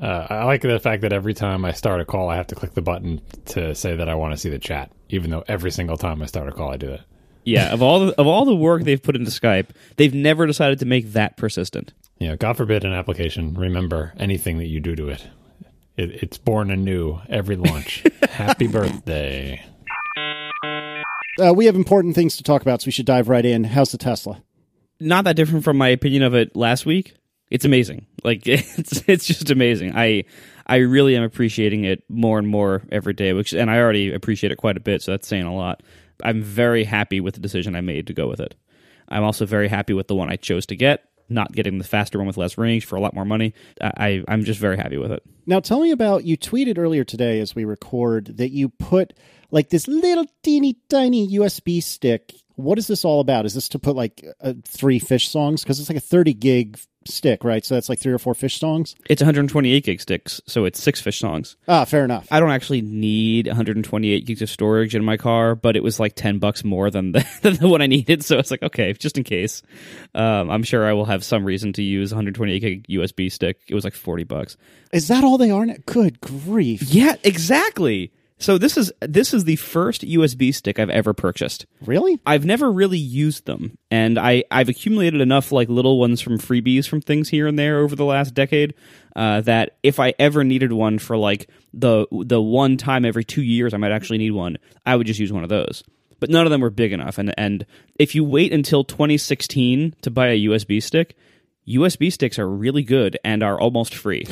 I like the fact that every time I start a call, I have to click the button to say that I want to see the chat, even though every single time I start a call, I do that. Yeah, of all the work they've put into Skype, they've never decided to make that persistent. Yeah, God forbid an application remember anything that you do to it. It's born anew every launch. Happy birthday. We have important things to talk about, so we should dive right in. How's the Tesla? Not that different from my opinion of it last week. It's amazing. Like, it's just amazing. I really am appreciating it more and more every day, and I already appreciate it quite a bit, so that's saying a lot. I'm very happy with the decision I made to go with it. I'm also very happy with the one I chose to get, not getting the faster one with less range for a lot more money. I'm just very happy with it. Now, tell me about, you tweeted earlier today as we record that you put like this little teeny tiny USB stick. What is this all about? Is this to put like 3 Phish songs? Because it's like a 30 gig stick, right? So that's like 3 or 4 Phish songs? It's 128 gig sticks, so it's 6 Phish songs. Ah, fair enough. I don't actually need 128 gigs of storage in my car, but it was like $10 more than the one I needed, so it's like, okay, just in case. I'm sure I will have some reason to use 128 gig USB stick. It was like $40. Is that all they are now? Good grief. Yeah, exactly. So this is the first USB stick I've ever purchased. Really? I've never really used them, and I've accumulated enough like little ones from freebies from things here and there over the last decade that if I ever needed one for like the one time every 2 years I might actually need one, I would just use one of those. But none of them were big enough, and if you wait until 2016 to buy a USB stick, USB sticks are really good and are almost free.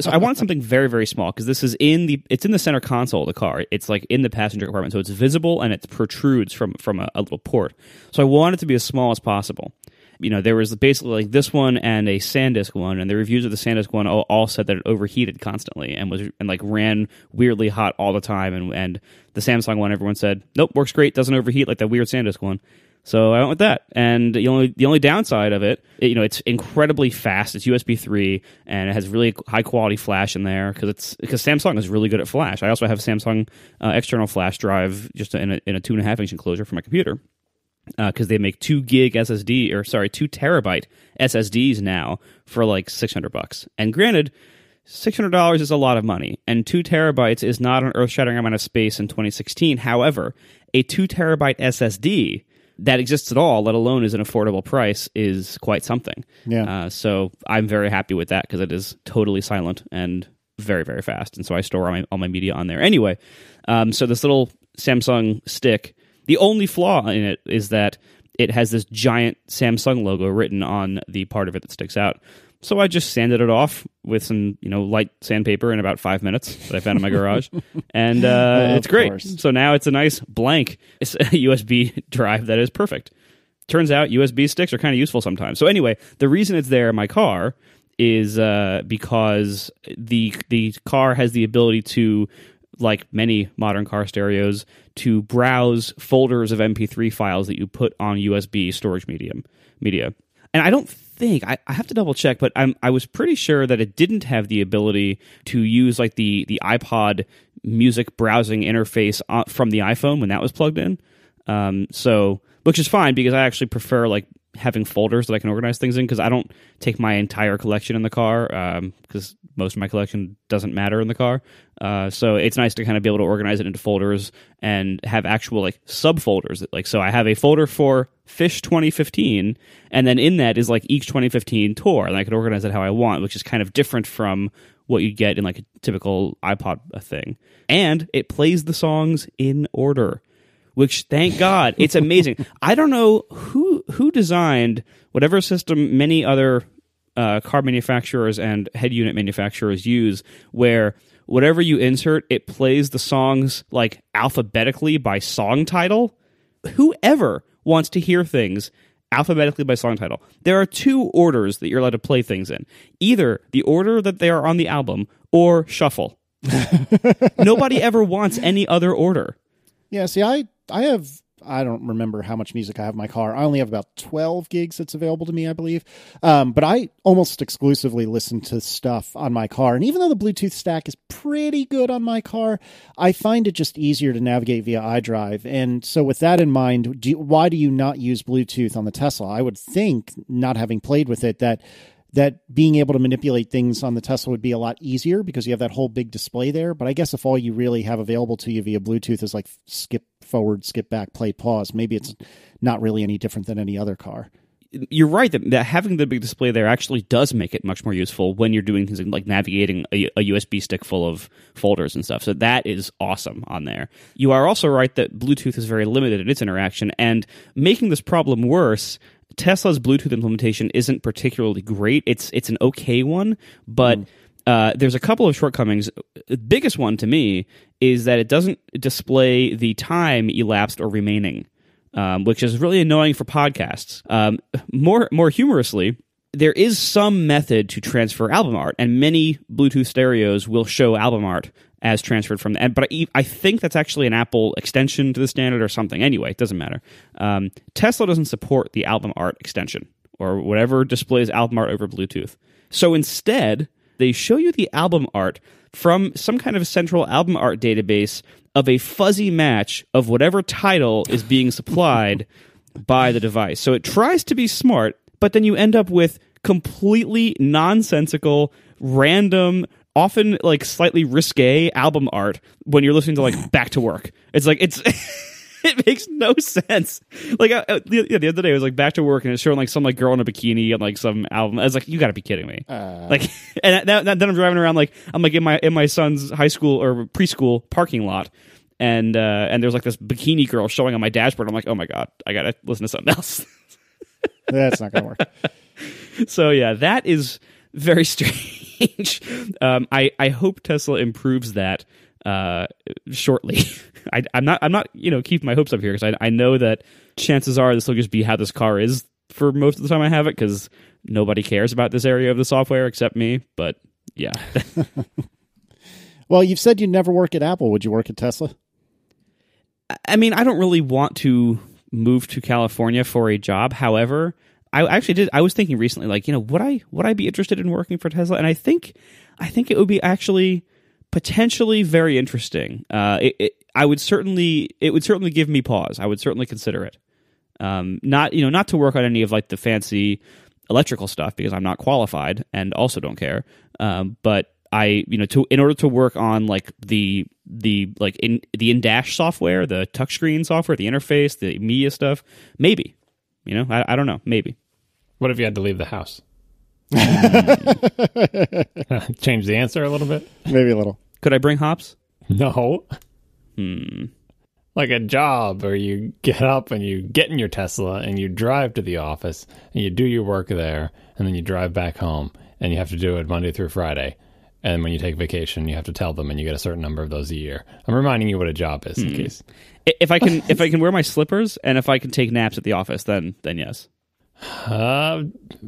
So I wanted something very, very small because this is it's in the center console of the car. It's like in the passenger compartment, so it's visible and it protrudes from a little port. So I wanted it to be as small as possible. You know, there was basically like this one and a SanDisk one, and the reviews of the SanDisk one all said that it overheated constantly and ran weirdly hot all the time. And the Samsung one, everyone said, nope, works great, doesn't overheat like that weird SanDisk one. So I went with that, and the only downside of it, you know, it's incredibly fast. It's USB 3, and it has really high quality flash in there because Samsung is really good at flash. I also have a Samsung external flash drive just in a 2.5-inch enclosure for my computer because they make 2 terabyte SSDs now for like $600. And granted, $600 is a lot of money, and 2 terabytes is not an earth-shattering amount of space in 2016. However, a 2 terabyte SSD that exists at all, let alone is an affordable price, is quite something. Yeah. So I'm very happy with that because it is totally silent and very, very fast. And so I store all my media on there. Anyway, so this little Samsung stick, the only flaw in it is that it has this giant Samsung logo written on the part of it that sticks out. So I just sanded it off with some, light sandpaper in about 5 minutes that I found in my garage, and it's great. Course. So now it's a nice blank USB drive that is perfect. Turns out USB sticks are kind of useful sometimes. So anyway, the reason it's there in my car is because the car has the ability to, like many modern car stereos, to browse folders of MP3 files that you put on USB storage media. And I don't think, I have to double check, but I was pretty sure that it didn't have the ability to use like the iPod music browsing interface from the iPhone when that was plugged in. So, which is fine because I actually prefer like having folders that I can organize things in because I don't take my entire collection in the car because most of my collection doesn't matter in the car. So it's nice to kind of be able to organize it into folders and have actual like subfolders. Like, so I have a folder for Phish 2015, and then in that is like each 2015 tour, and I can organize it how I want, which is kind of different from what you get in like a typical iPod thing. And it plays the songs in order, which, thank God, it's amazing. I don't know who designed whatever system many other car manufacturers and head unit manufacturers use, where whatever you insert, it plays the songs like alphabetically by song title. Whoever wants to hear things alphabetically by song title. There are 2 orders that you're allowed to play things in. Either the order that they are on the album or shuffle. Nobody ever wants any other order. Yeah, see, I have, I don't remember how much music I have in my car. I only have about 12 gigs that's available to me, I believe. But I almost exclusively listen to stuff on my car. And even though the Bluetooth stack is pretty good on my car, I find it just easier to navigate via iDrive. And so with that in mind, why do you not use Bluetooth on the Tesla? I would think, not having played with it, that that being able to manipulate things on the Tesla would be a lot easier because you have that whole big display there. But I guess if all you really have available to you via Bluetooth is like skip forward, skip back, play, pause, maybe it's not really any different than any other car. You're right that having the big display there actually does make it much more useful when you're doing things like navigating a USB stick full of folders and stuff. So that is awesome on there. You are also right that Bluetooth is very limited in its interaction, and making this problem worse, Tesla's Bluetooth implementation isn't particularly great. It's an okay one, but there's a couple of shortcomings. The biggest one to me is that it doesn't display the time elapsed or remaining. Which is really annoying for podcasts. More humorously, there is some method to transfer album art, and many Bluetooth stereos will show album art as transferred from the end. But I think that's actually an Apple extension to the standard or something. Anyway, it doesn't matter. Tesla doesn't support the album art extension or whatever displays album art over Bluetooth. So instead, they show you the album art from some kind of central album art database of a fuzzy match of whatever title is being supplied by the device. So it tries to be smart, but then you end up with completely nonsensical, random, often like slightly risque album art when you're listening to like Back to Work. It's like, it makes no sense. Like the other day, it was like Back to Work, and it's showing like some like girl in a bikini and like some album. I was like, you got to be kidding me! And then I'm driving around like I'm like in my son's high school or preschool parking lot, and there's like this bikini girl showing on my dashboard. I'm like, oh my god, I gotta listen to something else. That's not gonna work. So yeah, that is very strange. I hope Tesla improves that shortly. I'm not keeping my hopes up here because I know that chances are this will just be how this car is for most of the time I have it, because nobody cares about this area of the software except me. But yeah. Well, you've said you'd never work at Apple. Would you work at Tesla? I mean, I don't really want to move to California for a job. However, I actually did. I was thinking recently, like, would I be interested in working for Tesla? And I think it would be actually potentially very interesting. It would certainly give me pause. I would certainly consider it. Not to work on any of like the fancy electrical stuff because I'm not qualified and also don't care. But I, in order to work on like the in-dash software, the touchscreen software, the interface, the media stuff, maybe. I don't know. Maybe. What if you had to leave the house? Change the answer a little bit. Maybe a little. Could I bring hops? No. Like a job where you get up and you get in your Tesla and you drive to the office and you do your work there and then you drive back home and you have to do it Monday through Friday. And when you take vacation, you have to tell them, and you get a certain number of those a year. I'm reminding you what a job is in case. If I can wear my slippers and if I can take naps at the office, then yes.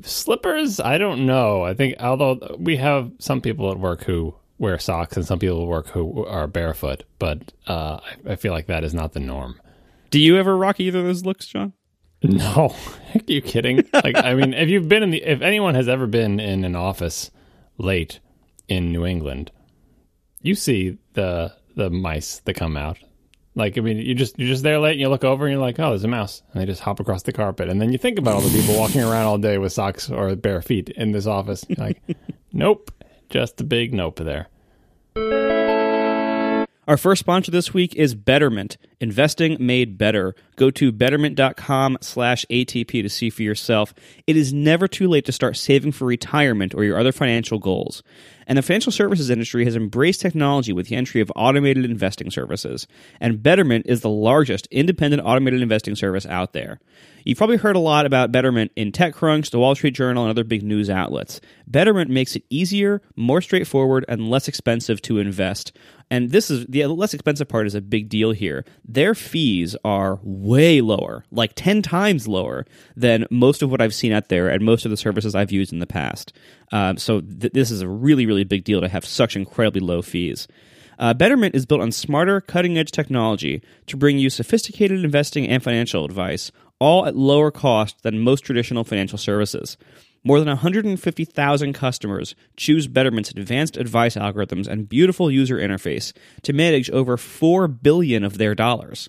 Slippers? I don't know. I think, although we have some people at work who wear socks and some people at work who are barefoot, but I feel like that is not the norm. Do you ever rock either of those looks, John? No. Are you kidding? Like, I mean, if anyone has ever been in an office late in New England, you see the mice that come out. Like, I mean, you're just there late and you look over and you're like, oh, there's a mouse. And they just hop across the carpet. And then you think about all the people walking around all day with socks or bare feet in this office. You're like, nope. Just a big nope there. Our first sponsor this week is Betterment. Investing made better. Go to betterment.com/ATP to see for yourself. It is never too late to start saving for retirement or your other financial goals. And the financial services industry has embraced technology with the entry of automated investing services. And Betterment is the largest independent automated investing service out there. You've probably heard a lot about Betterment in TechCrunch, The Wall Street Journal, and other big news outlets. Betterment makes it easier, more straightforward, and less expensive to invest. And this is the less expensive part is a big deal here. Their fees are way lower, like 10 times lower than most of what I've seen out there and most of the services I've used in the past. So this is a really, really big deal to have such incredibly low fees. Betterment is built on smarter, cutting-edge technology to bring you sophisticated investing and financial advice, all at lower cost than most traditional financial services. More than 150,000 customers choose Betterment's advanced advice algorithms and beautiful user interface to manage over $4 billion of their dollars.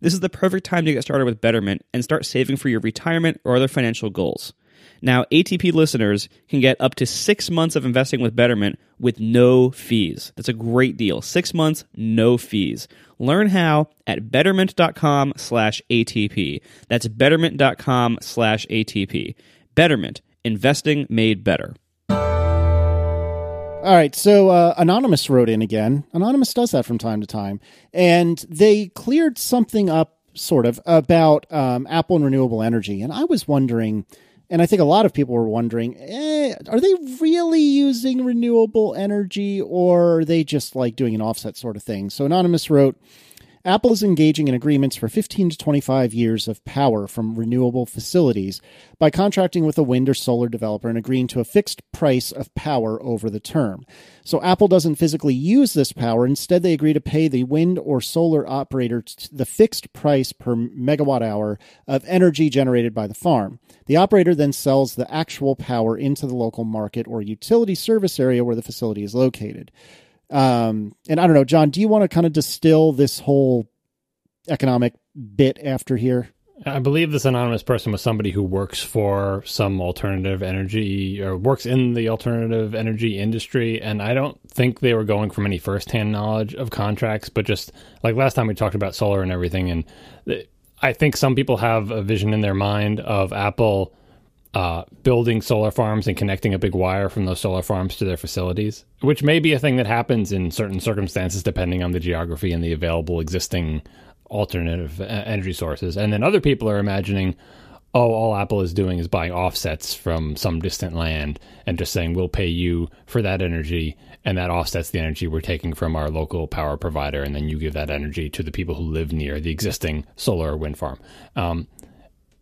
This is the perfect time to get started with Betterment and start saving for your retirement or other financial goals. Now, ATP listeners can get up to 6 months of investing with Betterment with no fees. That's a great deal. 6 months, no fees. Learn how at betterment.com/ATP. That's betterment.com/ATP. Betterment, investing made better. All right, so Anonymous wrote in again. Anonymous does that from time to time. And they cleared something up, sort of, about Apple and renewable energy. And I was wondering, and I think a lot of people were wondering, are they really using renewable energy, or are they just like doing an offset sort of thing? So Anonymous wrote, Apple is engaging in agreements for 15 to 25 years of power from renewable facilities by contracting with a wind or solar developer and agreeing to a fixed price of power over the term. So Apple doesn't physically use this power. Instead, they agree to pay the wind or solar operator the fixed price per megawatt hour of energy generated by the farm. The operator then sells the actual power into the local market or utility service area where the facility is located. And I don't know, John, do you want to kind of distill this whole economic bit after here? I believe this anonymous person was somebody who works for some alternative energy or works in the alternative energy industry. And I don't think they were going from any firsthand knowledge of contracts, but just like last time we talked about solar and everything. And I think some people have a vision in their mind of Apple building solar farms and connecting a big wire from those solar farms to their facilities, which may be a thing that happens in certain circumstances depending on the geography and the available existing alternative energy sources. And then other people are imagining, oh, all Apple is doing is buying offsets from some distant land and just saying, we'll pay you for that energy, and that offsets the energy we're taking from our local power provider, and then you give that energy to the people who live near the existing solar or wind farm.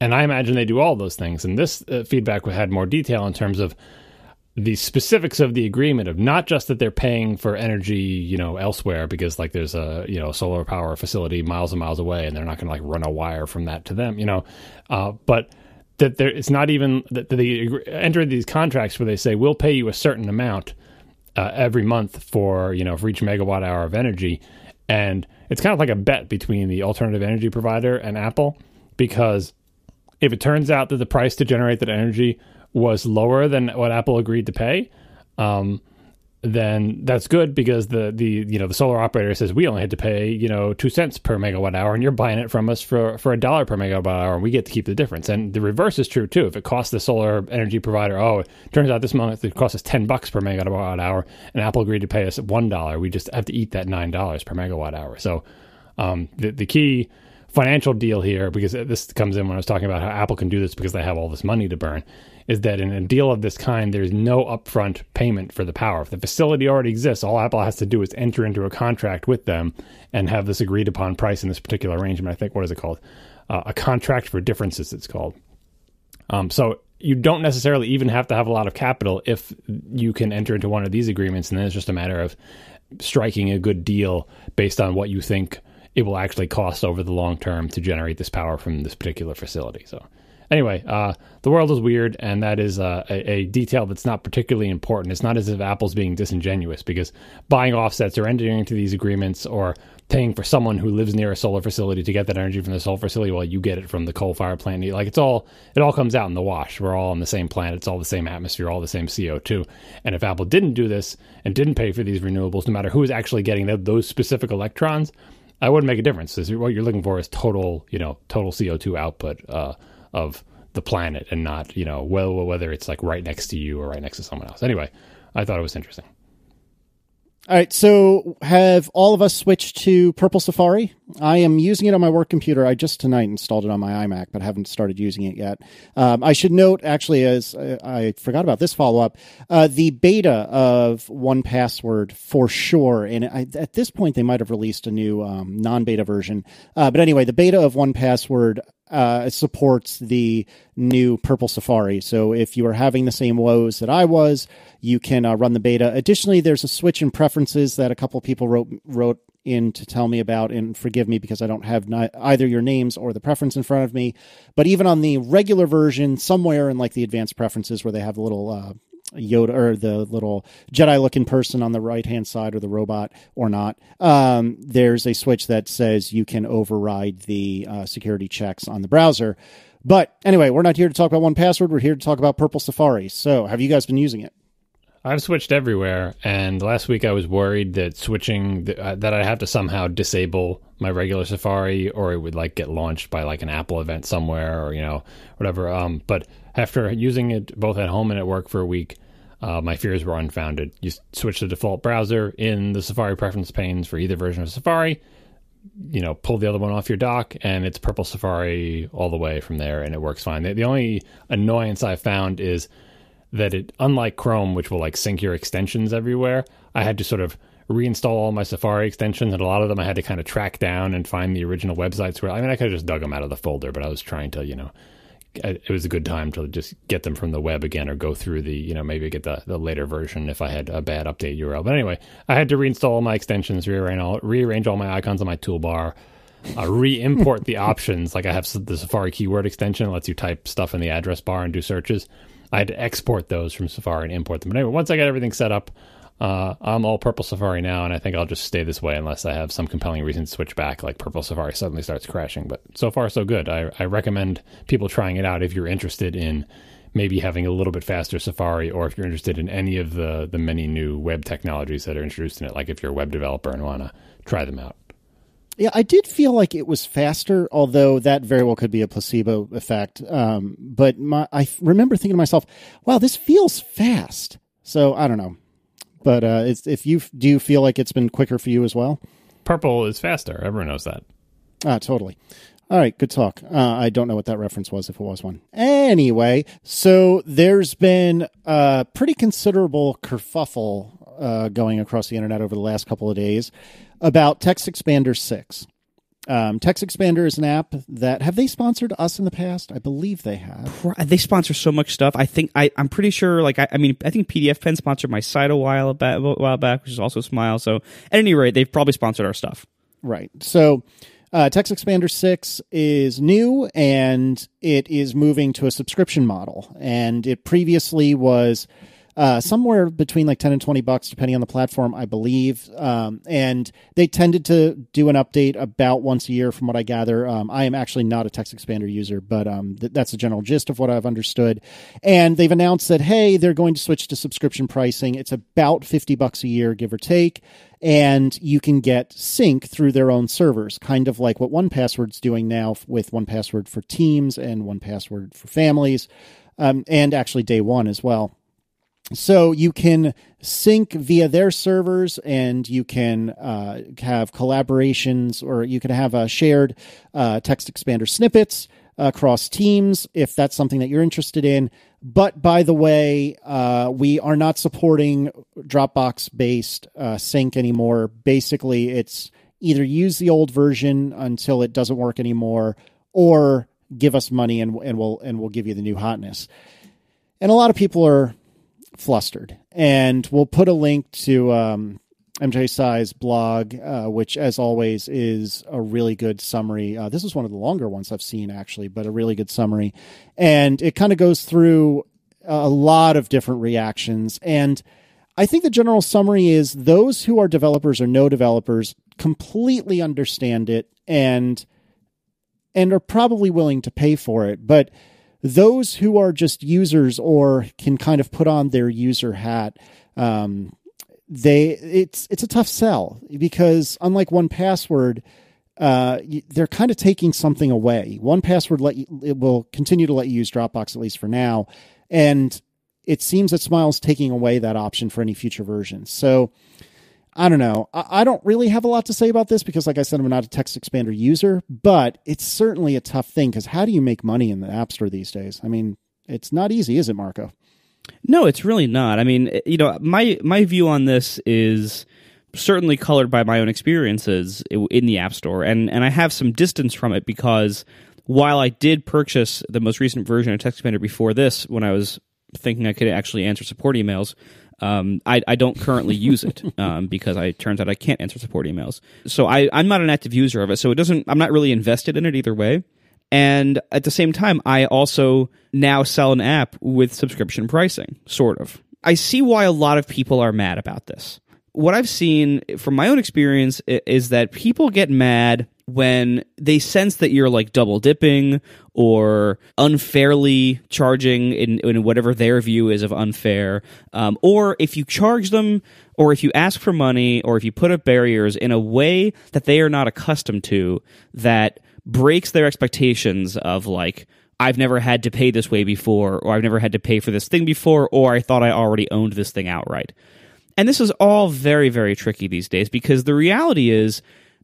And I imagine they do all those things. And this feedback had more detail in terms of the specifics of the agreement, of not just that they're paying for energy, you know, elsewhere, because like there's a, you know, solar power facility miles and miles away, and they're not going to like run a wire from that to them, you know, but that there, it's not even that they enter these contracts where they say, we'll pay you a certain amount every month for, you know, for each megawatt hour of energy. And it's kind of like a bet between the alternative energy provider and Apple, because if it turns out that the price to generate that energy was lower than what Apple agreed to pay, then that's good, because the solar operator says, we only had to pay, 2 cents per megawatt hour, and you're buying it from us for $1 per megawatt hour, and we get to keep the difference. And the reverse is true too. If it costs the solar energy provider, it turns out this month it costs us $10 per megawatt hour, and Apple agreed to pay us $1, we just have to eat that $9 per megawatt hour. So the key financial deal here, because this comes in when I was talking about how Apple can do this because they have all this money to burn, is that in a deal of this kind, there's no upfront payment for the power. If the facility already exists, all Apple has to do is enter into a contract with them and have this agreed upon price in this particular arrangement. I think, what is it called? A contract for differences, it's called. So you don't necessarily even have to have a lot of capital if you can enter into one of these agreements, and then it's just a matter of striking a good deal based on what you think it will actually cost over the long term to generate this power from this particular facility. So anyway, the world is weird, and that is a detail that's not particularly important. It's not as if Apple's being disingenuous, because buying offsets or entering into these agreements or paying for someone who lives near a solar facility to get that energy from the solar facility while you get it from the coal-fired plant, like it all comes out in the wash. We're all on the same planet. It's all the same atmosphere, all the same CO2. And if Apple didn't do this and didn't pay for these renewables, no matter who is actually getting those specific electrons, I wouldn't make a difference. What you're looking for is total CO2 output of the planet, and not, whether it's like right next to you or right next to someone else. Anyway, I thought it was interesting. All right. So have all of us switched to Purple Safari? I am using it on my work computer. I just tonight installed it on my iMac, but haven't started using it yet. I should note, actually, as I forgot about this follow-up, the beta of 1Password for sure. And at this point, they might have released a new non-beta version. But anyway, the beta of 1Password supports the new Purple Safari. So if you are having the same woes that I was, you can run the beta. Additionally, there's a switch in preferences that a couple people wrote in to tell me about, and forgive me because I don't have either your names or the preference in front of me. But even on the regular version, somewhere in like the advanced preferences where they have the little Yoda or the little Jedi looking person on the right hand side, or the robot or not, there's a switch that says you can override the security checks on the browser, But anyway, we're not here to talk about 1Password. We're here to talk about Purple Safari. So have you guys been using it? I've switched everywhere, and last week I was worried that that I'd have to somehow disable my regular Safari, or it would like get launched by like an Apple event somewhere, or whatever. But after using it both at home and at work for a week, my fears were unfounded. You switch the default browser in the Safari preference panes for either version of Safari, pull the other one off your dock, and it's Purple Safari all the way from there, and it works fine. The only annoyance I found is that it, unlike Chrome, which will like sync your extensions everywhere, I had to sort of reinstall all my Safari extensions, and a lot of them I had to kind of track down and find the original websites where, I could have just dug them out of the folder, but I was trying to, it was a good time to just get them from the web again, or go through the, maybe get the later version if I had a bad update URL. But anyway, I had to reinstall my extensions, rearrange all my icons on my toolbar, re-import the options. Like I have the Safari keyword extension that lets you type stuff in the address bar and do searches. I had to export those from Safari and import them. But anyway, once I got everything set up, I'm all Purple Safari now, and I think I'll just stay this way unless I have some compelling reason to switch back, like Purple Safari suddenly starts crashing. But so far, so good. I recommend people trying it out if you're interested in maybe having a little bit faster Safari, or if you're interested in any of the many new web technologies that are introduced in it, like if you're a web developer and want to try them out. Yeah, I did feel like it was faster, although that very well could be a placebo effect. But I remember thinking to myself, wow, this feels fast. So I don't know. But do you feel like it's been quicker for you as well? Purple is faster. Everyone knows that. Totally. All right, good talk. I don't know what that reference was, if it was one. Anyway, so there's been a pretty considerable kerfuffle going across the internet over the last couple of days about TextExpander 6. TextExpander is an app that, have they sponsored us in the past? I believe they have. They sponsor so much stuff. I think I'm pretty sure. Like I think PDF Pen sponsored my site a while back, which is also Smile. So at any rate, they've probably sponsored our stuff. Right. So TextExpander 6 is new, and it is moving to a subscription model. And it previously was somewhere between like $10 and $20, depending on the platform, I believe. And they tended to do an update about once a year, from what I gather. I am actually not a TextExpander user, but that's the general gist of what I've understood. And they've announced that, hey, they're going to switch to subscription pricing. It's about $50 a year, give or take. And you can get sync through their own servers, kind of like what 1Password's doing now with 1Password for Teams and 1Password for Families, and actually Day One as well. So you can sync via their servers, and you can have collaborations, or you can have shared TextExpander snippets across teams if that's something that you're interested in. But by the way, we are not supporting Dropbox-based sync anymore. Basically, it's either use the old version until it doesn't work anymore, or give us money and we'll give you the new hotness. And a lot of people are flustered, and we'll put a link to MJ Sai's blog, which as always is a really good summary. This is one of the longer ones I've seen actually, but a really good summary, and it kind of goes through a lot of different reactions. And I think the general summary is those who are developers or no developers completely understand it and are probably willing to pay for it, but those who are just users or can kind of put on their user hat, it's a tough sell, because unlike 1Password, they're kind of taking something away. 1Password will continue to let you use Dropbox, at least for now, and it seems that Smile's taking away that option for any future versions. So I don't know. I don't really have a lot to say about this because, like I said, I'm not a TextExpander user, but it's certainly a tough thing, because how do you make money in the App Store these days? I mean, it's not easy, is it, Marco? No, it's really not. I mean, my view on this is certainly colored by my own experiences in the App Store, and I have some distance from it because while I did purchase the most recent version of TextExpander before this, when I was thinking I could actually answer support emails, I don't currently use it because it turns out I can't answer support emails. So I'm not an active user of it. So I'm not really invested in it either way. And at the same time, I also now sell an app with subscription pricing, sort of. I see why a lot of people are mad about this. What I've seen from my own experience is that people get mad when they sense that you're like double dipping or unfairly charging in whatever their view is of unfair, or if you charge them, or if you ask for money, or if you put up barriers in a way that they are not accustomed to, that breaks their expectations of like, I've never had to pay this way before, or I've never had to pay for this thing before, or I thought I already owned this thing outright. And this is all very, very tricky these days, because the reality is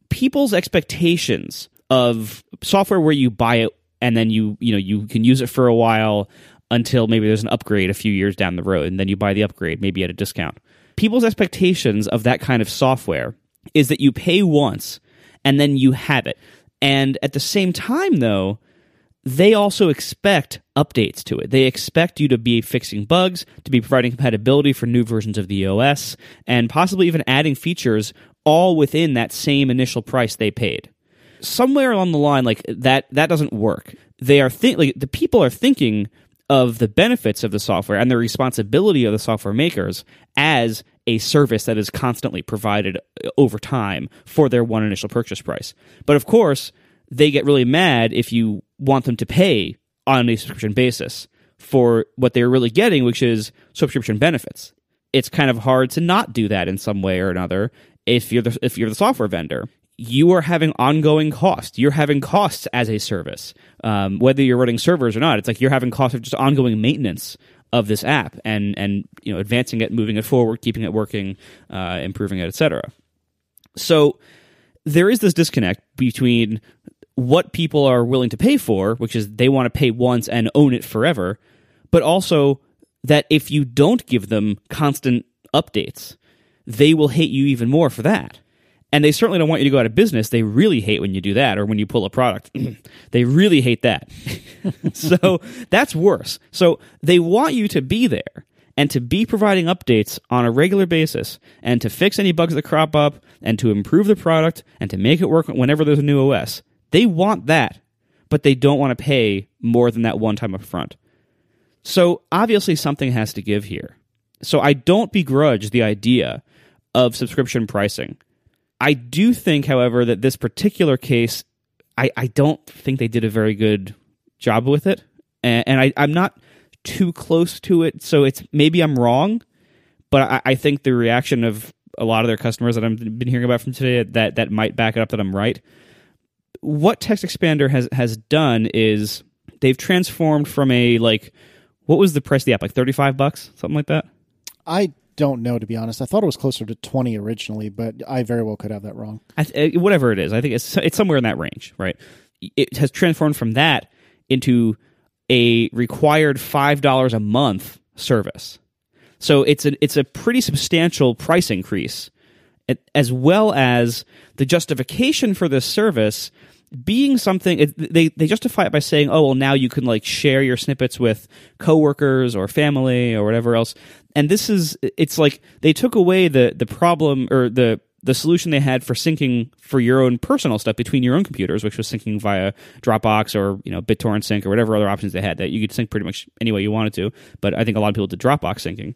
people's expectations of software where you buy it and then you can use it for a while until maybe there's an upgrade a few years down the road, and then you buy the upgrade maybe at a discount. People's expectations of that kind of software is that you pay once and then you have it. And at the same time, though, they also expect updates to it. They expect you to be fixing bugs, to be providing compatibility for new versions of the OS, and possibly even adding features all within that same initial price they paid. Somewhere along the line, like that doesn't work. They are the people are thinking of the benefits of the software and the responsibility of the software makers as a service that is constantly provided over time for their one initial purchase price. But of course, they get really mad if you want them to pay on a subscription basis for what they're really getting, which is subscription benefits. It's kind of hard to not do that in some way or another if you're the software vendor. You are having ongoing costs. You're having costs as a service. Whether you're running servers or not, it's like you're having costs of just ongoing maintenance of this app and advancing it, moving it forward, keeping it working, improving it, etc. So there is this disconnect between what people are willing to pay for, which is they want to pay once and own it forever, but also that if you don't give them constant updates, they will hate you even more for that. And they certainly don't want you to go out of business. They really hate when you do that, or when you pull a product. They really hate that. So that's worse. So they want you to be there and to be providing updates on a regular basis and to fix any bugs that crop up and to improve the product and to make it work whenever there's a new OS. They want that, but they don't want to pay more than that one time up front. So obviously something has to give here. So I don't begrudge the idea of subscription pricing. I do think, however, that this particular case, I don't think they did a very good job with it. And I'm not too close to it, so it's maybe I'm wrong, but I think the reaction of a lot of their customers that I've been hearing about from today, that might back it up that I'm right. What TextExpander has done is they've transformed from a, like, what was the price of the app? Like $35, something like that? I don't know, to be honest. I thought it was closer to 20 originally, but I very well could have that wrong. Whatever it is, I think it's somewhere in that range, right? It has transformed from that into a required $5 a month service. So it's a pretty substantial price increase, as well as the justification for this service being something they justify it by saying, oh, well, now you can like share your snippets with coworkers or family or whatever else. And it's like they took away the problem or the solution they had for syncing for your own personal stuff between your own computers, which was syncing via Dropbox or BitTorrent sync or whatever other options they had that you could sync pretty much any way you wanted to. But I think a lot of people did Dropbox syncing.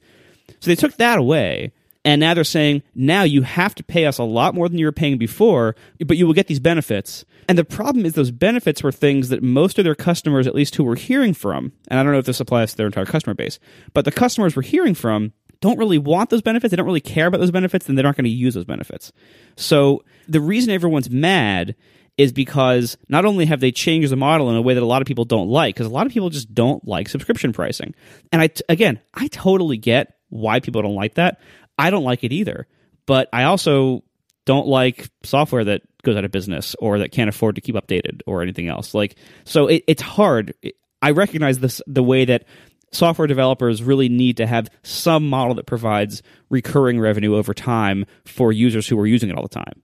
So they took that away. And now they're saying, now you have to pay us a lot more than you were paying before, but you will get these benefits. And the problem is those benefits were things that most of their customers, at least who we're hearing from, and I don't know if this applies to their entire customer base, but the customers we're hearing from don't really want those benefits, they don't really care about those benefits, and they're not going to use those benefits. So the reason everyone's mad is because not only have they changed the model in a way that a lot of people don't like, because a lot of people just don't like subscription pricing. And I totally get why people don't like that. I don't like it either, but I also don't like software that goes out of business or that can't afford to keep updated or anything else. Like, so it's hard. I recognize this, the way that software developers really need to have some model that provides recurring revenue over time for users who are using it all the time.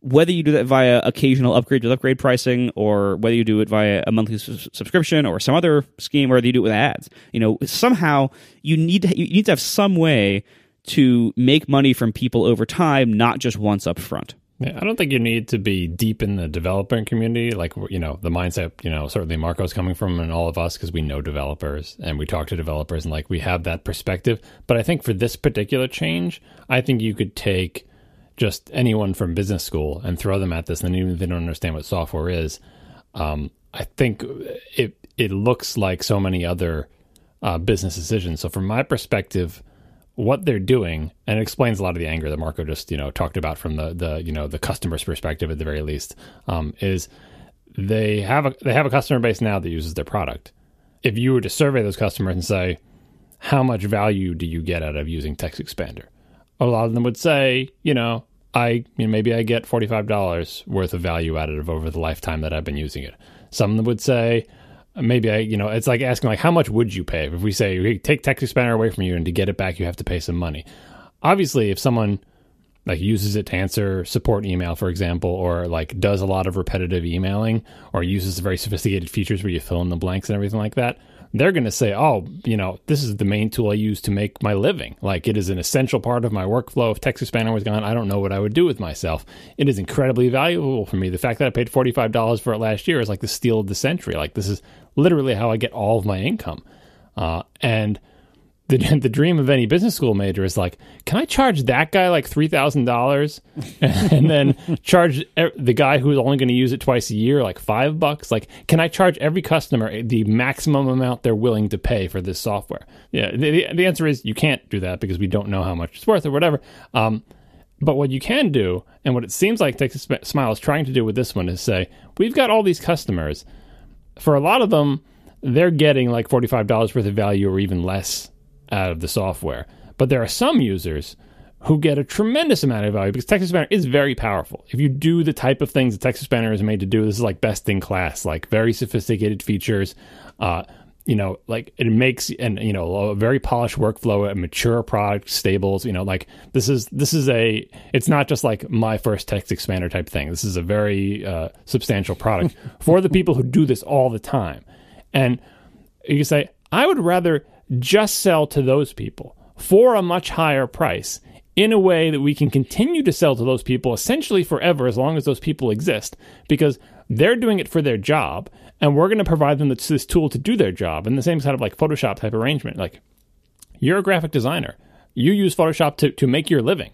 Whether you do that via occasional upgrade with upgrade pricing, or whether you do it via a monthly subscription or some other scheme, or whether you do it with ads, somehow you need to have some way to make money from people over time, not just once up front. Yeah, I don't think you need to be deep in the development community, like, the mindset, certainly Marco's coming from and all of us, because we know developers and we talk to developers and like we have that perspective. But I think for this particular change, I think you could take just anyone from business school and throw them at this, and even if they don't understand what software is, I think it looks like so many other business decisions. So from my perspective, what they're doing, and it explains a lot of the anger that Marco just talked about from the customer's perspective at the very least, is they have a customer base now that uses their product. If you were to survey those customers and say, how much value do you get out of using TextExpander? A lot of them would say, maybe I get $45 worth of value out of over the lifetime that I've been using it. Some of them would say, maybe it's like asking, like, how much would you pay? If we say, hey, take TextExpander away from you and to get it back, you have to pay some money. Obviously, if someone uses it to answer support email, for example, or does a lot of repetitive emailing or uses very sophisticated features where you fill in the blanks and everything like that, they're going to say, this is the main tool I use to make my living. It is an essential part of my workflow. If TextExpander was gone, I don't know what I would do with myself. It is incredibly valuable for me. The fact that I paid $45 for it last year is like the steal of the century. This is literally how I get all of my income. And the dream of any business school major is can I charge that guy $3,000 and then charge the guy who's only going to use it twice a year $5? Can I charge every customer the maximum amount they're willing to pay for this software? Yeah, the answer is you can't do that because we don't know how much it's worth or whatever. But what you can do, and what it seems like Smile is trying to do with this one, is say, we've got all these customers. For a lot of them, they're getting $45 worth of value or even less out of the software. But there are some users who get a tremendous amount of value because TextExpander is very powerful. If you do the type of things that TextExpander is made to do, this is best in class, very sophisticated features, it makes, and a very polished workflow, a mature product, stables, it's not just my first TextExpander type thing. This is a very substantial product for the people who do this all the time. And you can say, I would rather just sell to those people for a much higher price in a way that we can continue to sell to those people essentially forever as long as those people exist, because they're doing it for their job and we're going to provide them this tool to do their job in the same kind of Photoshop type arrangement. You're a graphic designer. You use Photoshop to make your living.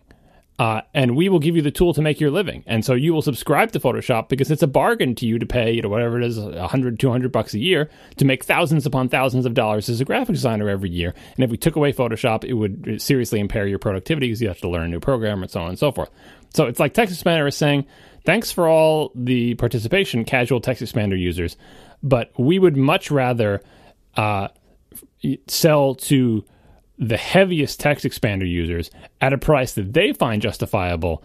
And we will give you the tool to make your living. And so you will subscribe to Photoshop because it's a bargain to you to pay, whatever it is, $100, $200 a year to make thousands upon thousands of dollars as a graphic designer every year. And if we took away Photoshop, it would seriously impair your productivity because you have to learn a new program and so on and so forth. So it's TextExpander is saying, thanks for all the participation, casual TextExpander users, but we would much rather sell to the heaviest TextExpander users at a price that they find justifiable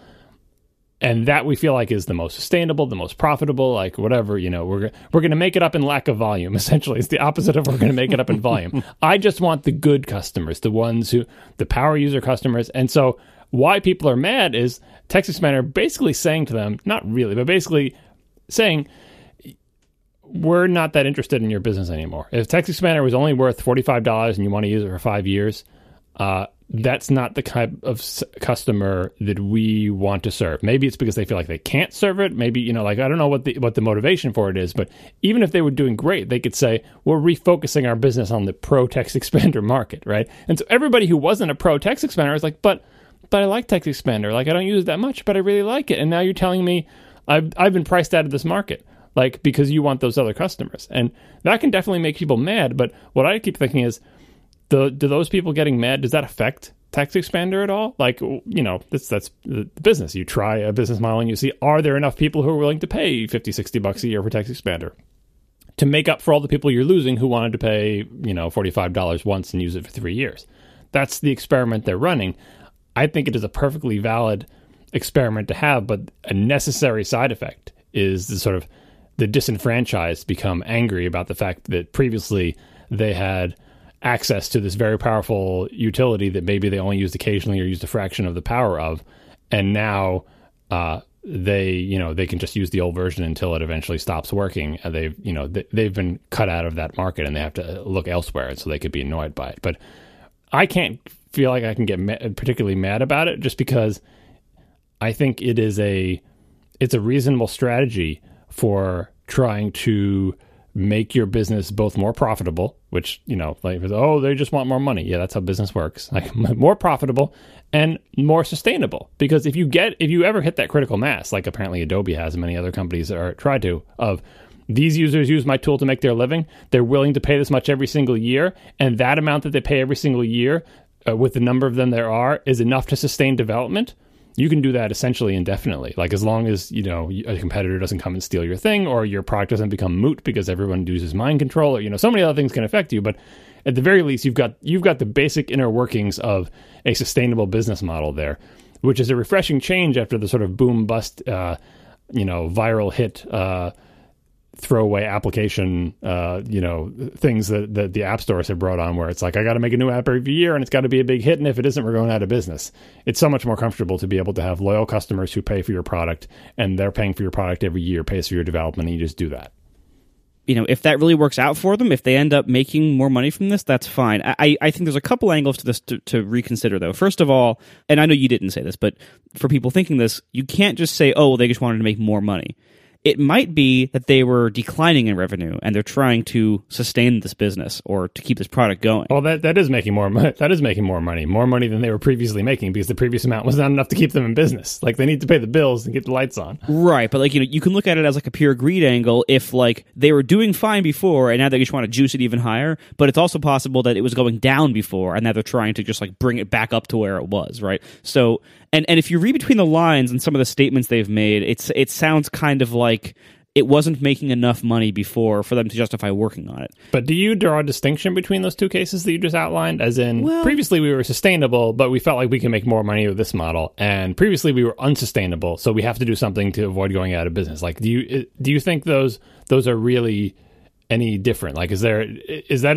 and that we feel is the most sustainable, the most profitable, whatever, we're going to make it up in lack of volume. Essentially, it's the opposite of we're going to make it up in volume. I just want the good customers, the ones who, the power user customers. And so why people are mad is TextExpander basically saying to them, not really, but basically saying, we're not that interested in your business anymore. If TextExpander was only worth $45 and you want to use it for 5 years, that's not the kind of customer that we want to serve. Maybe it's because they feel they can't serve it. Maybe, I don't know what the motivation for it is, but even if they were doing great, they could say, we're refocusing our business on the pro TextExpander market, right? And so everybody who wasn't a pro TextExpander is but I like TextExpander. I don't use it that much, but I really like it. And now you're telling me I've been priced out of this market. Because you want those other customers. And that can definitely make people mad, but what I keep thinking is, do those people getting mad, does that affect TextExpander at all? That's the business. You try a business model and you see, are there enough people who are willing to pay $50, $60 a year for TextExpander to make up for all the people you're losing who wanted to pay, $45 once and use it for 3 years? That's the experiment they're running. I think it is a perfectly valid experiment to have, but a necessary side effect is the sort of the disenfranchised become angry about the fact that previously they had access to this very powerful utility that maybe they only used occasionally or used a fraction of the power of, and now they can just use the old version until it eventually stops working. And they've been cut out of that market and they have to look elsewhere, and so they could be annoyed by it. But I can't feel I can get particularly mad about it, just because I think it is a reasonable strategy for trying to make your business both more profitable, which, you know, like, oh, they just want more money. Yeah, that's how business works. Like, more profitable and more sustainable. Because if you ever hit that critical mass, like apparently Adobe has and many other companies are try to, of these users use my tool to make their living, they're willing to pay this much every single year, and that amount that they pay every single year, with the number of them there are, is enough to sustain development. You can do that essentially indefinitely, like as long as, you know, a competitor doesn't come and steal your thing, or your product doesn't become moot because everyone uses mind control, or, you know, so many other things can affect you. But at the very least, you've got the basic inner workings of a sustainable business model there, which is a refreshing change after the sort of boom bust, you know, viral hit, throwaway application, you know, things that the app stores have brought on, where it's like, I got to make a new app every year and it's got to be a big hit, and if it isn't, we're going out of business. It's so much more comfortable to be able to have loyal customers who pay for your product, and they're paying for your product every year, pays for your development, and you just do that. You know, if that really works out for them, if they end up making more money from this, that's fine. I think there's a couple angles to this to reconsider, though. First of all, and I know you didn't say this, but for people thinking this, you can't just say, oh, well, they just wanted to make more money. It might be that they were declining in revenue and they're trying to sustain this business or to keep this product going. Well, that is making more money. That is making more money than they were previously making, because the previous amount was not enough to keep them in business. Like, they need to pay the bills and get the lights on. Right, but like, you know, you can look at it as like a pure greed angle. If like they were doing fine before and now they just want to juice it even higher, but it's also possible that it was going down before and now they're trying to just like bring it back up to where it was, right? So, and if you read between the lines and some of the statements they've made, it sounds kind of like it wasn't making enough money before for them to justify working on it. But do you draw a distinction between those two cases that you just outlined? As in, well, previously we were sustainable, but we felt like we can make more money with this model, and previously we were unsustainable, so we have to do something to avoid going out of business. Like, do you think those are really any different? Like, is that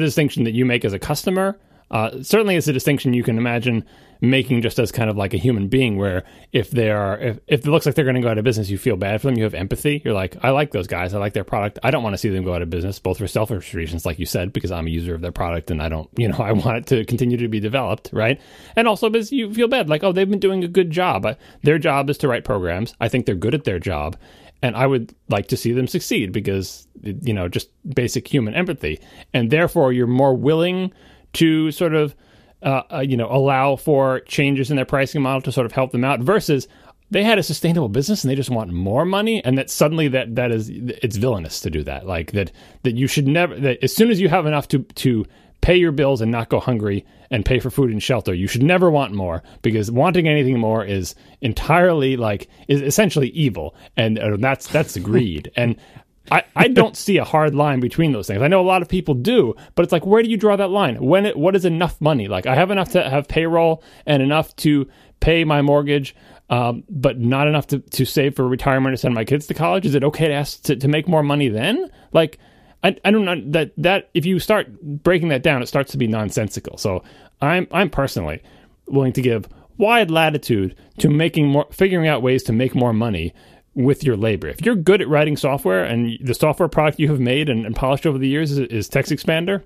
a distinction that you make as a customer? Certainly it's a distinction you can imagine making just as kind of like a human being, where if it looks like they're going to go out of business, you feel bad for them, you have empathy, you're like, I like those guys, I like their product, I don't want to see them go out of business, both for selfish reasons, like you said, because I'm a user of their product and I don't, you know, I want it to continue to be developed, right? And also because you feel bad, like, oh, they've been doing a good job. Their job is to write programs. I think they're good at their job, and I would like to see them succeed, because, you know, just basic human empathy. And therefore you're more willing to sort of, you know, allow for changes in their pricing model to sort of help them out, versus they had a sustainable business and they just want more money, and that suddenly that is, it's villainous to do that. Like that you should never, that as soon as you have enough to pay your bills and not go hungry and pay for food and shelter, you should never want more, because wanting anything more is entirely like, is essentially evil, and that's greed. And I don't see a hard line between those things. I know a lot of people do, but it's like, where do you draw that line? What is enough money? Like, I have enough to have payroll and enough to pay my mortgage, but not enough to save for retirement or send my kids to college. Is it okay to ask to make more money then? Like, I don't know that if you start breaking that down, it starts to be nonsensical. So I'm personally willing to give wide latitude to figuring out ways to make more money with your labor. If you're good at writing software, and the software product you have made and polished over the years is TextExpander,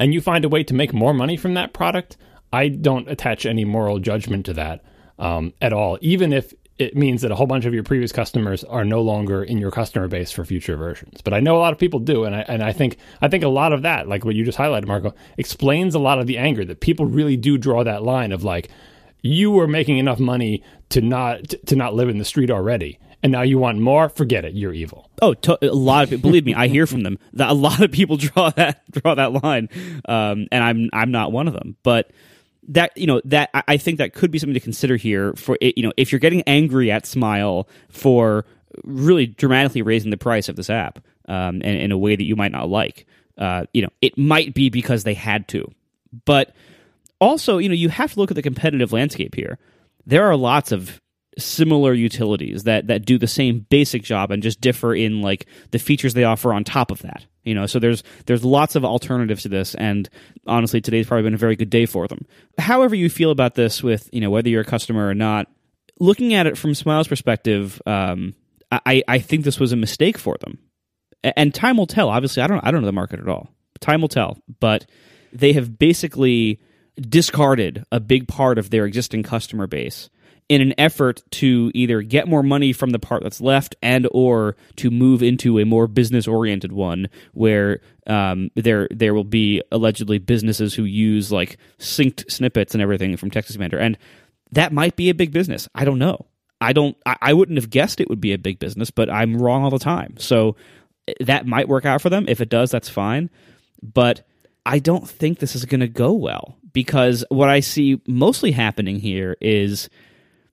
and you find a way to make more money from that product, I don't attach any moral judgment to that at all, even if it means that a whole bunch of your previous customers are no longer in your customer base for future versions. But I know a lot of people do, and I think a lot of that, like what you just highlighted, Marco, explains a lot of the anger, that people really do draw that line of like, you were making enough money to not live in the street already, and now you want more? Forget it. You're evil. Oh, a lot of people. Believe me, I hear from them. A lot of people draw that line, and I'm not one of them. But that, you know, that I think that could be something to consider here. For, you know, if you're getting angry at Smile for really dramatically raising the price of this app, and in a way that you might not like, you know, it might be because they had to. But also, you know, you have to look at the competitive landscape here. There are lots of similar utilities that do the same basic job and just differ in like the features they offer on top of that. You know, so there's lots of alternatives to this, and honestly, today's probably been a very good day for them. However you feel about this, with, you know, whether you're a customer or not, looking at it from Smile's perspective, I think this was a mistake for them. And time will tell. Obviously, I don't know the market at all. Time will tell, but they have basically discarded a big part of their existing customer base in an effort to either get more money from the part that's left and or to move into a more business-oriented one where there will be allegedly businesses who use like synced snippets and everything from TextExpander. And that might be a big business. I don't know. I wouldn't have guessed it would be a big business, but I'm wrong all the time. So that might work out for them. If it does, that's fine. But I don't think this is going to go well because what I see mostly happening here is...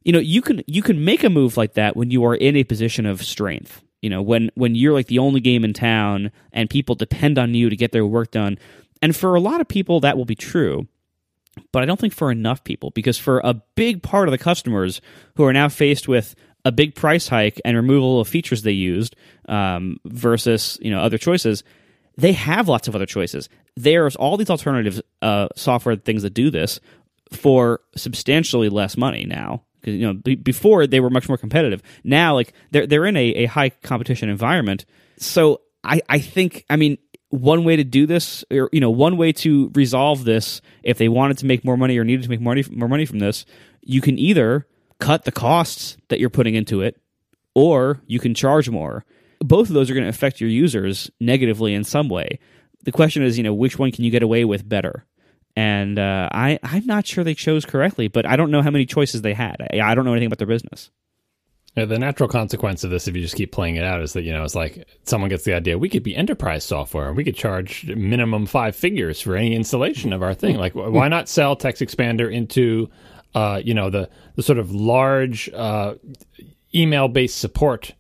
You know, you can make a move like that when you are in a position of strength. You know, when you're like the only game in town and people depend on you to get their work done. And for a lot of people, that will be true. But I don't think for enough people, because for a big part of the customers who are now faced with a big price hike and removal of features they used versus, you know, other choices, they have lots of other choices. There's all these alternative software things that do this for substantially less money now. You know, before they were much more competitive. Now, like they're in a high competition environment. So I think, I mean, one way to do this, or you know, one way to resolve this, if they wanted to make more money or needed to make more money from this, you can either cut the costs that you're putting into it, or you can charge more. Both of those are going to affect your users negatively in some way. The question is, you know, which one can you get away with better? And I'm not sure they chose correctly, but I don't know how many choices they had. I don't know anything about their business. Yeah, the natural consequence of this, if you just keep playing it out, is that, you know, it's like someone gets the idea, we could be enterprise software, and we could charge minimum 5 figures for any installation of our thing. Like, why not sell TextExpander into, you know, the sort of large email-based support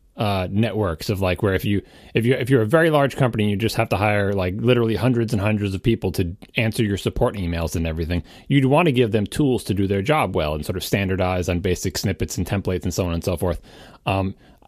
networks of like where if you're a very large company, you just have to hire like literally hundreds and hundreds of people to answer your support emails and everything. You'd want to give them tools to do their job well and sort of standardize on basic snippets and templates and so on and so forth.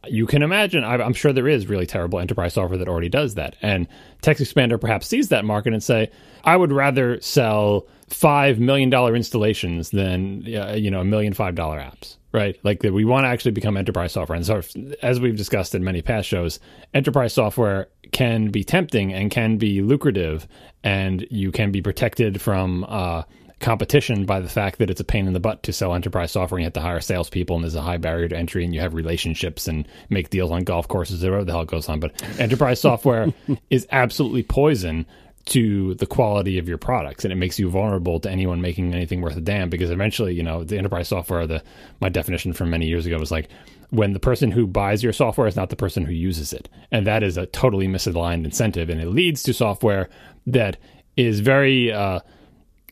You can imagine, I'm sure there is really terrible enterprise software that already does that. And TextExpander perhaps sees that market and say, I would rather sell $5 million installations than, you know, $1 million $5 apps, right? Like that we want to actually become enterprise software. And sort of, as we've discussed in many past shows, enterprise software can be tempting and can be lucrative, and you can be protected from competition by the fact that it's a pain in the butt to sell enterprise software, and you have to hire salespeople, and there's a high barrier to entry, and you have relationships and make deals on golf courses or whatever the hell goes on. But enterprise software is absolutely poison to the quality of your products, and it makes you vulnerable to anyone making anything worth a damn, because eventually, you know, the enterprise software, my definition from many years ago was like, when the person who buys your software is not the person who uses it. And that is a totally misaligned incentive, and it leads to software that is very...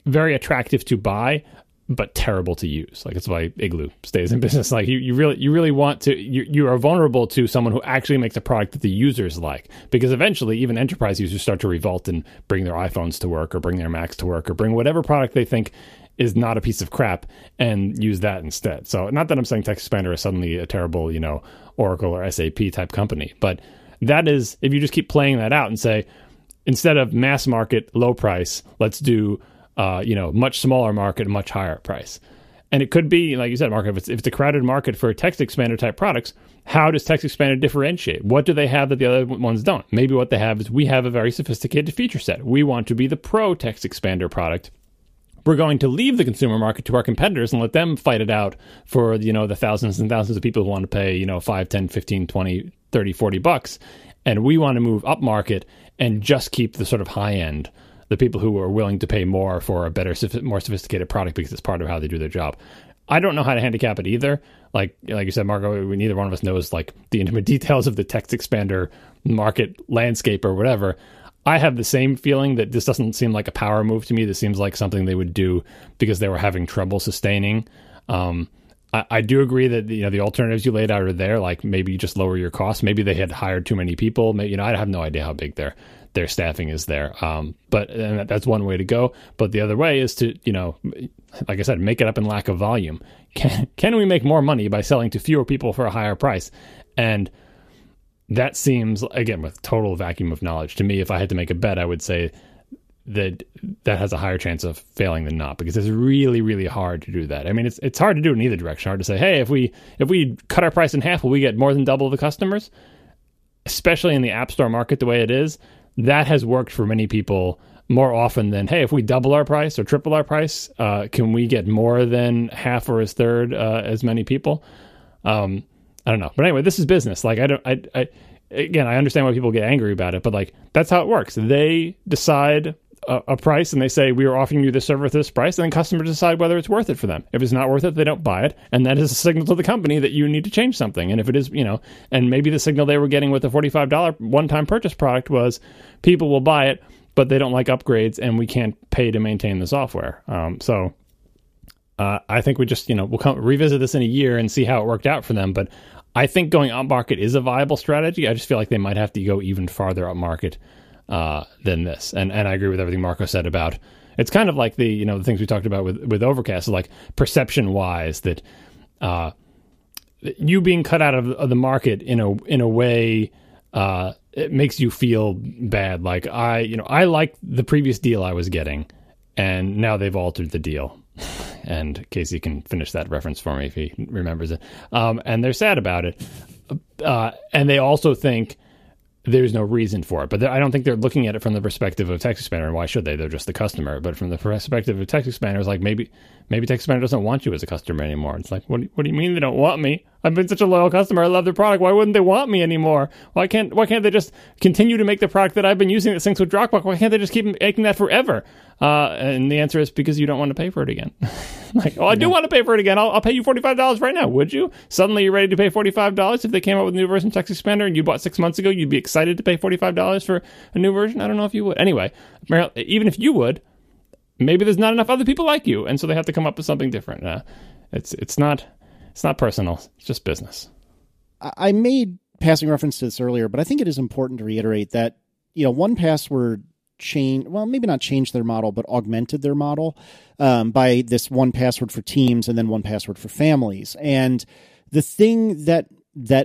very attractive to buy, but terrible to use. Like, it's why Igloo stays in business. Like, you really want to, you are vulnerable to someone who actually makes a product that the users like, because eventually even enterprise users start to revolt and bring their iPhones to work, or bring their Macs to work, or bring whatever product they think is not a piece of crap and use that instead. So not that I'm saying TextExpander is suddenly a terrible, you know, Oracle or SAP type company, but that is, if you just keep playing that out and say, instead of mass market, low price, let's do you know, much smaller market, much higher price. And it could be, like you said, Mark, if it's a crowded market for TextExpander type products, how does TextExpander differentiate? What do they have that the other ones don't? Maybe what they have is, we have a very sophisticated feature set. We want to be the pro TextExpander product. We're going to leave the consumer market to our competitors and let them fight it out for, you know, the thousands and thousands of people who want to pay, you know, 5, 10, 15, 20, 30, 40 bucks. And we want to move up market and just keep the sort of high end, the people who are willing to pay more for a better, more sophisticated product because it's part of how they do their job. I don't know how to handicap it either. Like you said, Marco, neither one of us knows like the intimate details of the TextExpander market landscape or whatever. I have the same feeling that this doesn't seem like a power move to me. This seems like something they would do because they were having trouble sustaining. I do agree that, you know, the alternatives you laid out are there. Like, maybe you just lower your costs. Maybe they had hired too many people. Maybe, you know, I have no idea how big their staffing is there. But that's one way to go. But the other way is to, you know, like I said, make it up in lack of volume. Can we make more money by selling to fewer people for a higher price? And that seems, again, with total vacuum of knowledge to me, if I had to make a bet, I would say that has a higher chance of failing than not, because it's really, really hard to do that. I mean, it's hard to do in either direction. Hard to say, hey, if we cut our price in half, will we get more than double the customers? Especially in the App Store market the way it is, that has worked for many people more often than, hey, if we double our price or triple our price, can we get more than half or a third as many people? I don't know. But anyway, this is business. Like, I understand why people get angry about it, but like, that's how it works. They decide a price and they say, we are offering you this service at this price, and then customers decide whether it's worth it for them. If it's not worth it, they don't buy it. And that is a signal to the company that you need to change something. And if it is, and maybe the signal they were getting with the $45 one-time purchase product was people will buy it, but they don't like upgrades and we can't pay to maintain the software. So I think we just, we'll come revisit this in a year and see how it worked out for them. But I think going up market is a viable strategy. I just feel like they might have to go even farther up market than this. And I agree with everything Marco said about, it's kind of like the, the things we talked about with Overcast, like perception wise, that you being cut out of the market in a way, it makes you feel bad. Like I liked the previous deal I was getting and now they've altered the deal. And Casey can finish that reference for me if he remembers it. And they're sad about it. And they also think there's no reason for it. But I don't think they're looking at it from the perspective of TextExpander. And why should they? They're just the customer. But from the perspective of TextExpander, it's like maybe TextExpander doesn't want you as a customer anymore. It's like, what do you mean they don't want me? I've been such a loyal customer. I love their product. Why wouldn't they want me anymore? Why can't they just continue to make the product that I've been using that syncs with Dropbox? Why can't they just keep making that forever? And the answer is because you don't want to pay for it again. Like, I do want to pay for it again. I'll pay you $45 right now. Would you? Suddenly you're ready to pay $45 if they came out with a new version of TextExpander and you bought 6 months ago, you'd be excited to pay $45 for a new version? I don't know if you would. Anyway, even if you would, maybe there's not enough other people like you, and so they have to come up with something different. It's not personal. It's just business. I made passing reference to this earlier, but I think it is important to reiterate that, 1Password changed, well, maybe not changed their model, but augmented their model by this 1Password for Teams and then 1Password for Families. And the thing that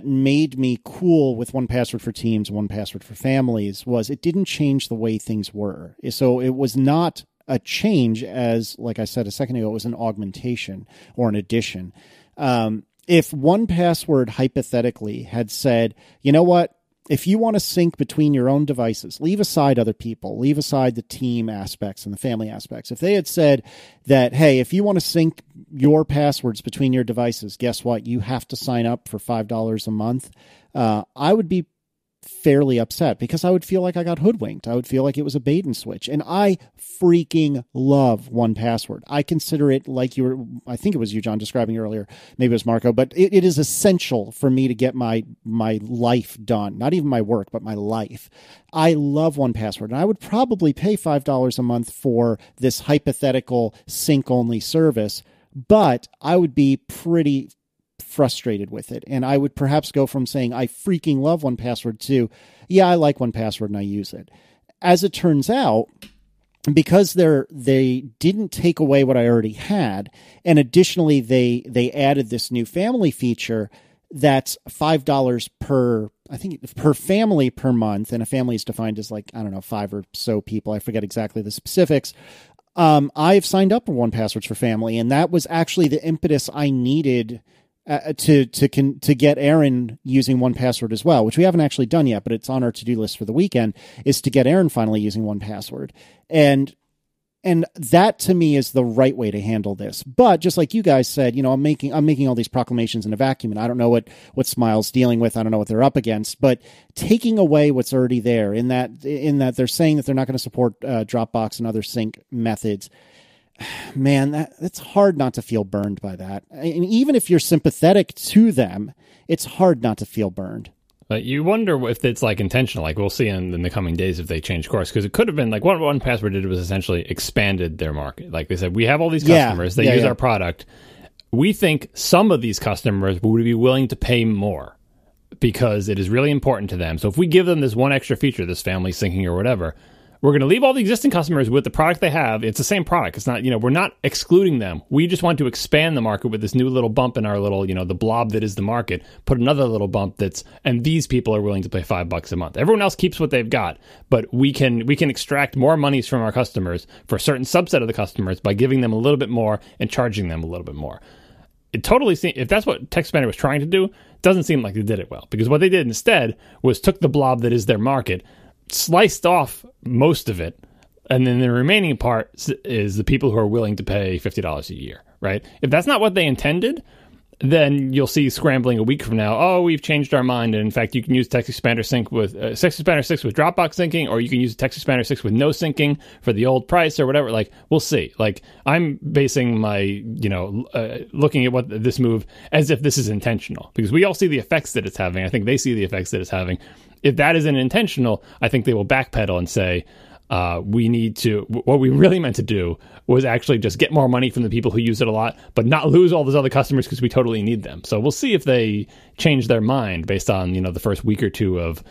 made me cool with 1Password for Teams, 1Password for Families was it didn't change the way things were. So it was not a change, as like I said a second ago, it was an augmentation or an addition. If 1Password hypothetically had said, you know what, if you want to sync between your own devices, leave aside other people, leave aside the team aspects and the family aspects. If they had said that, hey, if you want to sync your passwords between your devices, guess what? You have to sign up for $5 a month. I would be fairly upset because I would feel like I got hoodwinked. I would feel like it was a bait and switch. And I freaking love 1Password. I consider it, like I think it was you, John, describing earlier. Maybe it was Marco, but it is essential for me to get my life done. Not even my work, but my life. I love 1Password. And I would probably pay $5 a month for this hypothetical sync-only service, but I would be pretty frustrated with it. And I would perhaps go from saying, I freaking love 1Password to, yeah, I like 1Password and I use it. As it turns out, because they didn't take away what I already had, and additionally, they added this new family feature that's $5 per family per month. And a family is defined as like, I don't know, 5 or so people. I forget exactly the specifics. I've signed up for 1Password for Family, and that was actually the impetus I needed to get Aaron using 1Password as well, which we haven't actually done yet, but it's on our to-do list for the weekend, is to get Aaron finally using 1Password. And that to me is the right way to handle this. But just like you guys said, I'm making all these proclamations in a vacuum, and I don't know what Smile's dealing with. I don't know what they're up against, but taking away what's already there in that they're saying that they're not going to support Dropbox and other sync methods. Man, it's hard not to feel burned by that. And even if you're sympathetic to them, it's hard not to feel burned. But you wonder if it's like intentional. Like, we'll see in the coming days if they change course, because it could have been like what 1Password did was essentially expanded their market. Like they said, we have all these customers. They use our product. We think some of these customers would be willing to pay more because it is really important to them. So if we give them this one extra feature, this family syncing or whatever, we're going to leave all the existing customers with the product they have. It's the same product. It's not, we're not excluding them. We just want to expand the market with this new little bump in our little, the blob that is the market. Put another little bump and these people are willing to pay $5 a month. Everyone else keeps what they've got, but we can extract more monies from our customers for a certain subset of the customers by giving them a little bit more and charging them a little bit more. It totally seems, if that's what TextExpander was trying to do, it doesn't seem like they did it well, because what they did instead was took the blob that is their market, sliced off most of it, And then the remaining part is the people who are willing to pay $50 a year, right? If that's not what they intended, then you'll see scrambling a week from now. Oh, we've changed our mind. And in fact, you can use TextExpander Sync with TextExpander 6 with Dropbox syncing, or you can use TextExpander 6 with no syncing for the old price or whatever. Like, we'll see. Like, I'm basing my, looking at what this move as if this is intentional, because we all see the effects that it's having. I think they see the effects that it's having. If that isn't intentional, I think they will backpedal and say, what we really meant to do was actually just get more money from the people who use it a lot, but not lose all those other customers because we totally need them. So we'll see if they change their mind based on, the first week or two of,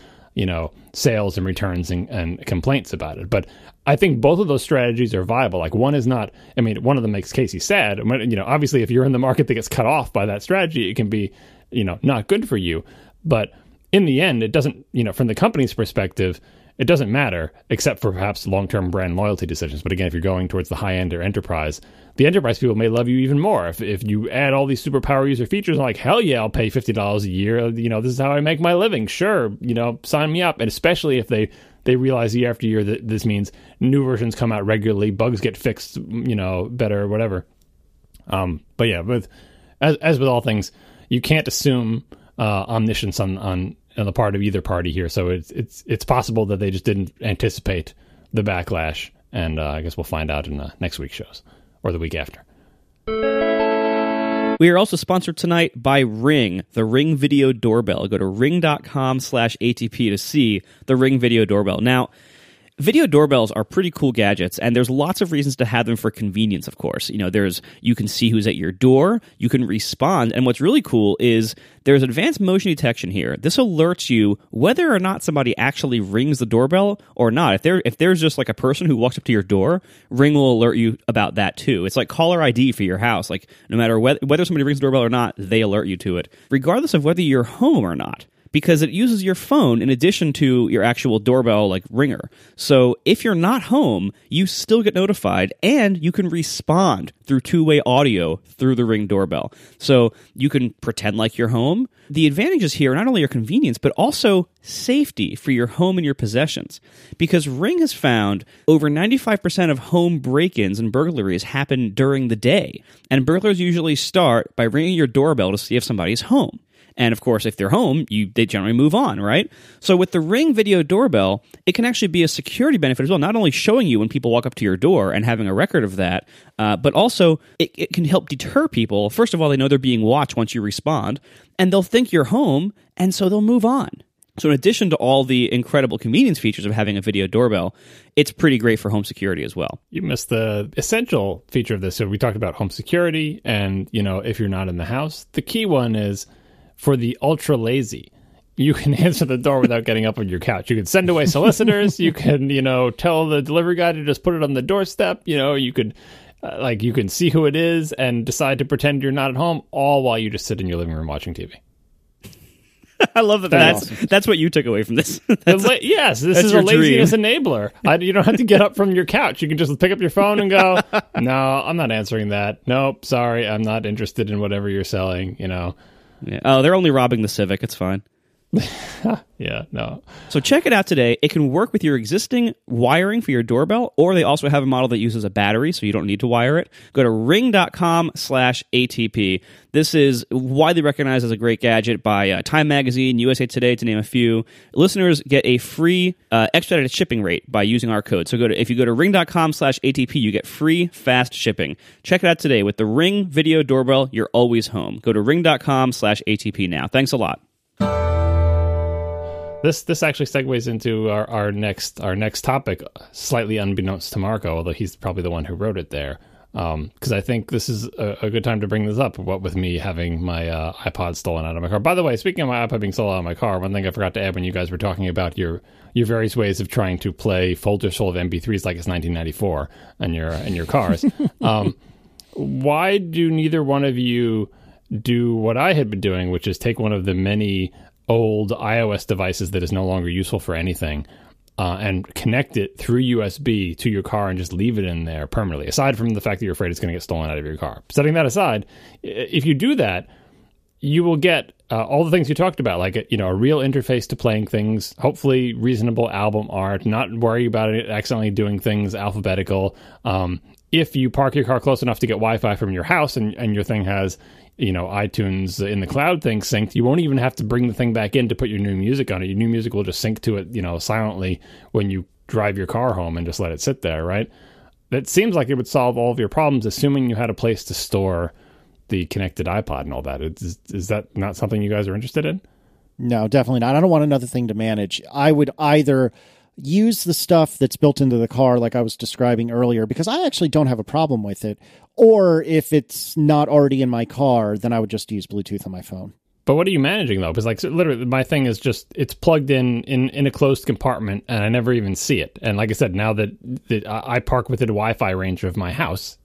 sales and returns and complaints about it. But I think both of those strategies are viable. Like, one is not, one of them makes Casey sad. Obviously if you're in the market that gets cut off by that strategy, it can be, not good for you. But in the end, it doesn't, from the company's perspective, it doesn't matter, except for perhaps long-term brand loyalty decisions. But again, if you're going towards the high-end or enterprise, the enterprise people may love you even more. If you add all these superpower user features, like, hell yeah, I'll pay $50 a year. This is how I make my living. Sure, sign me up. And especially if they realize year after year that this means new versions come out regularly, bugs get fixed, better, whatever. But yeah, as with all things, you can't assume omniscience on the part of either party here. So it's possible that they just didn't anticipate the backlash, and I guess we'll find out in next week's shows or the week after. We are also sponsored tonight by Ring, the Ring Video Doorbell. Go to ring.com/ATP to see the Ring Video Doorbell. Now, video doorbells are pretty cool gadgets, and there's lots of reasons to have them for convenience, of course. You can see who's at your door, you can respond, and what's really cool is there's advanced motion detection here. This alerts you whether or not somebody actually rings the doorbell or not. If there's just like a person who walks up to your door, Ring will alert you about that too. It's like caller ID for your house. Like, no matter whether somebody rings the doorbell or not, they alert you to it, regardless of whether you're home or not, because it uses your phone in addition to your actual doorbell, like, ringer. So if you're not home, you still get notified, and you can respond through two-way audio through the Ring doorbell. So you can pretend like you're home. The advantages here not only are convenience, but also safety for your home and your possessions, because Ring has found over 95% of home break-ins and burglaries happen during the day, and burglars usually start by ringing your doorbell to see if somebody's home. And of course, if they're home, they generally move on, right? So with the Ring Video Doorbell, it can actually be a security benefit as well, not only showing you when people walk up to your door and having a record of that, but also it can help deter people. First of all, they know they're being watched once you respond, and they'll think you're home, and so they'll move on. So in addition to all the incredible convenience features of having a video doorbell, it's pretty great for home security as well. You missed the essential feature of this. So we talked about home security and, if you're not in the house. The key one is, for the ultra lazy, you can answer the door without getting up on your couch. You can send away solicitors. You can, tell the delivery guy to just put it on the doorstep. You could, you can see who it is and decide to pretend you're not at home, all while you just sit in your living room watching TV. I love that. That's what you took away from this. Yes, this is a laziness enabler. You don't have to get up from your couch. You can just pick up your phone and go, no, I'm not answering that. Nope, sorry, I'm not interested in whatever you're selling. Yeah. Oh, they're only robbing the Civic. It's fine. Yeah, no. So check it out today. It can work with your existing wiring for your doorbell, or they also have a model that uses a battery, so you don't need to wire it. Go to ring.com/ATP. This is widely recognized as a great gadget by Time Magazine, USA Today, to name a few. Listeners get a free expedited shipping rate by using our code. So if you go to ring.com/ATP, you get free, fast shipping. Check it out today. With the Ring Video Doorbell, you're always home. Go to ring.com/ATP now. Thanks a lot. This actually segues into our next topic, slightly unbeknownst to Marco, although he's probably the one who wrote it there, because I think this is a good time to bring this up, what with me having my iPod stolen out of my car. By the way, speaking of my iPod being stolen out of my car, one thing I forgot to add when you guys were talking about your various ways of trying to play folders full of MP3s like it's 1994 in your cars, why do neither one of you do what I had been doing, which is take one of the many old iOS devices that is no longer useful for anything and connect it through USB to your car and just leave it in there permanently, aside from the fact that you're afraid it's going to get stolen out of your car. Setting that aside, if you do that, you will get all the things you talked about, like, you know, a real interface to playing things, hopefully reasonable album art, not worry about it accidentally doing things alphabetical. If you park your car close enough to get Wi-Fi from your house and your thing has, you know, iTunes in the cloud thing synced, you won't even have to bring the thing back in to put your new music on it. Your new music will just sync to it, you know, silently when you drive your car home and just let it sit there, right? That seems like it would solve all of your problems, assuming you had a place to store the connected iPod and all that. Is that not something you guys are interested in? No, definitely not. I don't want another thing to manage. I would either use the stuff that's built into the car, like I was describing earlier, because I actually don't have a problem with it. Or if it's not already in my car, then I would just use Bluetooth on my phone. But what are you managing, though? Because, like, so literally, my thing is just, it's plugged in a closed compartment, and I never even see it. And like I said, now that I park within a Wi-Fi range of my house,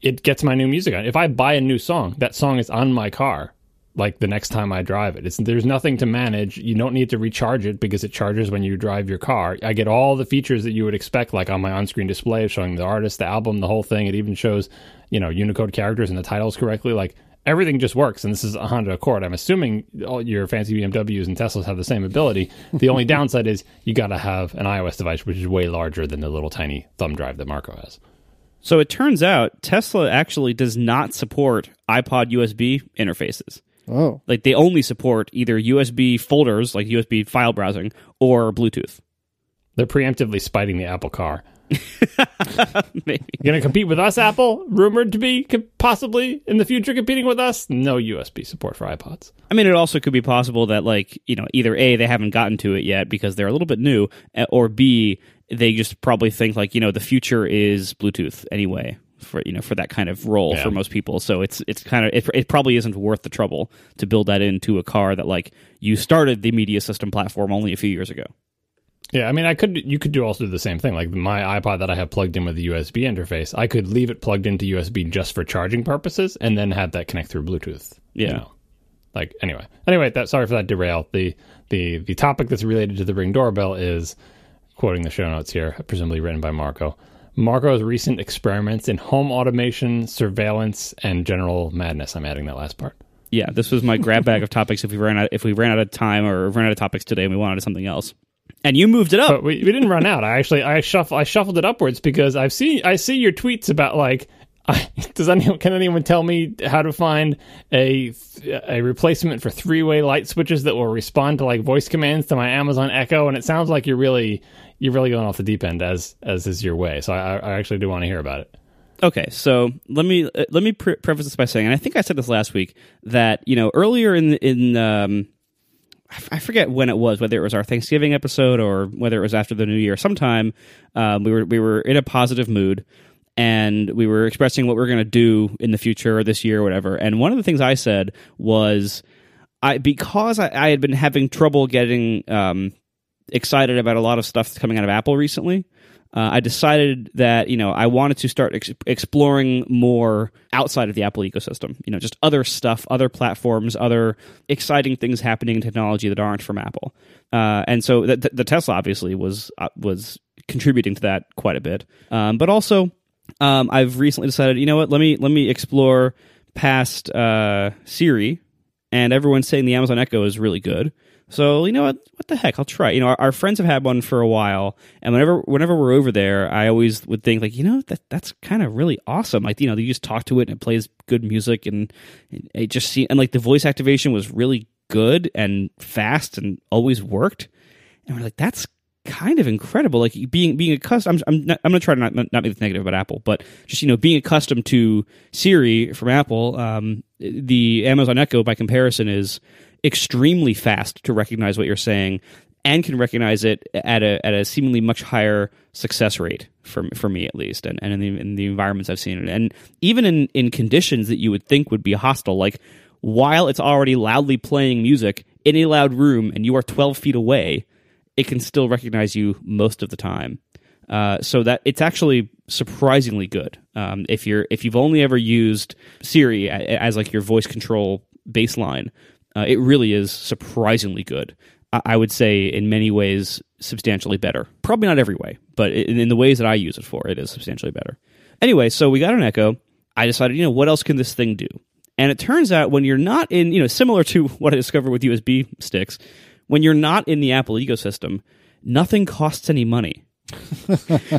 it gets my new music on. If I buy a new song, that song is on my car, like, the next time I drive it. There's nothing to manage. You don't need to recharge it because it charges when you drive your car. I get all the features that you would expect, like on my on-screen display, of showing the artist, the album, the whole thing. It even shows, you know, Unicode characters and the titles correctly, like, everything just works, and this is a Honda Accord. I'm assuming all your fancy BMWs and Teslas have the same ability. The only downside is you got to have an iOS device, which is way larger than the little tiny thumb drive that Marco has. So it turns out Tesla actually does not support iPod USB interfaces. Oh. Like, they only support either USB folders, like USB file browsing, or Bluetooth. They're preemptively spiting the Apple car. Maybe. You're gonna compete with us, Apple? Rumored to be possibly in the future competing with us? No USB support for iPods. I mean, it also could be possible that, like, you know, either A, they haven't gotten to it yet because they're a little bit new, or B, they just probably think, like, you know, the future is Bluetooth anyway for, you know, for that kind of role. Yeah. For most people, so it's kind of it probably isn't worth the trouble to build that into a car that, like, you started the media system platform only a few years ago. Yeah, I mean, you could do also the same thing. Like, my iPod that I have plugged in with the USB interface, I could leave it plugged into USB just for charging purposes, and then have that connect through Bluetooth. Yeah. You know? Like, anyway, sorry for that derail. The topic that's related to the Ring doorbell is, quoting the show notes here, presumably written by Marco's recent experiments in home automation, surveillance, and general madness. I'm adding that last part. Yeah, this was my grab bag of topics. If we ran out of time or ran out of topics today, and we wanted something else. And you moved it up. But we didn't run out. I shuffled it upwards because I see your tweets about, like, can anyone tell me how to find a replacement for three-way light switches that will respond to, like, voice commands to my Amazon Echo? And it sounds like you're really going off the deep end, as is your way. So I actually do want to hear about it. Okay, so let me preface this by saying, and I think I said this last week, that, you know, earlier in I forget when it was, whether it was our Thanksgiving episode or whether it was after the New Year. Sometime we were in a positive mood, and we were expressing what we're going to do in the future or this year or whatever. And one of the things I said was, because I had been having trouble getting excited about a lot of stuff coming out of Apple recently, I decided that, you know, I wanted to start exploring more outside of the Apple ecosystem, you know, just other stuff, other platforms, other exciting things happening in technology that aren't from Apple. And so the Tesla obviously was contributing to that quite a bit. But also, I've recently decided, you know what, let me explore past Siri, and everyone's saying the Amazon Echo is really good. So, you know what the heck, I'll try. You know, our friends have had one for a while, and whenever we're over there, I always would think, like, you know, that's kind of really awesome. Like, you know, you just talk to it and it plays good music, and it just seemed, and, like, the voice activation was really good and fast and always worked. And we're like, that's kind of incredible. Like, being accustomed, I'm going to try to not make this negative about Apple, but just, you know, being accustomed to Siri from Apple, the Amazon Echo by comparison is extremely fast to recognize what you're saying, and can recognize it at a seemingly much higher success rate for me, at least, and in the environments I've seen it, and even in conditions that you would think would be hostile, like while it's already loudly playing music in a loud room and you are 12 feet away, it can still recognize you most of the time. So that it's actually surprisingly good. If you've only ever used Siri as, like, your voice control baseline. It really is surprisingly good. I would say in many ways substantially better. Probably not every way, but in the ways that I use it for, it is substantially better. Anyway, so we got an Echo. I decided, you know, what else can this thing do? And it turns out when you're not in, you know, similar to what I discovered with USB sticks, when you're not in the Apple ecosystem, nothing costs any money.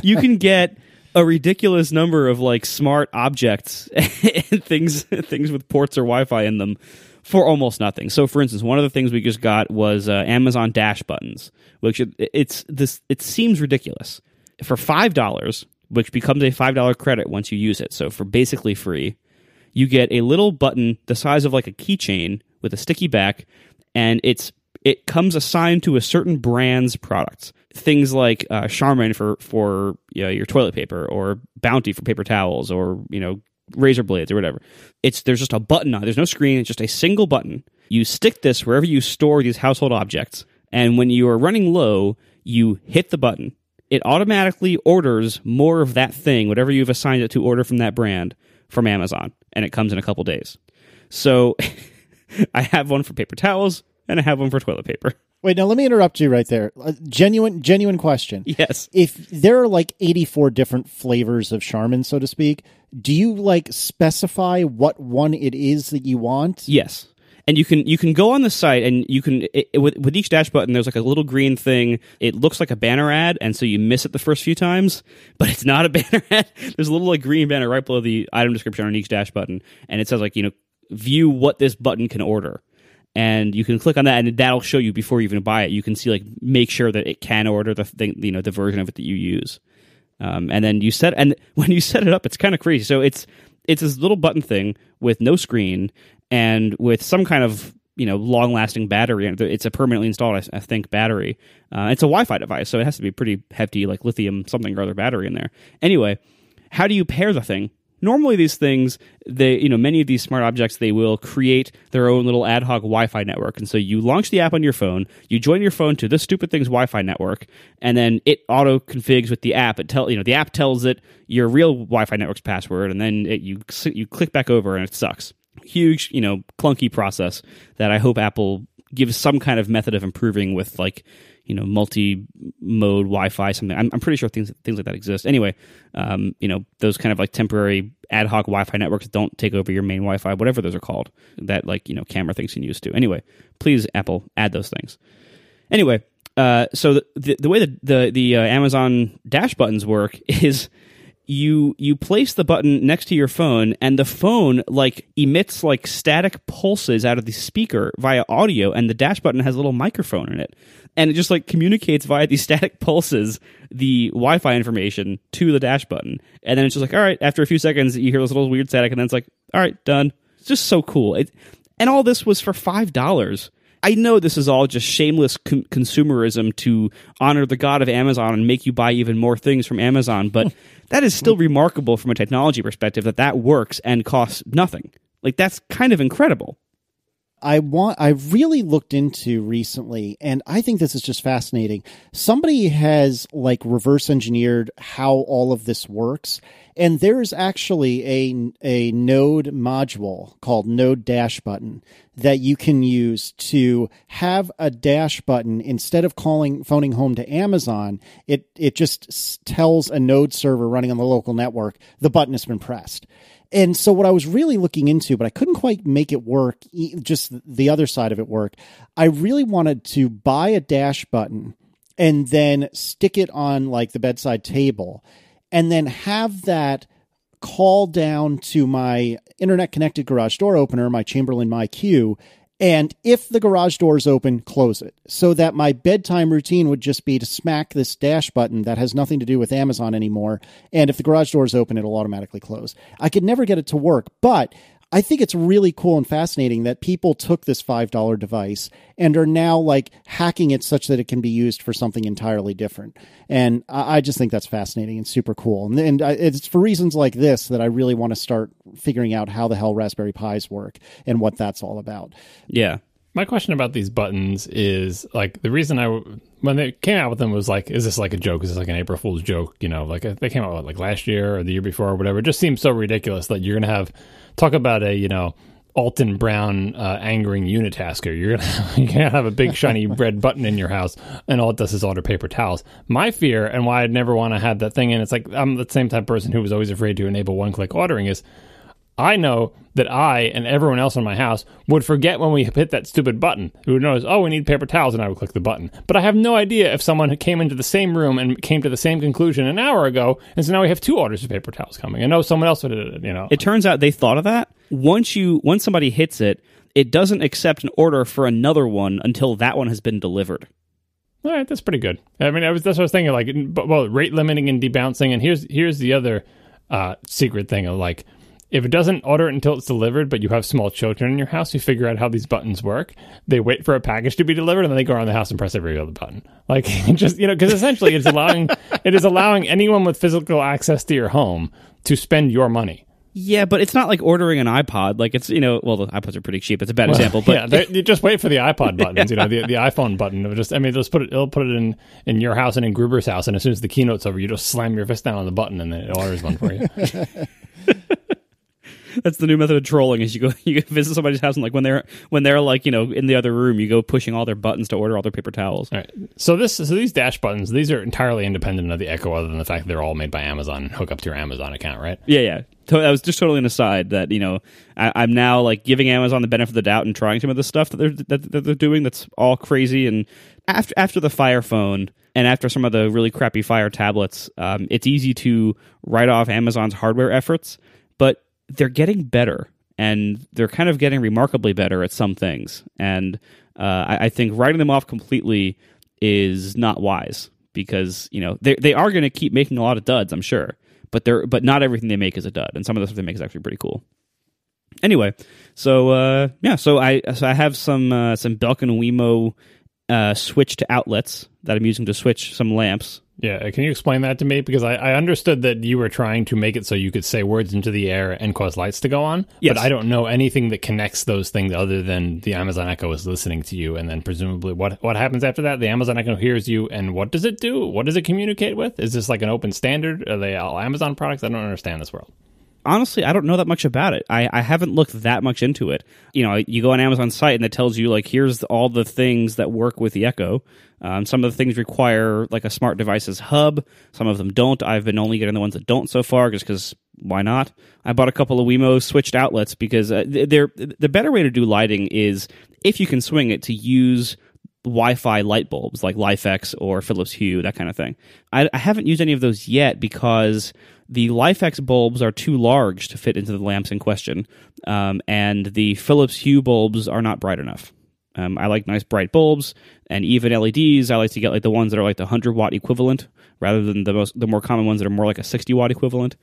You can get a ridiculous number of like smart objects and things with ports or Wi-Fi in them for almost nothing. So, for instance, one of the things we just got was Amazon Dash Buttons, which it seems ridiculous for $5, which becomes a $5 credit once you use it. So, for basically free, you get a little button the size of like a keychain with a sticky back, and it comes assigned to a certain brand's products. Things like Charmin for you know, your toilet paper, or Bounty for paper towels, or you know, razor blades or whatever. There's just a button on it. There's no screen. It's just a single button. You stick this wherever you store these household objects, and when you are running low, you hit the button. It automatically orders more of that thing, whatever you've assigned it to order from that brand, from Amazon, and it comes in a couple days. So I have one for paper towels, and I have one for toilet paper. Wait, now let me interrupt you right there. Genuine question. Yes. If there are like 84 different flavors of Charmin, so to speak, do you like specify what one it is that you want? Yes. And you can go on the site, and you can with each dash button, there's like a little green thing. It looks like a banner ad, and so you miss it the first few times, but it's not a banner ad. There's a little like green banner right below the item description on each dash button, and it says like, you know, view what this button can order. And you can click on that, and that'll show you before you even buy it. You can see, like, make sure that it can order the thing, you know, the version of it that you use. And then you set, and when you set it up, it's kind of crazy. So it's this little button thing with no screen and with some kind of, you know, long-lasting battery. It's a permanently installed, I think, battery. It's a Wi-Fi device, so it has to be pretty hefty, like lithium something or other battery in there. Anyway, how do you pair the thing? Normally, these things, they, you know, many of these smart objects, they will create their own little ad hoc Wi-Fi network. And so you launch the app on your phone, you join your phone to this stupid thing's Wi-Fi network, and then it auto configs with the app. The app tells it your real Wi-Fi network's password, and then you click back over, and it sucks. Huge, you know, clunky process that I hope Apple gives some kind of method of improving with, like, you know, multi-mode Wi-Fi, something. I'm pretty sure things like that exist. Anyway, you know, those kind of like temporary ad hoc Wi-Fi networks that don't take over your main Wi-Fi, whatever those are called, that like, you know, camera things can use too. Anyway, please, Apple, add those things. Anyway, so the way that the Amazon Dash Buttons work is you place the button next to your phone, and the phone like emits like static pulses out of the speaker via audio, and the Dash Button has a little microphone in it. And it just like communicates via these static pulses the Wi-Fi information to the Dash Button. And then it's just like, all right, after a few seconds, you hear this little weird static, and then it's like, all right, done. It's just so cool. And all this was for $5. I know this is all just shameless consumerism to honor the god of Amazon and make you buy even more things from Amazon, but that is still remarkable from a technology perspective that works and costs nothing. Like, that's kind of incredible. I really looked into recently, and I think this is just fascinating. Somebody has like reverse engineered how all of this works, and there is actually a Node module called Node Dash Button that you can use to have a dash button. Instead of phoning home to Amazon, it just tells a Node server running on the local network the button has been pressed. And so what I was really looking into, but I couldn't quite make it work, just the other side of it work, I really wanted to buy a dash button and then stick it on like the bedside table and then have that call down to my internet-connected garage door opener, my Chamberlain MyQ, and if the garage door is open, close it, so that my bedtime routine would just be to smack this dash button that has nothing to do with Amazon anymore. And if the garage door is open, it'll automatically close. I could never get it to work, but I think it's really cool and fascinating that people took this $5 device and are now like hacking it such that it can be used for something entirely different. And I just think that's fascinating and super cool. And it's for reasons like this that I really want to start figuring out how the hell Raspberry Pis work and what that's all about. Yeah. My question about these buttons is like the reason when they came out with them was like, is this like a joke? Is this like an April Fool's joke? You know, like they came out with, like last year or the year before or whatever. It just seems so ridiculous that you're going to have, talk about a, you know, Alton Brown angering unitasker. You're gonna have a big shiny red button in your house, and all it does is order paper towels. My fear, and why I'd never want to have that thing, and it's like I'm the same type of person who was always afraid to enable one-click ordering, is I know that I and everyone else in my house would forget when we hit that stupid button. We would notice, oh, we need paper towels, and I would click the button. But I have no idea if someone came into the same room and came to the same conclusion an hour ago, and so now we have two orders of paper towels coming. I know someone else would have did it, you know. It turns out they thought of that. Once somebody hits it, it doesn't accept an order for another one until that one has been delivered. All right, that's pretty good. I mean, that's what I was thinking, like, well, rate limiting and debouncing, and here's the other secret thing of, like, if it doesn't order it until it's delivered, but you have small children in your house, you figure out how these buttons work. They wait for a package to be delivered, and then they go around the house and press every other button. Like, just, you know, because essentially it is allowing anyone with physical access to your home to spend your money. Yeah, but it's not like ordering an iPod. Like, it's, you know, well, the iPods are pretty cheap. It's a bad example, but yeah, you just wait for the iPod buttons. You know, the iPhone button. It'll just, I mean, it'll put it in your house and in Gruber's house, and as soon as the keynote's over, you just slam your fist down on the button, and then it orders one for you. That's the new method of trolling. Is you go visit somebody's house, and like when they're like, you know, in the other room, you go pushing all their buttons to order all their paper towels. All right. So these dash buttons, these are entirely independent of the Echo, other than the fact that they're all made by Amazon and hook up to your Amazon account, right? Yeah. That was just totally an aside that, you know, I'm now like giving Amazon the benefit of the doubt and trying some of the stuff that they're doing that's all crazy. And after the Fire phone and after some of the really crappy Fire tablets, it's easy to write off Amazon's hardware efforts, but they're getting better, and they're kind of getting remarkably better at some things. And I think writing them off completely is not wise, because, you know, they are going to keep making a lot of duds, I'm sure. But not everything they make is a dud, and some of the stuff they make is actually pretty cool. Anyway, so I have some Belkin WeMo switch to outlets that I'm using to switch some lamps. Yeah, can you explain that to me? Because I understood that you were trying to make it so you could say words into the air and cause lights to go on. Yes. But I don't know anything that connects those things other than the Amazon Echo is listening to you, and then presumably what happens after that? The Amazon Echo hears you, and what does it do? What does it communicate with? Is this like an open standard? Are they all Amazon products? I don't understand this world. Honestly, I don't know that much about it. I haven't looked that much into it. You know, you go on Amazon's site and it tells you, like, here's all the things that work with the Echo. Some of the things require, like, a smart devices hub. Some of them don't. I've been only getting the ones that don't so far, just because why not? I bought a couple of WeMo switched outlets because the better way to do lighting is, if you can swing it, to use Wi-Fi light bulbs like LifeX or Philips Hue, that kind of thing. I haven't used any of those yet because the LifeX bulbs are too large to fit into the lamps in question, and the Philips Hue bulbs are not bright enough. I like nice bright bulbs, and even LEDs, I like to get like the ones that are like the 100-watt equivalent rather than the more common ones that are more like a 60-watt equivalent,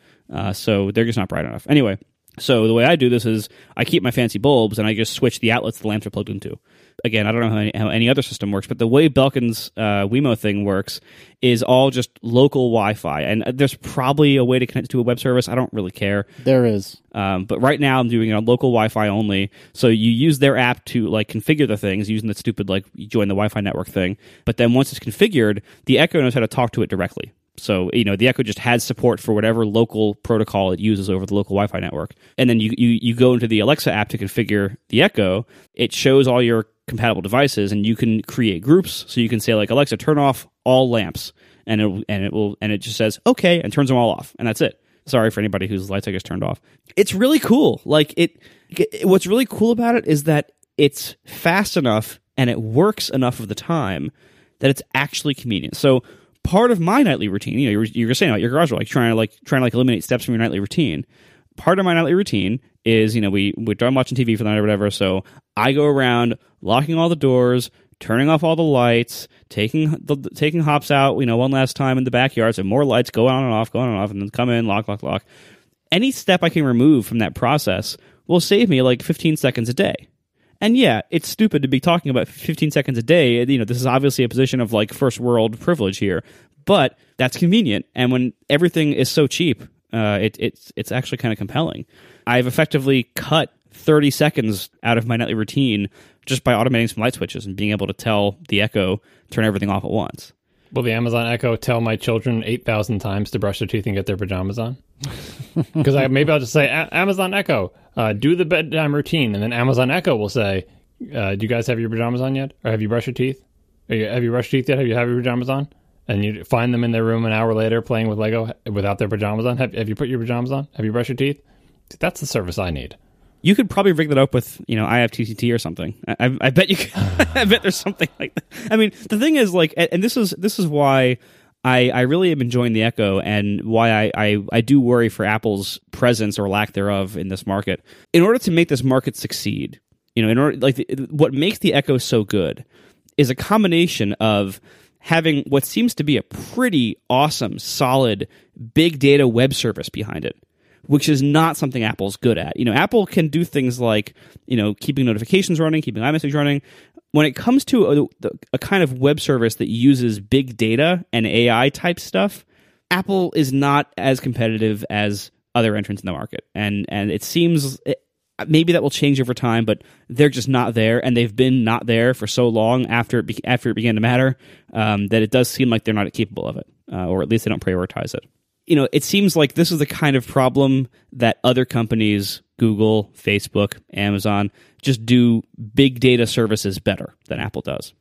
so they're just not bright enough. Anyway, so the way I do this is I keep my fancy bulbs, and I just switch the outlets the lamps are plugged into. Again, I don't know how any other system works, but the way Belkin's WeMo thing works is all just local Wi-Fi. And there's probably a way to connect to a web service. I don't really care. There is. But right now I'm doing it on local Wi-Fi only. So you use their app to, like, configure the things using that stupid, like, join the Wi-Fi network thing. But then once it's configured, the Echo knows how to talk to it directly. So, you know, the Echo just has support for whatever local protocol it uses over the local Wi-Fi network. And then you go into the Alexa app to configure the Echo. It shows all your compatible devices, and you can create groups. So you can say, like, Alexa, turn off all lamps, and it just says okay and turns them all off, and that's it. Sorry for anybody whose lights I guess turned off. It's really cool. Like, what's really cool about it is that it's fast enough and it works enough of the time that it's actually convenient. So part of my nightly routine, you know, you're saying about your garage, like trying to eliminate steps from your nightly routine. Part of my nightly routine is, you know, we're done watching TV for the night or whatever, so I go around locking all the doors, turning off all the lights, taking hops out, you know, one last time in the backyard, so more lights go on and off, and then come in, lock. Any step I can remove from that process will save me like 15 seconds a day. And yeah, it's stupid to be talking about 15 seconds a day. You know, this is obviously a position of, like, first world privilege here, but that's convenient. And when everything is so cheap, it's actually kind of compelling. I've effectively cut 30 seconds out of my nightly routine just by automating some light switches and being able to tell the Echo, turn everything off at once. Will the Amazon Echo tell my children 8,000 times to brush their teeth and get their pajamas on? Because maybe I'll just say, Amazon Echo, do the bedtime routine. And then Amazon Echo will say, do you guys have your pajamas on yet? Or have you brushed your teeth? Have you brushed your teeth yet? Have you have your pajamas on? And you find them in their room an hour later playing with Lego without their pajamas on. Have you put your pajamas on? Have you brushed your teeth? That's the service I need. You could probably rig that up with, you know, IFTTT or something. I bet you could. I bet there's something like that. I mean, the thing is, like, and this is why I really am enjoying the Echo, and why I do worry for Apple's presence or lack thereof in this market. In order to make this market succeed, you know, in order, like, what makes the Echo so good is a combination of having what seems to be a pretty awesome, solid, big data web service behind it, which is not something Apple's good at. You know, Apple can do things like, you know, keeping notifications running, keeping iMessage running. When it comes to a kind of web service that uses big data and AI type stuff, Apple is not as competitive as other entrants in the market. And it seems maybe that will change over time, but they're just not there, and they've been not there for so long after it began to matter, that it does seem like they're not capable of it, or at least they don't prioritize it. You know, it seems like this is the kind of problem that other companies, Google, Facebook, Amazon, just do big data services better than Apple does.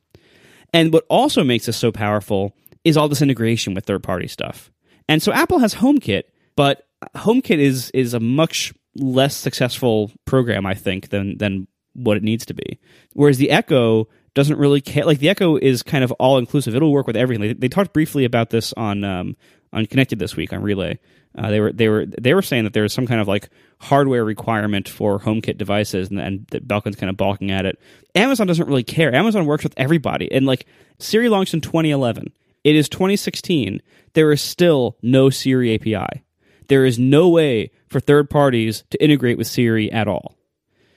And what also makes this so powerful is all this integration with third-party stuff. And so Apple has HomeKit, but HomeKit is a much less successful program, I think, than what it needs to be. Whereas the Echo doesn't really care. Like, the Echo is kind of all-inclusive. It'll work with everything. They talked briefly about this on Connected this week on Relay. They were saying that there is some kind of like hardware requirement for HomeKit devices, and that Belkin's kind of balking at it. Amazon doesn't really care. Amazon works with everybody, and like Siri launched in 2011. It is 2016. There is still no Siri API. There is no way for third parties to integrate with Siri at all.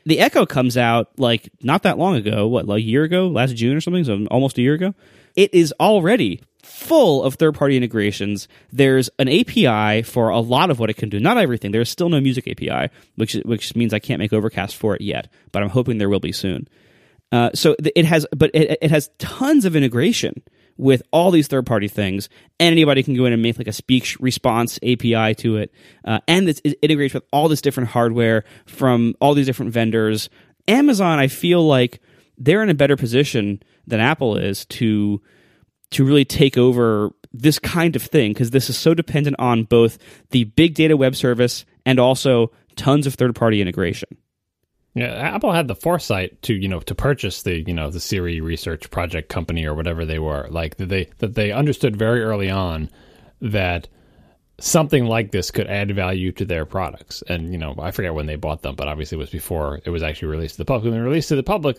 The Echo comes out like not that long ago, a year ago, last June or something, so almost a year ago. It is already full of third-party integrations. There's an API for a lot of what it can do. Not everything. There's still no music API, which means I can't make Overcast for it yet, but I'm hoping there will be soon. So it has tons of integration with all these third-party things, and anybody can go in and make like a speech response API to it, and it integrates with all this different hardware from all these different vendors. Amazon, I feel like they're in a better position than Apple is to really take over this kind of thing, because this is so dependent on both the big data web service and also tons of third-party integration. Yeah, Apple had the foresight to purchase the Siri research project company or whatever they were. Like, they understood very early on that something like this could add value to their products. And, you know, I forget when they bought them, but obviously it was before it was actually released to the public. When they released to the public,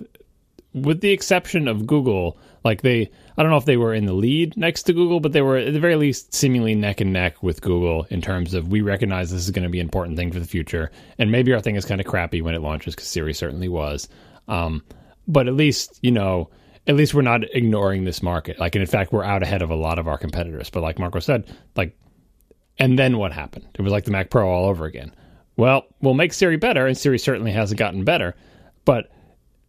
with the exception of Google, like, I don't know if they were in the lead next to Google, but they were at the very least seemingly neck and neck with Google in terms of, we recognize this is going to be an important thing for the future, and maybe our thing is kind of crappy when it launches, because Siri certainly was. But at least we're not ignoring this market. Like, and in fact, we're out ahead of a lot of our competitors. But like Marco said, like, and then what happened? It was like the Mac Pro all over again. Well, we'll make Siri better, and Siri certainly hasn't gotten better, but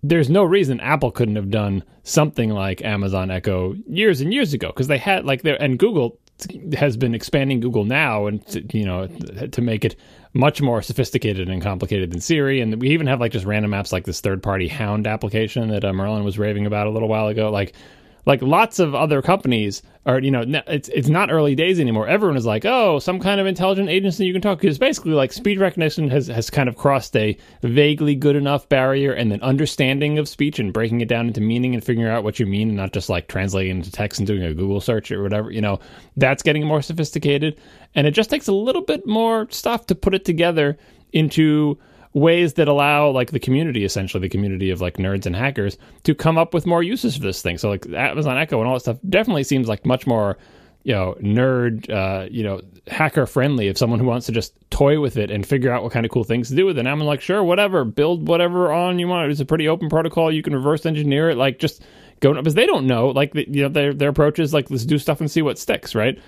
there's no reason Apple couldn't have done something like Amazon Echo years and years ago, because they had like their, and Google has been expanding Google Now, and to make it much more sophisticated and complicated than Siri. And we even have like just random apps like this third-party Hound application that Merlin was raving about a little while ago. Like lots of other companies are, it's not early days anymore. Everyone is like, oh, some kind of intelligent agency you can talk to. It's basically like speech recognition has kind of crossed a vaguely good enough barrier, and then understanding of speech and breaking it down into meaning and figuring out what you mean, and not just like translating into text and doing a Google search or whatever, that's getting more sophisticated. And it just takes a little bit more stuff to put it together into ways that allow like the community of like nerds and hackers to come up with more uses for this thing. So like Amazon Echo and all that stuff definitely seems like much more, nerd, hacker friendly, if someone who wants to just toy with it and figure out what kind of cool things to do with it. And I'm like, sure, whatever, build whatever on you want. It's a pretty open protocol. You can reverse engineer it. Like, just go, because they don't know, like, their approach is like, let's do stuff and see what sticks. Right.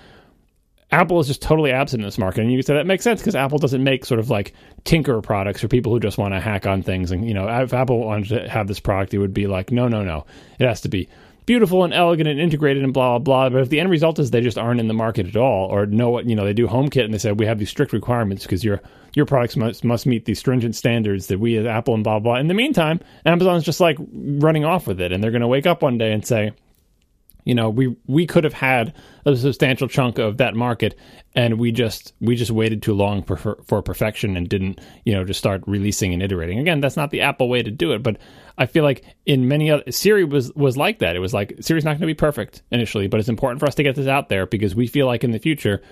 Apple is just totally absent in this market, and you could say that makes sense, because Apple doesn't make sort of like tinker products for people who just want to hack on things. And if Apple wanted to have this product, it would be like, no, it has to be beautiful and elegant and integrated and blah blah blah. But if the end result is they just aren't in the market at all, or know what they do HomeKit and they say we have these strict requirements because your products must meet these stringent standards that we as Apple and blah blah. In the meantime, Amazon's just like running off with it, and they're going to wake up one day and say, You know, we could have had a substantial chunk of that market, and we just waited too long for perfection and didn't, you know, just start releasing and iterating. Again, that's not the Apple way to do it, but I feel like in many other, Siri was like that. It was like, Siri's not going to be perfect initially, but it's important for us to get this out there because we feel like in the future,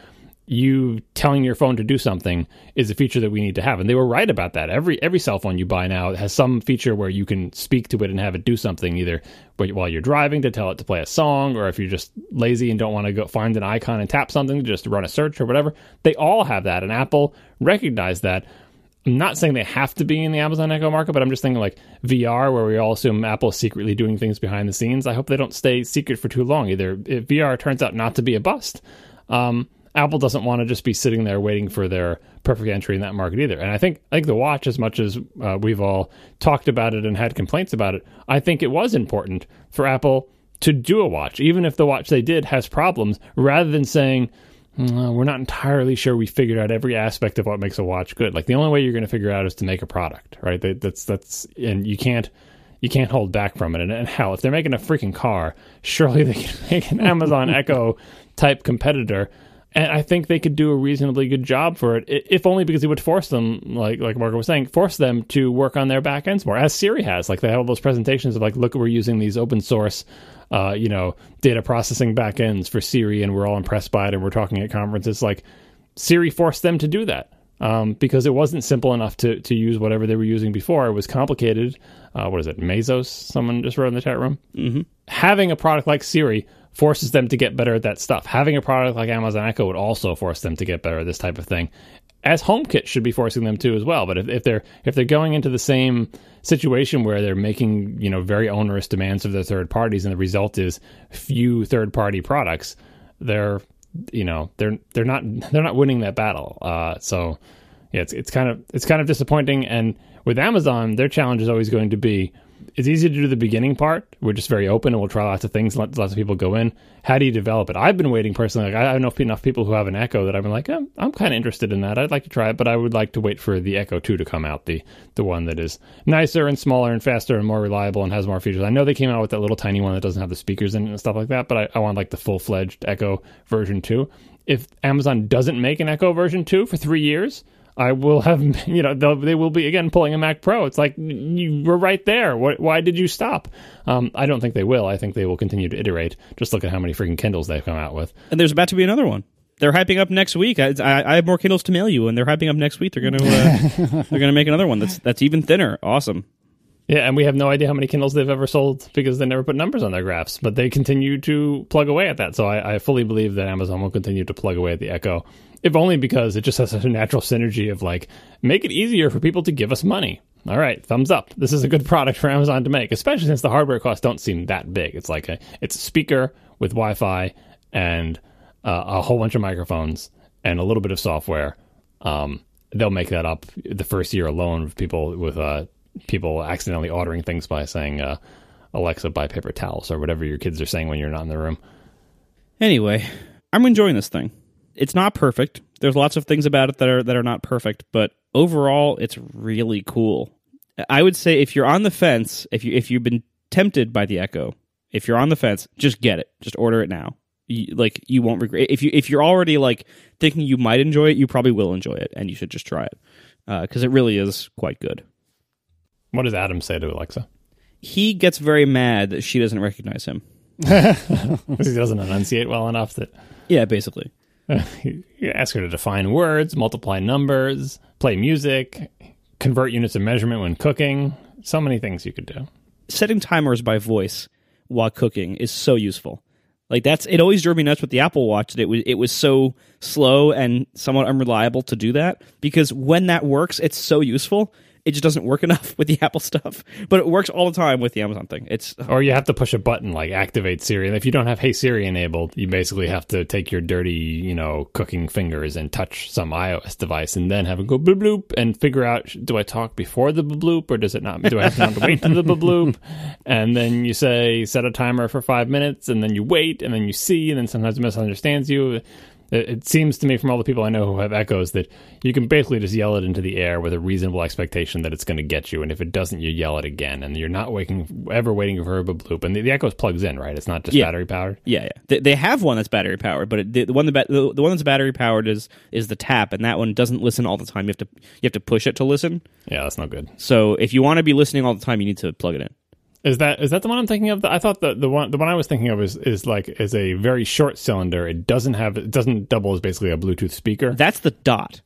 you telling your phone to do something is a feature that we need to have. And they were right about that. Every cell phone you buy now has some feature where you can speak to it and have it do something, either while you're driving to tell it to play a song, or if you're just lazy and don't want to go find an icon and tap something to just run a search or whatever. They all have that, and Apple recognized that. I'm not saying they have to be in the Amazon Echo market, but I'm just thinking like VR, where we all assume Apple's secretly doing things behind the scenes. I hope they don't stay secret for too long either. If VR turns out not to be a bust, Apple doesn't want to just be sitting there waiting for their perfect entry in that market either. And I think the watch, as much as we've all talked about it and had complaints about it, I think it was important for Apple to do a watch, even if the watch they did has problems, rather than saying, we're not entirely sure we figured out every aspect of what makes a watch good. Like, the only way you're going to figure out is to make a product, right? That's and you can't hold back from it. And hell, if they're making a freaking car, surely they can make an Amazon Echo type competitor. And I think they could do a reasonably good job for it, if only because it would force them, like Marco was saying, force them to work on their back ends more, as Siri has. Like, they have all those presentations of like, look, we're using these open source, data processing back ends for Siri, and we're all impressed by it, and we're talking at conferences. Like, Siri forced them to do that because it wasn't simple enough to use whatever they were using before. It was complicated. What is it? Mesos? Someone just wrote in the chat room. Mm-hmm. Having a product like Siri forces them to get better at that stuff. Having a product like Amazon Echo would also force them to get better at this type of thing, as HomeKit should be forcing them to as well. But if they're going into the same situation where they're making, you know, very onerous demands of their third parties, and the result is few third party products, they're not winning that battle. So yeah, it's kind of disappointing. And with Amazon, their challenge is always going to be, it's easy to do the beginning part. We're just very open, and we'll try lots of things. Lots of people go in. How do you develop it? I've been waiting personally. Like, I know enough people who have an Echo that I've been like, I'm kind of interested in that. I'd like to try it, but I would like to wait for the Echo 2 to come out, the one that is nicer and smaller and faster and more reliable and has more features. I know they came out with that little tiny one that doesn't have the speakers in it and stuff like that, but I want like the full-fledged Echo version 2. If Amazon doesn't make an Echo version 2 for 3 years, I will have, you know, they will be again pulling a Mac Pro. It's like, you were right there. Why did you stop? I don't think they will. I think they will continue to iterate. Just look at how many freaking Kindles they've come out with. And there's about to be another one. They're hyping up next week. I have more Kindles to mail you, and they're hyping up next week. They're gonna they're gonna make another one that's even thinner. Awesome. Yeah, and we have no idea how many Kindles they've ever sold because they never put numbers on their graphs, but they continue to plug away at that. So I fully believe that Amazon will continue to plug away at the Echo, if only because it just has such a natural synergy of like, make it easier for people to give us money. All right, thumbs up. This is a good product for Amazon to make, especially since the hardware costs don't seem that big. It's like it's a speaker with Wi-Fi and a whole bunch of microphones and a little bit of software. They'll make that up the first year alone with people with people accidentally ordering things by saying, Alexa, buy paper towels, or whatever your kids are saying when you're not in the room. Anyway, I'm enjoying this thing. It's not perfect. There's lots of things about it that are not perfect, but overall, it's really cool. I would say if you're on the fence, if you've been tempted by the Echo, if you're on the fence, just get it. Just order it now. You won't regret it. If you're already like thinking you might enjoy it, you probably will enjoy it, and you should just try it because it really is quite good. What does Adam say to Alexa? He gets very mad that she doesn't recognize him. Because he doesn't enunciate well enough that... Yeah, basically. You ask her to define words, multiply numbers, play music, convert units of measurement when cooking. So many things you could do. Setting timers by voice while cooking is so useful. Like, it always drove me nuts with the Apple Watch that it was so slow and somewhat unreliable to do that, because when that works, it's so useful. It just doesn't work enough with the Apple stuff, but it works all the time with the Amazon thing. Or you have to push a button, like activate Siri. And if you don't have Hey Siri enabled, you basically have to take your dirty, cooking fingers and touch some iOS device and then have it go bloop bloop and figure out, do I talk before the bloop or does it not? Do I have to wait for the bloop? And then you say, set a timer for 5 minutes, and then you wait, and then you see, and then sometimes it misunderstands you. It seems to me from all the people I know who have Echoes that you can basically just yell it into the air with a reasonable expectation that it's going to get you. And if it doesn't, you yell it again. And you're not waiting for a bloop. And the Echoes plugs in, right? It's not just battery powered? Yeah, yeah. They have one that's battery powered, but the one that's battery powered is the Tap. And that one doesn't listen all the time. You have to push it to listen. Yeah, that's not good. So if you want to be listening all the time, you need to plug it in. Is that the one I'm thinking of? I thought the one I was thinking of is a very short cylinder. It doesn't double as basically a Bluetooth speaker. That's the Dot.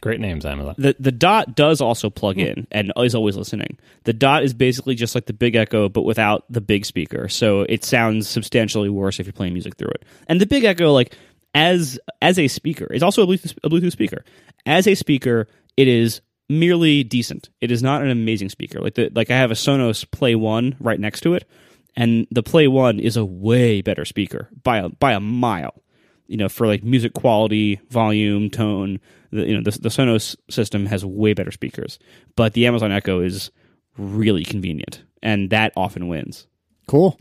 Great names, Amazon. The Dot does also plug in and is always listening. The Dot is basically just like the Big Echo, but without the big speaker, so it sounds substantially worse if you're playing music through it. And the Big Echo, like as a speaker, is also a Bluetooth speaker. As a speaker, it is merely decent. It is not an amazing speaker. Like I have a Sonos Play 1 right next to it, and the Play 1 is a way better speaker by a mile. You know, for like music quality, volume, tone. The Sonos system has way better speakers, but the Amazon Echo is really convenient, and that often wins. Cool.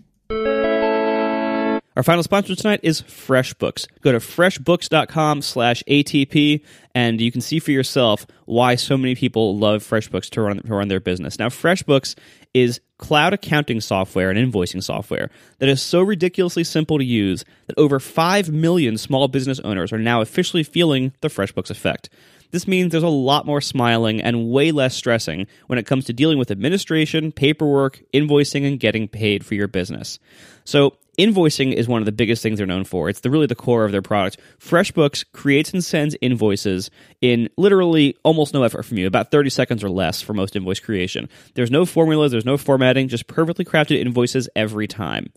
Our final sponsor tonight is FreshBooks. Go to freshbooks.com/ATP, and you can see for yourself why so many people love FreshBooks to run their business. Now, FreshBooks is cloud accounting software and invoicing software that is so ridiculously simple to use that over 5 million small business owners are now officially feeling the FreshBooks effect. This means there's a lot more smiling and way less stressing when it comes to dealing with administration, paperwork, invoicing, and getting paid for your business. So invoicing is one of the biggest things they're known for. It's really the core of their product. FreshBooks creates and sends invoices in literally almost no effort from you, about 30 seconds or less for most invoice creation. There's no formulas, there's no formatting, just perfectly crafted invoices every time.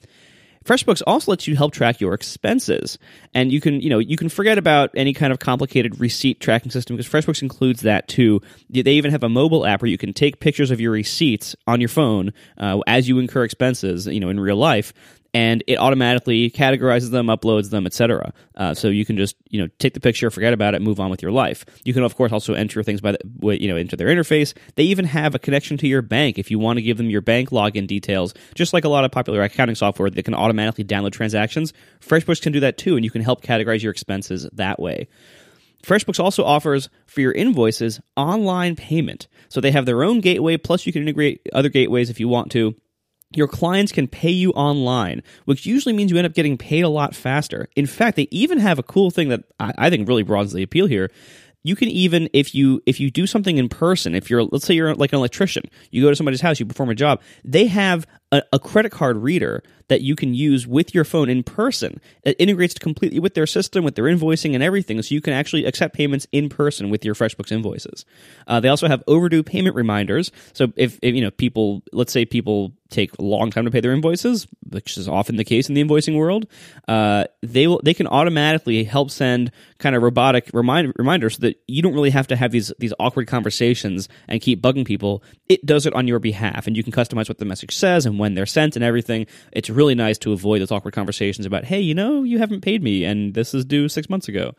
FreshBooks also lets you help track your expenses, and you can forget about any kind of complicated receipt tracking system because FreshBooks includes that too. They even have a mobile app where you can take pictures of your receipts on your phone as you incur expenses, in real life, and it automatically categorizes them, uploads them, etc. So you can just take the picture, forget about it, move on with your life. You can of course also enter things into their interface. They even have a connection to your bank if you want to give them your bank login details. Just like a lot of popular accounting software that can automatically download transactions, FreshBooks can do that too, and you can help categorize your expenses that way. FreshBooks also offers for your invoices online payment. So they have their own gateway, plus you can integrate other gateways if you want to. Your clients can pay you online, which usually means you end up getting paid a lot faster. In fact, they even have a cool thing that I think really broadens the appeal here. You can even, if you do something in person, let's say you're like an electrician, you go to somebody's house, you perform a job, they have a credit card reader that you can use with your phone in person. It integrates completely with their system, with their invoicing and everything, so you can actually accept payments in person with your FreshBooks invoices. They also have overdue payment reminders. So if people take a long time to pay their invoices, which is often the case in the invoicing world, they can automatically help send kind of robotic reminders so that you don't really have to have these awkward conversations and keep bugging people. It does it on your behalf, and you can customize what the message says and when they're sent and everything. It's really nice to avoid those awkward conversations about, hey, you haven't paid me, and this is due 6 months ago.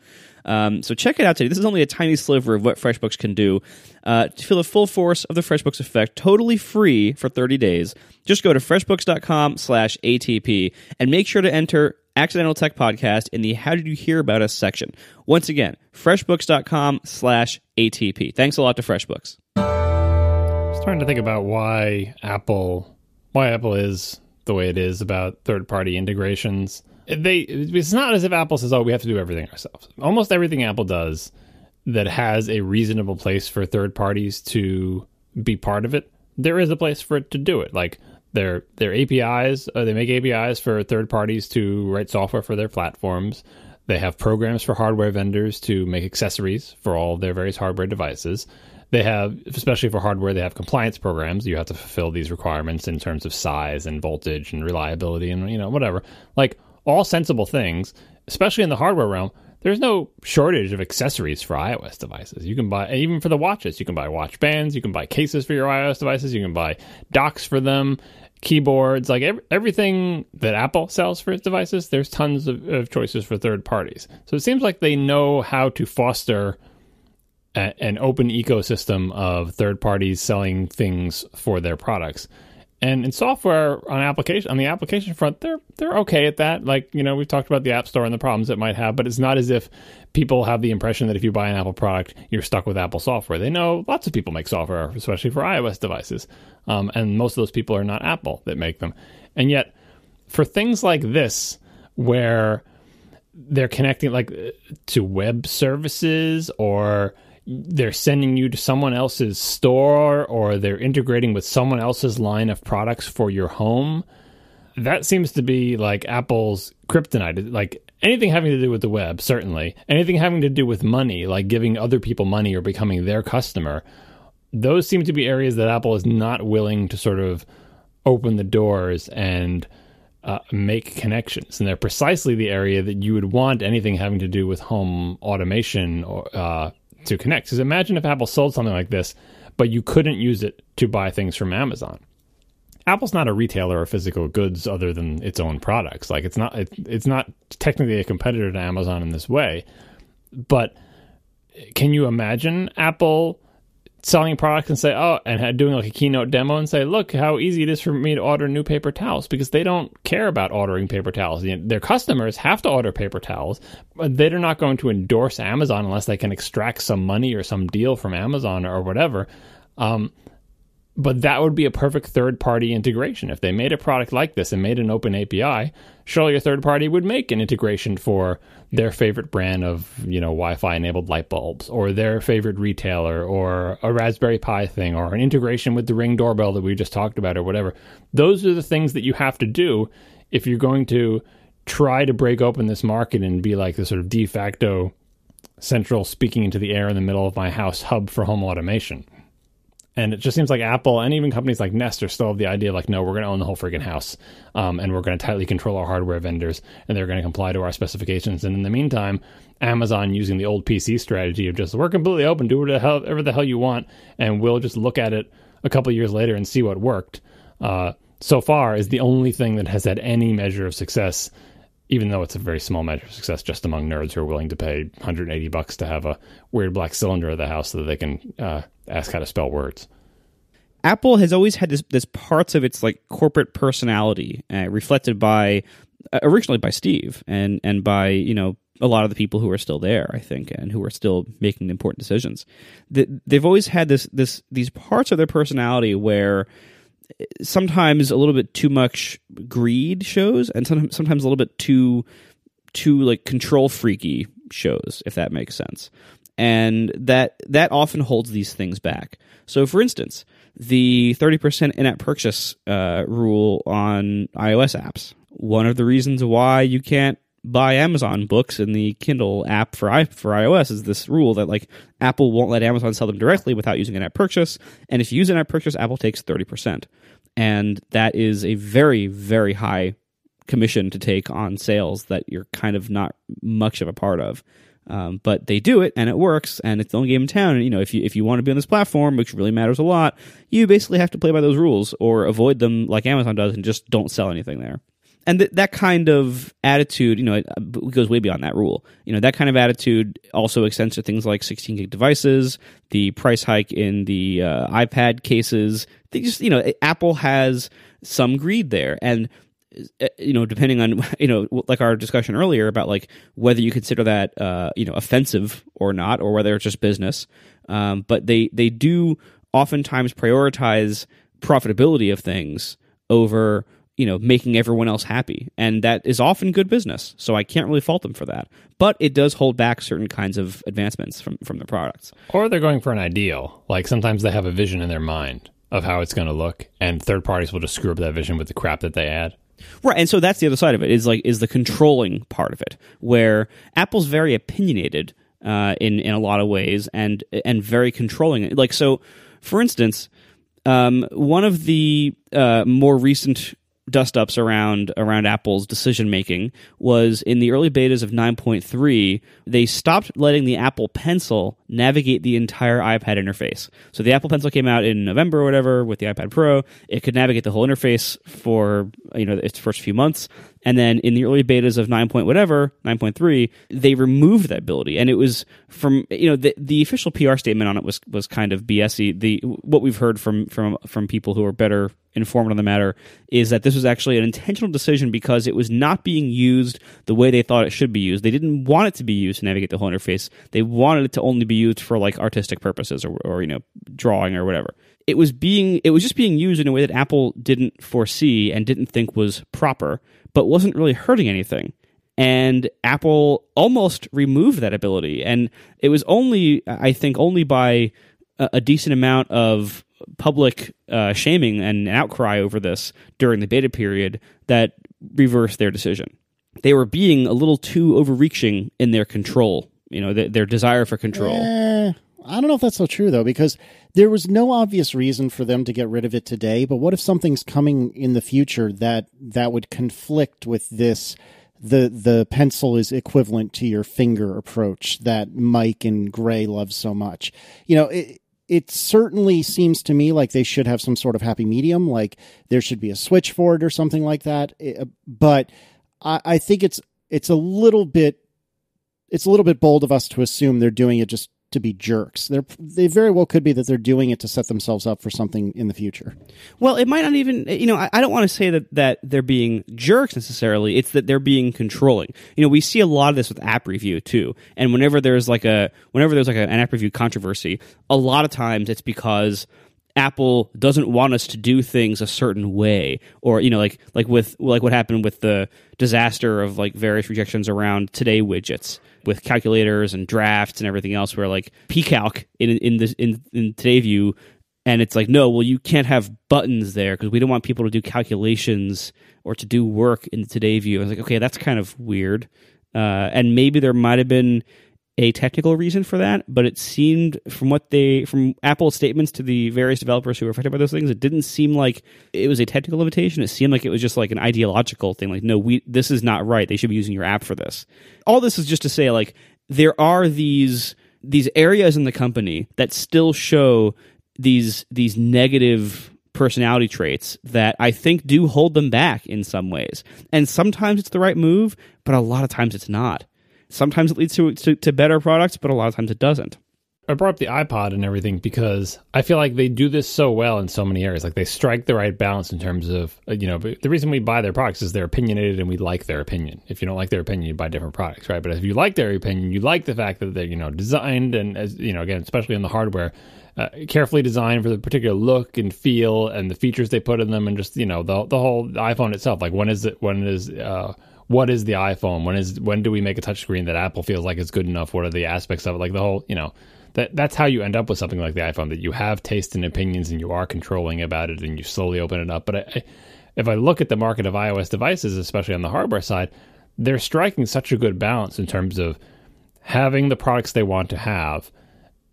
So check it out today. This is only a tiny sliver of what FreshBooks can do. To feel the full force of the FreshBooks effect, totally free for 30 days, just go to freshbooks.com/ATP and make sure to enter Accidental Tech Podcast in the How Did You Hear About Us section. Once again, freshbooks.com/ATP. Thanks a lot to FreshBooks. I was trying to think about why Apple is the way it is about third-party integrations. It's not as if Apple says, we have to do everything ourselves. Almost everything Apple does that has a reasonable place for third parties to be part of it, there is a place for it to do it. Like their APIs, they make APIs for third parties to write software for their platforms. They have programs for hardware vendors to make accessories for all their various hardware devices. They have, especially for hardware, they have compliance programs. You have to fulfill these requirements in terms of size and voltage and reliability and, whatever. Like all sensible things, especially in the hardware realm, there's no shortage of accessories for iOS devices. You can buy, even for the watches, you can buy watch bands, you can buy cases for your iOS devices, you can buy docks for them, keyboards, like everything that Apple sells for its devices, there's tons of choices for third parties. So it seems like they know how to foster an open ecosystem of third parties selling things for their products. And in software on the application front, they're okay at that. Like, you know, we've talked about the App Store and the problems it might have, but it's not as if people have the impression that if you buy an Apple product, you're stuck with Apple software. They know lots of people make software, especially for iOS devices. And most of those people are not Apple that make them. And yet for things like this, where they're connecting like to web services, or they're sending you to someone else's store, or they're integrating with someone else's line of products for your home. That seems to be like Apple's kryptonite. Like anything having to do with the web, certainly. Anything having to do with money, like giving other people money or becoming their customer. Those seem to be areas that Apple is not willing to sort of open the doors and make connections. And they're precisely the area that you would want anything having to do with home automation or to connect. Because imagine if Apple sold something like this, but you couldn't use it to buy things from Amazon. Apple's not a retailer of physical goods other than its own products. Like it's not technically a competitor to Amazon in this way. But can you imagine Apple selling products and say, oh, and doing like a keynote demo and say, look how easy it is for me to order new paper towels, because they don't care about ordering paper towels. Their customers have to order paper towels, but they're not going to endorse Amazon unless they can extract some money or some deal from Amazon or whatever. But that would be a perfect third-party integration. If they made a product like this and made an open API, surely a third party would make an integration for their favorite brand of, you know, Wi-Fi-enabled light bulbs, or their favorite retailer, or a Raspberry Pi thing, or an integration with the Ring doorbell that we just talked about, or whatever. Those are the things that you have to do if you're going to try to break open this market and be like the sort of de facto central speaking into the air in the middle of my house hub for home automation. And it just seems like Apple and even companies like Nest are still of the idea of like, no, we're going to own the whole freaking house, and we're going to tightly control our hardware vendors, and they're going to comply to our specifications. And in the meantime, Amazon, using the old PC strategy of just, we're completely open, do whatever the hell you want, and we'll just look at it a couple of years later and see what worked, so far is the only thing that has had any measure of success, even though it's a very small measure of success just among nerds who are willing to pay $180 to have a weird black cylinder of the house so that they can ask how to spell words. Apple has always had this parts of its like corporate personality, reflected by originally by Steve and by, you know, a lot of the people who are still there, I think, and who are still making important decisions. They've always had these parts of their personality where sometimes a little bit too much greed shows, and sometimes a little bit too like control freaky shows, if that makes sense. And that often holds these things back. So, for instance, the 30% in-app purchase rule on iOS apps. One of the reasons why you can't buy Amazon books in the Kindle app for iOS is this rule that like Apple won't let Amazon sell them directly without using an app purchase, and if you use an app purchase, Apple takes 30%, and that is a very, very high commission to take on sales that you're kind of not much of a part of. But they do it, and it works, and it's the only game in town. And, you know, if you want to be on this platform, which really matters a lot, you basically have to play by those rules or avoid them like Amazon does and just don't sell anything there. And that kind of attitude, you know, it goes way beyond that rule. You know, that kind of attitude also extends to things like 16-gig devices, the price hike in the iPad cases. They just, you know, Apple has some greed there, and you know, depending on, you know, like our discussion earlier about like whether you consider that you know, offensive or not, or whether it's just business, but they do oftentimes prioritize profitability of things over, you know, making everyone else happy, and that is often good business. So I can't really fault them for that, but it does hold back certain kinds of advancements from the products. Or they're going for an ideal. Like sometimes they have a vision in their mind of how it's going to look, and third parties will just screw up that vision with the crap that they add. Right, and so that's the other side of it, is the controlling part of it, where Apple's very opinionated in a lot of ways, and very controlling. Like, so, for instance, one of the more recent dust-ups around Apple's decision-making was in the early betas of 9.3, they stopped letting the Apple Pencil navigate the entire iPad interface. So the Apple Pencil came out in November or whatever with the iPad Pro. It could navigate the whole interface for, you know, its first few months. And then in the early betas of 9.3, they removed that ability. And it was from, you know, the official PR statement on it was kind of BS-y. What we've heard from people who are better informed on the matter is that this was actually an intentional decision because it was not being used the way they thought it should be used. They didn't want it to be used to navigate the whole interface. They wanted it to only be used for like artistic purposes or you know, drawing or whatever. It was just being used in a way that Apple didn't foresee and didn't think was proper, but wasn't really hurting anything. And Apple almost removed that ability. And it was only by a decent amount of public shaming and outcry over this during the beta period that reversed their decision. They were being a little too overreaching in their control, you know, their desire for control. I don't know if that's so true, though, because there was no obvious reason for them to get rid of it today. But what if something's coming in the future that would conflict with this? The pencil is equivalent to your finger approach that Mike and Gray love so much. You know, it certainly seems to me like they should have some sort of happy medium, like there should be a switch for it or something like that. But I think it's a little bit bold of us to assume they're doing it just to be jerks. They very well could be that they're doing it to set themselves up for something in the future. Well, it might not even, you know, I don't want to say that they're being jerks necessarily. It's that they're being controlling. You know, we see a lot of this with app review too. And whenever there's an app review controversy, a lot of times it's because Apple doesn't want us to do things a certain way, or you know, like what happened with the disaster of like various rejections around Today widgets with calculators and drafts and everything else, where like pCalc in Today View, and it's like, no, well, you can't have buttons there because we don't want people to do calculations or to do work in Today View. I was like, okay, that's kind of weird, and maybe there might have been a technical reason for that, but it seemed from Apple's statements to the various developers who were affected by those things, it didn't seem like it was a technical limitation. It seemed like it was just like an ideological thing. Like, no, this is not right. They should be using your app for this. All this is just to say, like, there are these areas in the company that still show these negative personality traits that I think do hold them back in some ways. And sometimes it's the right move, but a lot of times it's not. Sometimes it leads to better products, but a lot of times it doesn't. I brought up the iPod and everything because I feel like they do this so well in so many areas. Like, they strike the right balance in terms of, you know, the reason we buy their products is they're opinionated and we like their opinion. If you don't like their opinion, you buy different products, right? But if you like their opinion, you like the fact that they're, you know, designed and, as you know, again, especially on the hardware, carefully designed for the particular look and feel and the features they put in them, and just, you know, the whole iPhone itself. Like, what is the iPhone? When do we make a touchscreen that Apple feels like is good enough? What are the aspects of it? Like the whole, you know, that's how you end up with something like the iPhone, that you have taste and opinions and you are controlling about it and you slowly open it up. But if I look at the market of iOS devices, especially on the hardware side, they're striking such a good balance in terms of having the products they want to have,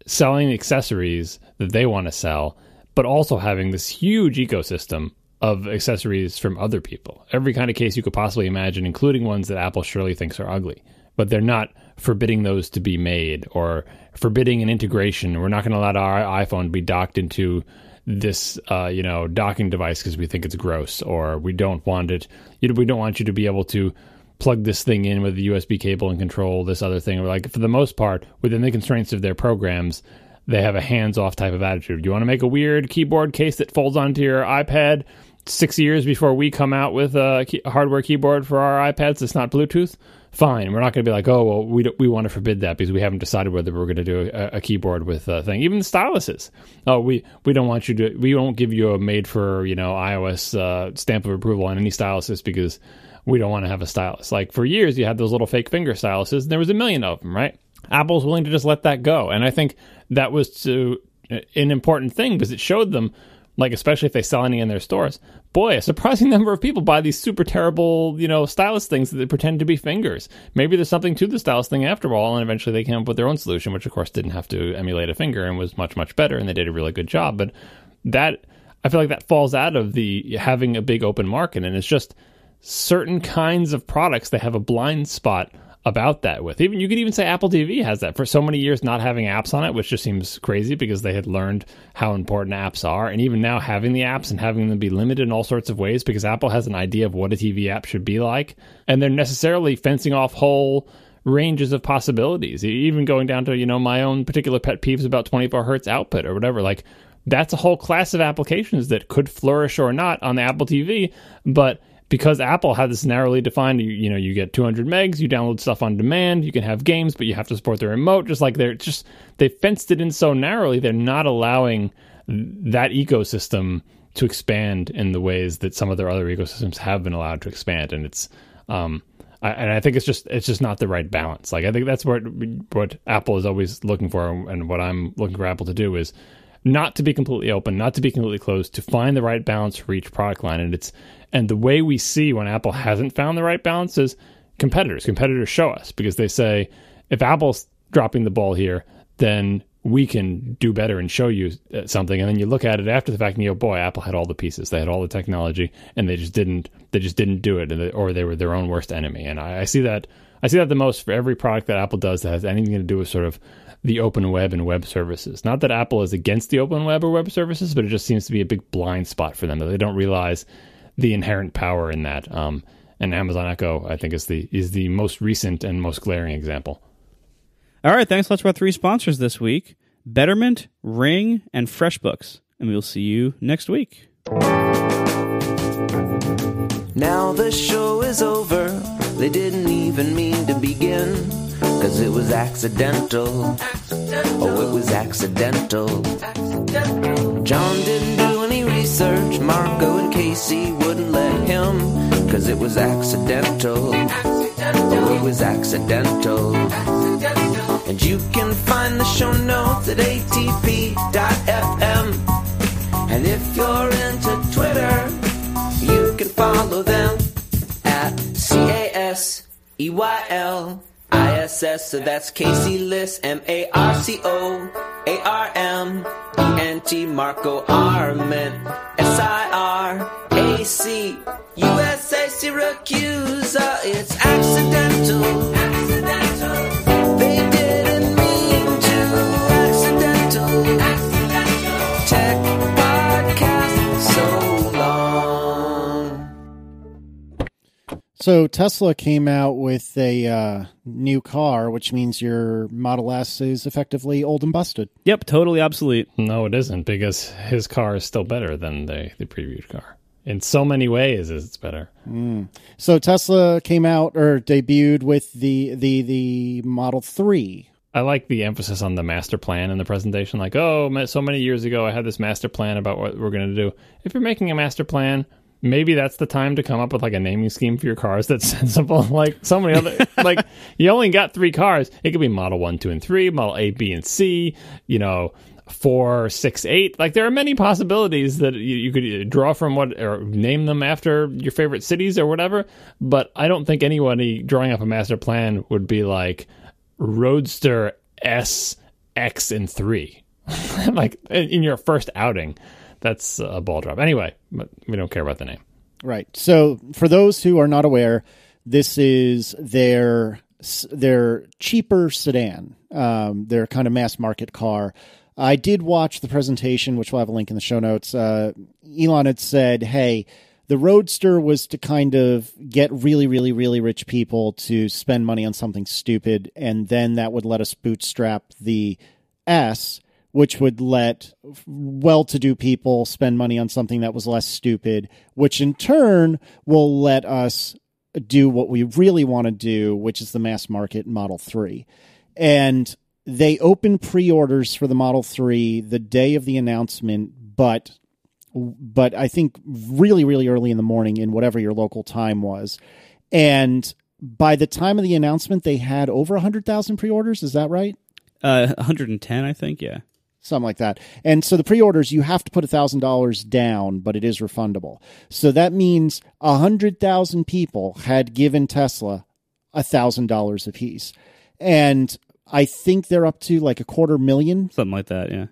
selling accessories that they want to sell, but also having this huge ecosystem of accessories from other people. Every kind of case you could possibly imagine, including ones that Apple surely thinks are ugly. But they're not forbidding those to be made or forbidding an integration. We're not going to let our iPhone be docked into this, you know, docking device because we think it's gross, or we don't want it. You know, we don't want you to be able to plug this thing in with a USB cable and control this other thing. Like, for the most part, within the constraints of their programs, they have a hands-off type of attitude. You want to make a weird keyboard case that folds onto your iPad 6 years before we come out with a hardware keyboard for our iPads that's not Bluetooth? Fine. We're not going to be like, oh, well, we want to forbid that because we haven't decided whether we're going to do a keyboard with a thing. Even the styluses. Oh, we don't want you to... We won't give you a made-for, you know, iOS stamp of approval on any styluses because we don't want to have a stylus. Like, for years, you had those little fake finger styluses, and there was a million of them, right? Apple's willing to just let that go. And I think that was an important thing because it showed them, like, especially if they sell any in their stores, boy, a surprising number of people buy these super terrible, you know, stylus things that they pretend to be fingers. Maybe there's something to the stylus thing after all, and eventually they came up with their own solution, which, of course, didn't have to emulate a finger and was much, much better, and they did a really good job. But that, I feel like that falls out of the having a big open market, and it's just certain kinds of products that have a blind spot about that with. Even you could even say Apple TV has that for so many years, not having apps on it, which just seems crazy because they had learned how important apps are. And even now having the apps and having them be limited in all sorts of ways, because Apple has an idea of what a TV app should be like. And they're necessarily fencing off whole ranges of possibilities, even going down to, you know, my own particular pet peeves about 24 hertz output or whatever. Like, that's a whole class of applications that could flourish or not on the Apple TV. But because Apple had this narrowly defined, you know, you get 200 megs, you download stuff on demand, you can have games, but you have to support the remote. Just like they fenced it in so narrowly, they're not allowing that ecosystem to expand in the ways that some of their other ecosystems have been allowed to expand. And it's, and I think it's just not the right balance. Like, I think that's what Apple is always looking for, and what I'm looking for Apple to do is not to be completely open, not to be completely closed, to find the right balance for each product line. And the way we see when Apple hasn't found the right balance is competitors show us, because they say, if Apple's dropping the ball here, then we can do better and show you something. And then you look at it after the fact and you go, boy, Apple had all the pieces. They had all the technology, and they just didn't do it, or they were their own worst enemy. And I see that the most for every product that Apple does that has anything to do with sort of the open web and web services. Not that Apple is against the open web or web services, but it just seems to be a big blind spot for them, that they don't realize the inherent power in that. And Amazon Echo, I think, is the most recent and most glaring example. All right, thanks so much for our three sponsors this week: Betterment, Ring, and FreshBooks. And we'll see you next week. Now the show is over. They didn't even mean to begin, because it was accidental. Oh, it was accidental. John didn't do any research. Marco and Casey wouldn't let him, because it was accidental. Oh, it was accidental. And you can find the show notes at atp.fm. And if you're into Twitter, you can follow them at CASEYLISS. So that's Casey Liss, MARCOARMENT, Marco Arment, SIRACUSA, Syracuse. It's accidental. Tech podcast, so long. So Tesla came out with a new car, which means your Model S is effectively old and busted. Yep, totally obsolete. No, it isn't, because his car is still better than the previous car. In so many ways, it's better. So Tesla came out or debuted with the Model 3. I like the emphasis on the master plan in the presentation. Like, oh, so many years ago, I had this master plan about what we're going to do. If you're making a master plan, maybe that's the time to come up with like a naming scheme for your cars that's sensible. Like so many other, like you only got three cars. It could be Model 1, 2, and 3, Model A, B, and C, 4, 6, 8. Like there are many possibilities that you could draw from, what, or name them after your favorite cities or whatever. But I don't think anybody drawing up a master plan would be like, Roadster S, X, and 3 like in your first outing. That's a ball drop. Anyway, but we don't care about the name. Right. So for those who are not aware, this is their cheaper sedan, their kind of mass market car. I did watch the presentation, which we'll have a link in the show notes. Elon had said, hey, the Roadster was to kind of get really, really, really rich people to spend money on something stupid, and then that would let us bootstrap the S, which would let well-to-do people spend money on something that was less stupid, which in turn will let us do what we really want to do, which is the mass market Model 3. And they opened pre-orders for the Model 3 the day of the announcement, but I think really, really early in the morning in whatever your local time was. And by the time of the announcement, they had over 100,000 pre-orders. Is that right? 110, I think. Yeah. Something like that. And so the pre-orders, you have to put $1,000 down, but it is refundable. So that means 100,000 people had given Tesla $1,000 apiece. And I think they're up to like 250,000. Something like that. Yeah.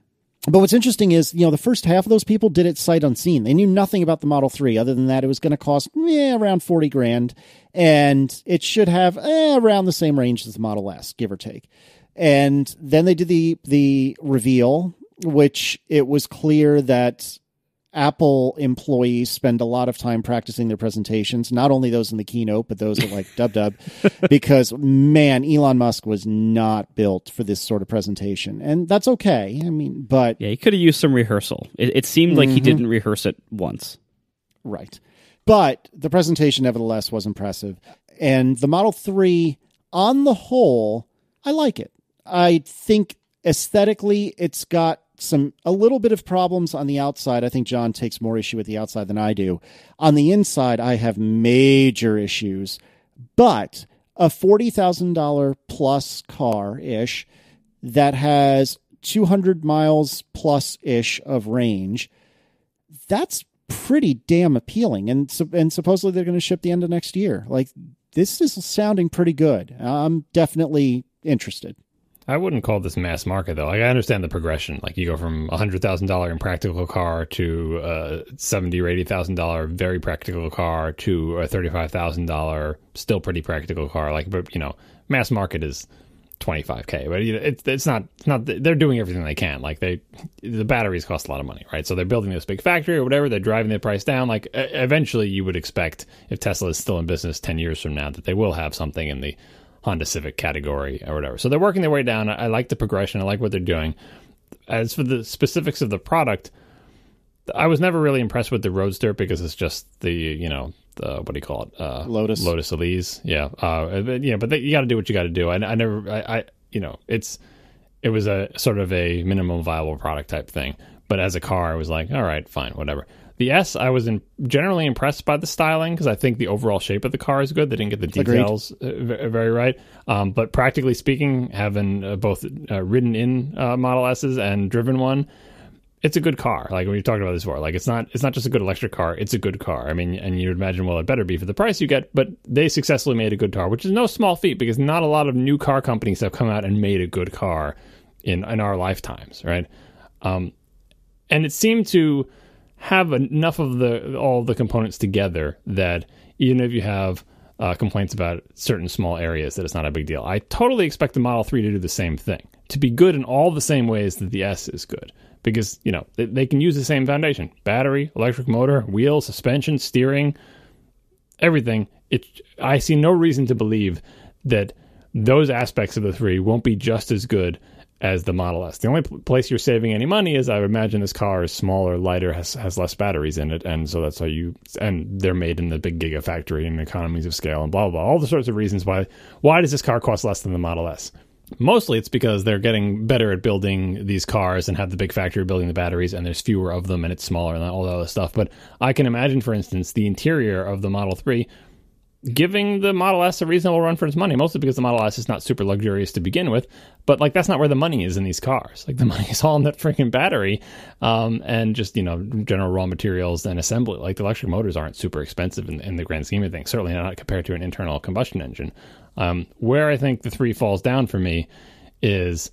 But what's interesting is, the first half of those people did it sight unseen. They knew nothing about the Model 3 other than that it was going to cost around $40,000, and it should have around the same range as the Model S, give or take. And then they did the reveal, which it was clear that Apple employees spend a lot of time practicing their presentations, not only those in the keynote, but those that dub, because man, Elon Musk was not built for this sort of presentation. And that's okay. I mean, but yeah, he could have used some rehearsal. It seemed like he didn't rehearse it once. Right. But the presentation nevertheless was impressive. And the Model 3 on the whole, I like it. I think aesthetically it's got a little bit of problems on the outside. I think John takes more issue with the outside than I do. On the inside, I have major issues, but a $40,000 plus car ish that has 200 miles plus ish of range, that's pretty damn appealing. And supposedly they're going to ship the end of next year. This is sounding pretty good. I'm definitely interested. I wouldn't call this mass market, though. I understand the progression. You go from $100,000 impractical car to a $70,000 or $80,000 very practical car to a $35,000 still pretty practical car. But mass market is $25,000. But it's not. They're doing everything they can. The batteries cost a lot of money, right? So they're building this big factory or whatever. They're driving the price down. Eventually, you would expect if Tesla is still in business 10 years from now that they will have something in the Honda Civic category or whatever. So they're working their way down. I like the progression. I like what they're doing. As for the specifics of the product, I was never really impressed with the Roadster because it's just the, what do you call it? Lotus Elise. Yeah. But you got to do what you got to do. It was a sort of a minimum viable product type thing. But as a car, I was like, all right, fine, whatever. The S, I was generally impressed by the styling because I think the overall shape of the car is good. They didn't get the details very right. But practically speaking, having both ridden in Model S's and driven one, it's a good car. We talked about this before. It's not just a good electric car. It's a good car. I mean, and you'd imagine, well, it better be for the price you get. But they successfully made a good car, which is no small feat because not a lot of new car companies have come out and made a good car in our lifetimes, right? And it seemed to have enough of all the components together that even if you have complaints about certain small areas, that it's not a big deal. I totally expect the Model 3 to do the same thing, to be good in all the same ways that the S is good, because they can use the same foundation: battery, electric motor, wheels, suspension, steering, everything. I see no reason to believe that those aspects of the 3 won't be just as good as the Model S. The only place you're saving any money is, I would imagine, this car is smaller, lighter, has less batteries in it, and so that's how and they're made in the big gigafactory and economies of scale and blah, blah, blah. All the sorts of reasons why does this car cost less than the Model S? Mostly it's because they're getting better at building these cars and have the big factory building the batteries, and there's fewer of them and it's smaller and all that other stuff. But I can imagine, for instance, the interior of the Model 3 giving the Model S a reasonable run for its money, mostly because the Model S is not super luxurious to begin with, but that's not where the money is in these cars. The money is all in that freaking battery, and just, general raw materials and assembly. The electric motors aren't super expensive in the grand scheme of things, certainly not compared to an internal combustion engine. Where I think the 3 falls down for me is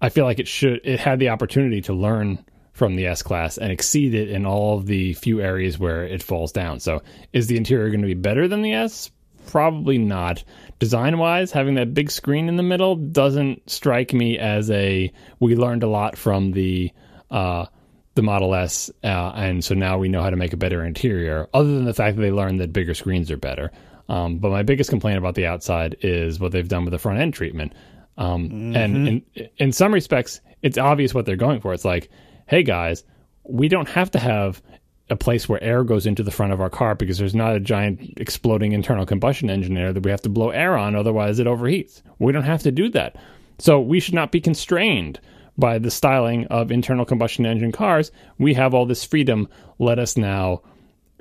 I feel like it had the opportunity to learn from the S-Class and exceed it in all of the few areas where it falls down. So is the interior going to be better than the S? Probably not. Design-wise, having that big screen in the middle doesn't strike me as we learned a lot from the Model S, and so now we know how to make a better interior, other than the fact that they learned that bigger screens are better. But my biggest complaint about the outside is what they've done with the front-end treatment. And in some respects, it's obvious what they're going for. It's like, hey guys, we don't have to have a place where air goes into the front of our car because there's not a giant exploding internal combustion engine there that we have to blow air on, otherwise it overheats. We don't have to do that. So we should not be constrained by the styling of internal combustion engine cars. We have all this freedom. Let us now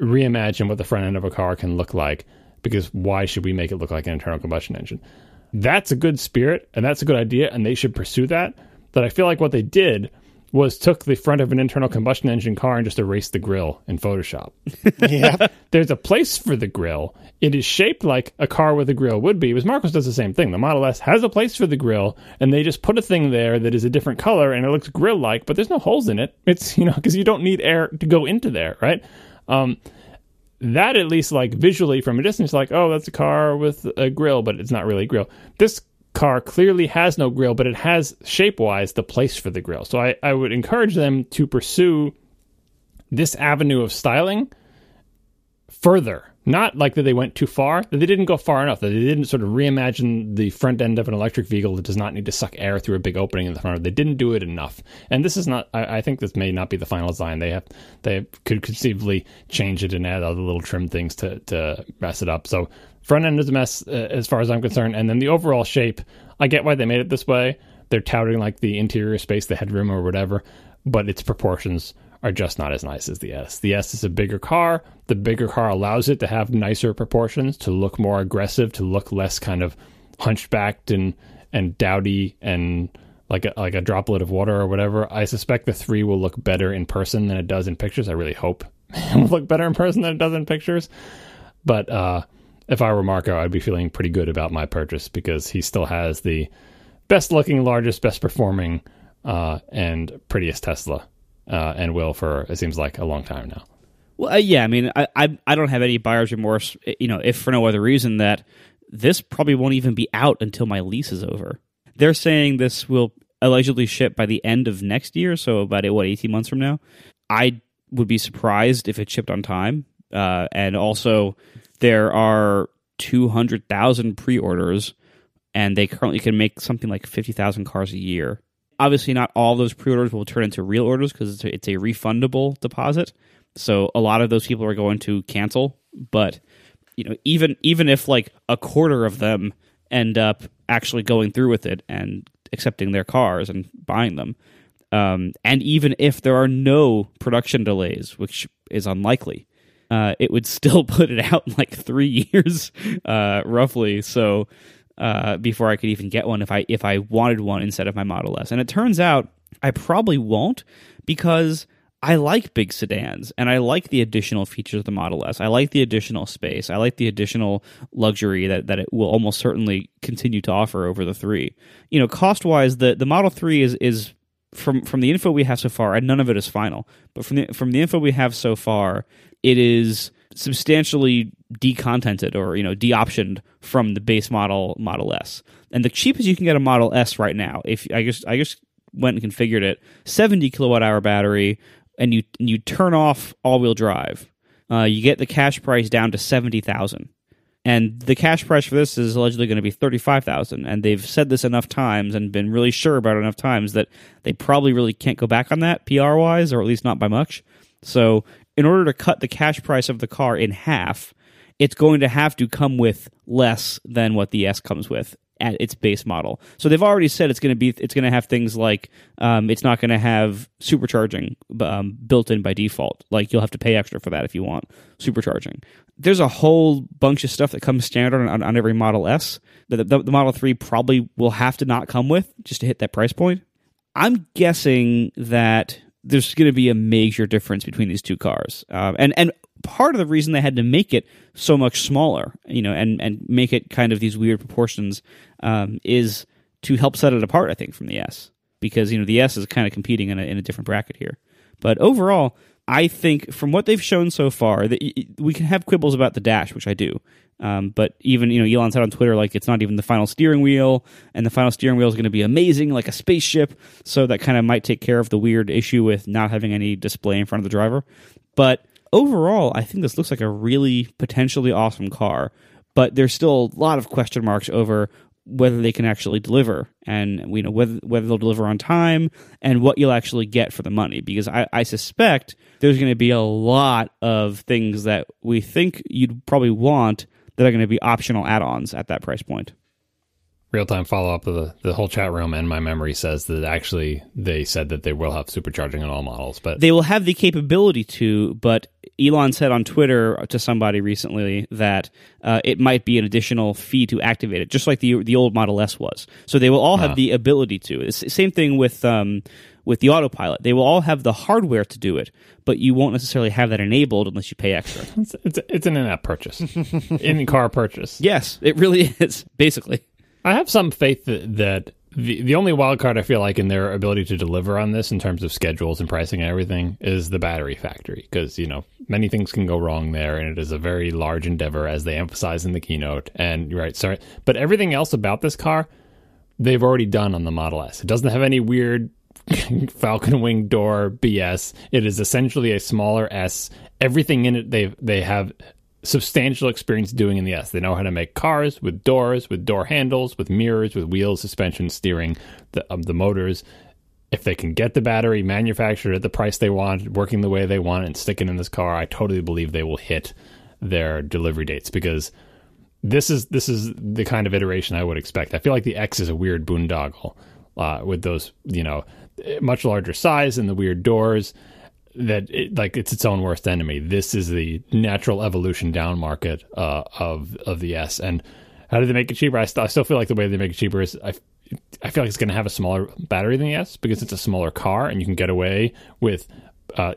reimagine what the front end of a car can look like, because why should we make it look like an internal combustion engine? That's a good spirit, and that's a good idea, and they should pursue that. But I feel like what they did was took the front of an internal combustion engine car and just erased the grille in Photoshop. Yeah. There's a place for the grille. It is shaped like a car with a grille would be, because Marcos does the same thing. The Model S has a place for the grille, and they just put a thing there that is a different color, and it looks grille-like, but there's no holes in it. It's, you know, because you don't need air to go into there, right? That, at least, like, visually from a distance, like, oh, that's a car with a grille, but it's not really a grille. This car clearly has no grill, but it has shape-wise the place for the grill. So I would encourage them to pursue this avenue of styling further. Not like that they went too far, that they didn't go far enough, that they didn't sort of reimagine the front end of an electric vehicle that does not need to suck air through a big opening in the front. They didn't do it enough. And this is not, I think this may not be the final design. They could conceivably change it and add other little trim things to mess it up. So front end is a mess as far as I'm concerned. And then the overall shape, I get why they made it this way. They're touting like the interior space, the headroom or whatever, but its proportions are just not as nice as the S. The S is a bigger car. The bigger car allows it to have nicer proportions, to look more aggressive, to look less kind of hunchbacked and dowdy and like a droplet of water or whatever. I suspect the 3 will look better in person than it does in pictures. I really hope it will look better in person than it does in pictures. But if I were Marco, I'd be feeling pretty good about my purchase because he still has the best looking, largest, best performing and prettiest Tesla. And will for, it seems like, a long time now. Well, yeah, I mean, I don't have any buyer's remorse, you know, if for no other reason that this probably won't even be out until my lease is over. They're saying this will allegedly ship by the end of next year, so about, 18 months from now. I would be surprised if it shipped on time. And also, there are 200,000 pre-orders, and they currently can make something like 50,000 cars a year. Obviously, not all those pre-orders will turn into real orders because it's a refundable deposit. So a lot of those people are going to cancel. But you know, even if like a quarter of them end up actually going through with it and accepting their cars and buying them, and even if there are no production delays, which is unlikely, it would still put it out in like 3 years, roughly. So. Before I could even get one if I wanted one instead of my Model S. And it turns out I probably won't because I like big sedans and I like the additional features of the Model S. I like the additional space. I like the additional luxury that it will almost certainly continue to offer over the 3. You know, cost-wise, the Model 3 is from the info we have so far, and none of it is final, but from the info we have so far, it is substantially decontented or, you know, de-optioned from the base Model S. And the cheapest you can get a Model S right now, if I just went and configured it, 70 kilowatt hour battery, and you turn off all-wheel drive, you get the cash price down to $70,000. And the cash price for this is allegedly going to be $35,000. And they've said this enough times and been really sure about it enough times that they probably really can't go back on that PR-wise, or at least not by much. So in order to cut the cash price of the car in half, it's going to have to come with less than what the S comes with at its base model. So they've already said it's going to have things like it's not going to have supercharging built in by default. Like you'll have to pay extra for that if you want supercharging. There's a whole bunch of stuff that comes standard on every Model S that the Model 3 probably will have to not come with just to hit that price point. I'm guessing that there's going to be a major difference between these two cars, and part of the reason they had to make it so much smaller, you know, and make it kind of these weird proportions is to help set it apart, I think, from the S, because, you know, the S is kind of competing in a different bracket here. But overall, I think from what they've shown so far, that we can have quibbles about the dash, which I do. But even, you know, Elon said on Twitter, like, it's not even the final steering wheel, and the final steering wheel is going to be amazing, like a spaceship. So that kind of might take care of the weird issue with not having any display in front of the driver. But overall, I think this looks like a really potentially awesome car, but there's still a lot of question marks over whether they can actually deliver, and you know whether they'll deliver on time, and what you'll actually get for the money. Because I suspect there's going to be a lot of things that we think you'd probably want that are going to be optional add-ons at that price point. real-time follow-up of the whole chat room, and my memory says that actually they said that they will have supercharging on all models. But they will have the capability to, but Elon said on Twitter to somebody recently that it might be an additional fee to activate it, just like the old Model S was. So they will all have the ability to. It's the same thing with the autopilot. They will all have the hardware to do it, but you won't necessarily have that enabled unless you pay extra. It's an in-app purchase. In-car purchase. Yes, it really is, basically. I have some faith that the only wild card I feel like in their ability to deliver on this in terms of schedules and pricing and everything is the battery factory, because, you know, many things can go wrong there, and it is a very large endeavor, as they emphasize in the keynote. And you're right, sorry, but everything else about this car, they've already done on the Model S. It doesn't have any weird Falcon Wing door BS. It is essentially a smaller S. Everything in it they have substantial experience doing in the S. They know how to make cars with doors, with door handles, with mirrors, with wheels, suspension, steering, the motors. If they can get the battery manufactured at the price they want, working the way they want, and stick it in this car, I totally believe they will hit their delivery dates, because this is the kind of iteration I would expect. I feel like the X is a weird boondoggle with those, you know, much larger size and the weird doors. That it's its own worst enemy. This is the natural evolution down market of the S. And how do they make it cheaper? I still feel like the way they make it cheaper is I feel like it's going to have a smaller battery than the S, because it's a smaller car, and you can get away with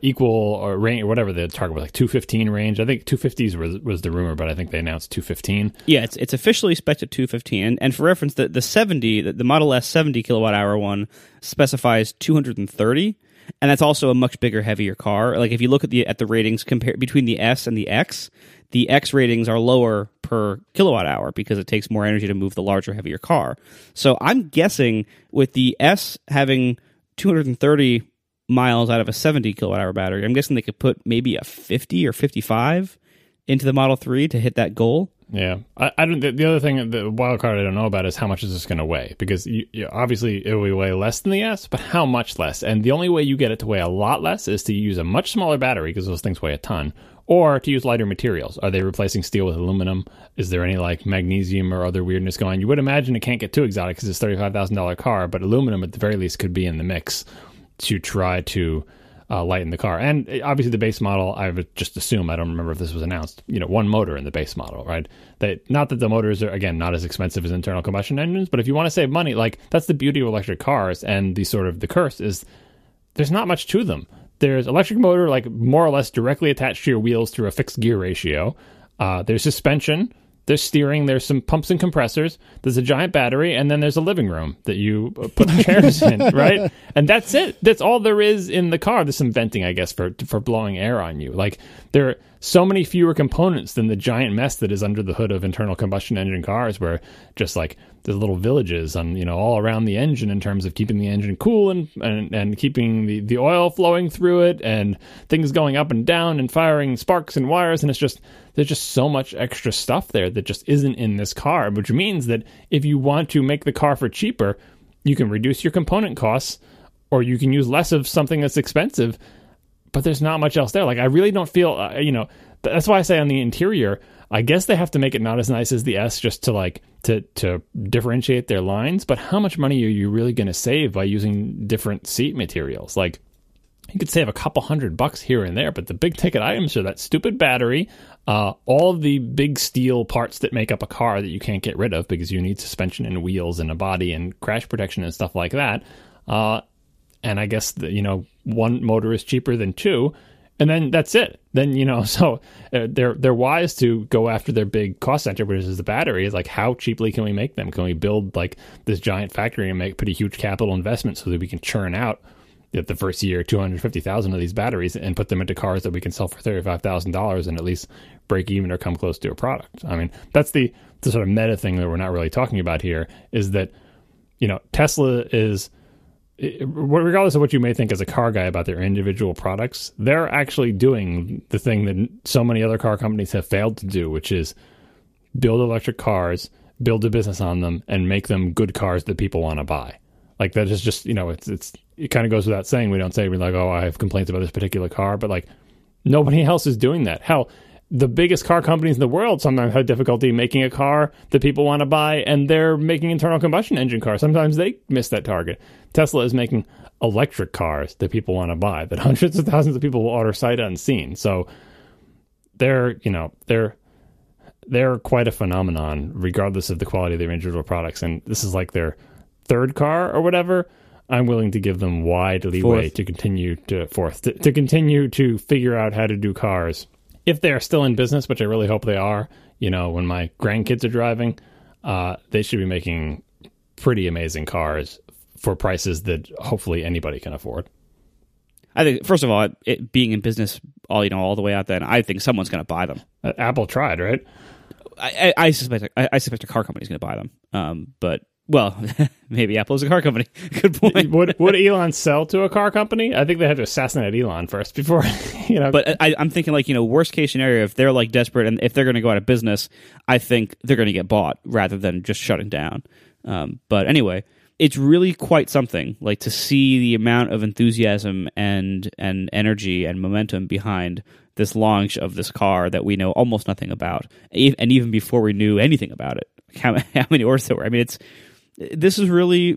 equal or range, or whatever the target was, like 215 range. I think 250s was the rumor, but I think they announced 215. Yeah, it's officially spec at 215. And for reference, the 70, the Model S 70 kilowatt hour one specifies 230. And that's also a much bigger, heavier car. Like, if you look at the ratings compare between the S and the X ratings are lower per kilowatt hour because it takes more energy to move the larger, heavier car. So I'm guessing with the S having 230 miles out of a 70 kilowatt hour battery, I'm guessing they could put maybe a 50 or 55 into the Model 3 to hit that goal. Yeah, I don't. The other thing, the wild card I don't know about is how much is this going to weigh, because you obviously it will weigh less than the S, but how much less? And the only way you get it to weigh a lot less is to use a much smaller battery, because those things weigh a ton, or to use lighter materials. Are they replacing steel with aluminum? Is there any like magnesium or other weirdness going on? You would imagine it can't get too exotic because it's a $35,000 car, but aluminum at the very least could be in the mix to try to lighten the car. And obviously the base model, I would just assume, I don't remember if this was announced, you know, one motor in the base model, right? Not that the motors are, again, not as expensive as internal combustion engines, but if you want to save money, like, that's the beauty of electric cars, and the sort of the curse is there's not much to them. There's electric motor, like, more or less directly attached to your wheels through a fixed gear ratio. There's suspension, there's steering, there's some pumps and compressors, there's a giant battery, and then there's a living room that you put the chairs in, right? And that's it. That's all there is in the car. There's some venting, I guess, for blowing air on you. Like, there are so many fewer components than the giant mess that is under the hood of internal combustion engine cars, where just like there's little villages on, you know, all around the engine in terms of keeping the engine cool and keeping the oil flowing through it, and things going up and down and firing sparks and wires. And it's just, there's just so much extra stuff there that just isn't in this car, which means that if you want to make the car for cheaper, you can reduce your component costs, or you can use less of something that's expensive, but there's not much else there. Like, I really don't feel, you know, that's why I say on the interior, I guess they have to make it not as nice as the S just to like to differentiate their lines. But how much money are you really going to save by using different seat materials? Like, you could save a couple $100 here and there, but the big ticket items are that stupid battery, all of the big steel parts that make up a car that you can't get rid of because you need suspension and wheels and a body and crash protection and stuff like that. And I guess you know, one motor is cheaper than two. And then that's it. Then, you know, so they're wise to go after their big cost center, which is the battery. It's like, how cheaply can we make them? Can we build like this giant factory and make pretty huge capital investment so that we can churn out at the first year 250,000 of these batteries and put them into cars that we can sell for $35,000 and at least break even or come close to a product? I mean, that's the sort of meta thing that we're not really talking about here, is that, you know, Tesla is, regardless of what you may think as a car guy about their individual products, they're actually doing the thing that so many other car companies have failed to do, which is build electric cars, build a business on them, and make them good cars that people want to buy. Like, that is just, you know, it kind of goes without saying. We don't say we're like, oh, I have complaints about this particular car, but like, nobody else is doing that. Hell, the biggest car companies in the world sometimes have difficulty making a car that people want to buy, and they're making internal combustion engine cars. Sometimes they miss that target. Tesla is making electric cars that people want to buy, that hundreds of thousands of people will order sight unseen. So they're quite a phenomenon, regardless of the quality of their individual products. And this is like their third car or whatever. I'm willing to give them wide leeway to continue to figure out how to do cars. If they're still in business, which I really hope they are, you know, when my grandkids are driving, they should be making pretty amazing cars for prices that hopefully anybody can afford. I think, first of all, it being in business all the way out, then I think someone's going to buy them. Apple tried, right? I suspect a car company's going to buy them. Well, maybe Apple is a car company. Good point. Would Elon sell to a car company? I think they have to assassinate Elon first before, you know. But I'm thinking, like, you know, worst case scenario, if they're like desperate and if they're going to go out of business, I think they're going to get bought rather than just shutting down. But anyway, it's really quite something, like, to see the amount of enthusiasm and energy and momentum behind this launch of this car that we know almost nothing about, and even before we knew anything about it, how many orders there were. I mean,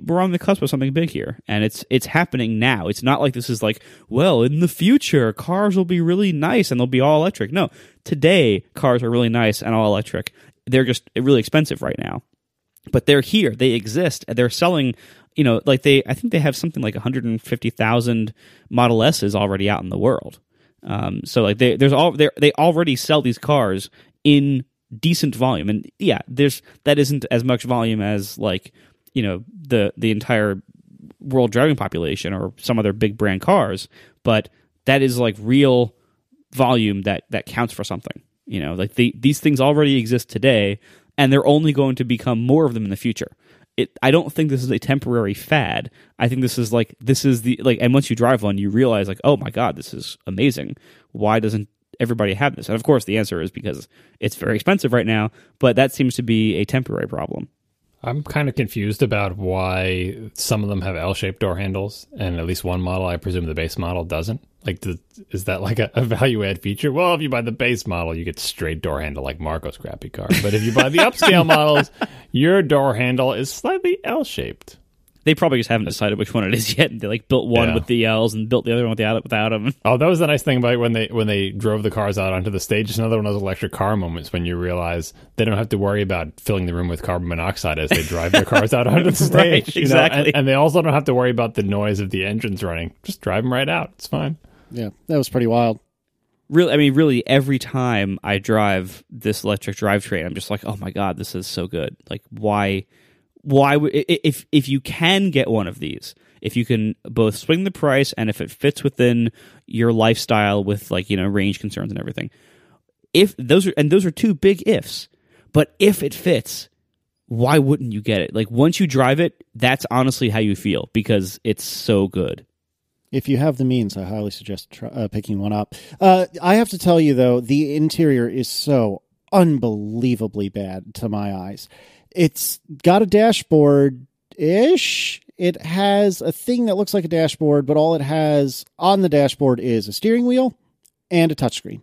we're on the cusp of something big here, and it's happening now. It's not like this is like, well, in the future, cars will be really nice and they'll be all electric. No, today, cars are really nice and all electric. They're just really expensive right now. But they're here. They exist. They're selling, you know, like I think they have something like 150,000 Model S's already out in the world. So like they already sell these cars in decent volume. And yeah, that isn't as much volume as, like, you know, the entire world driving population or some other big brand cars, but that is like real volume that counts for something. You know, like these things already exist today, and they're only going to become more of them in the future. I don't think this is a temporary fad. I think and once you drive one, you realize, like, oh my God, this is amazing. Why doesn't everybody have this? And of course the answer is because it's very expensive right now, but that seems to be a temporary problem. I'm kind of confused about why some of them have L-shaped door handles, and at least one model, I presume the base model, doesn't. Like, is that like a value-add feature? Well, if you buy the base model, you get straight door handle like Marco's crappy car. But if you buy the upscale models, your door handle is slightly L-shaped. They probably just haven't decided which one it is yet. They like built one with the L's and built the other one without them. Oh, that was the nice thing about when they drove the cars out onto the stage. It's another one of those electric car moments when you realize they don't have to worry about filling the room with carbon monoxide as they drive their cars out onto the stage. Right, exactly. You know? And they also don't have to worry about the noise of the engines running. Just drive them right out. It's fine. Yeah, that was pretty wild. Really, every time I drive this electric drivetrain, I'm just like, oh my God, this is so good. Like, why if you can get one of these, if you can both swing the price and if it fits within your lifestyle with, like, you know, range concerns and everything, those are two big ifs, but if it fits, why wouldn't you get it? Like, once you drive it, that's honestly how you feel, because it's so good. If you have the means, I highly suggest picking one up. I have to tell you, though, the interior is so unbelievably bad to my eyes. It's got a dashboard-ish. It has a thing that looks like a dashboard, but all it has on the dashboard is a steering wheel and a touchscreen.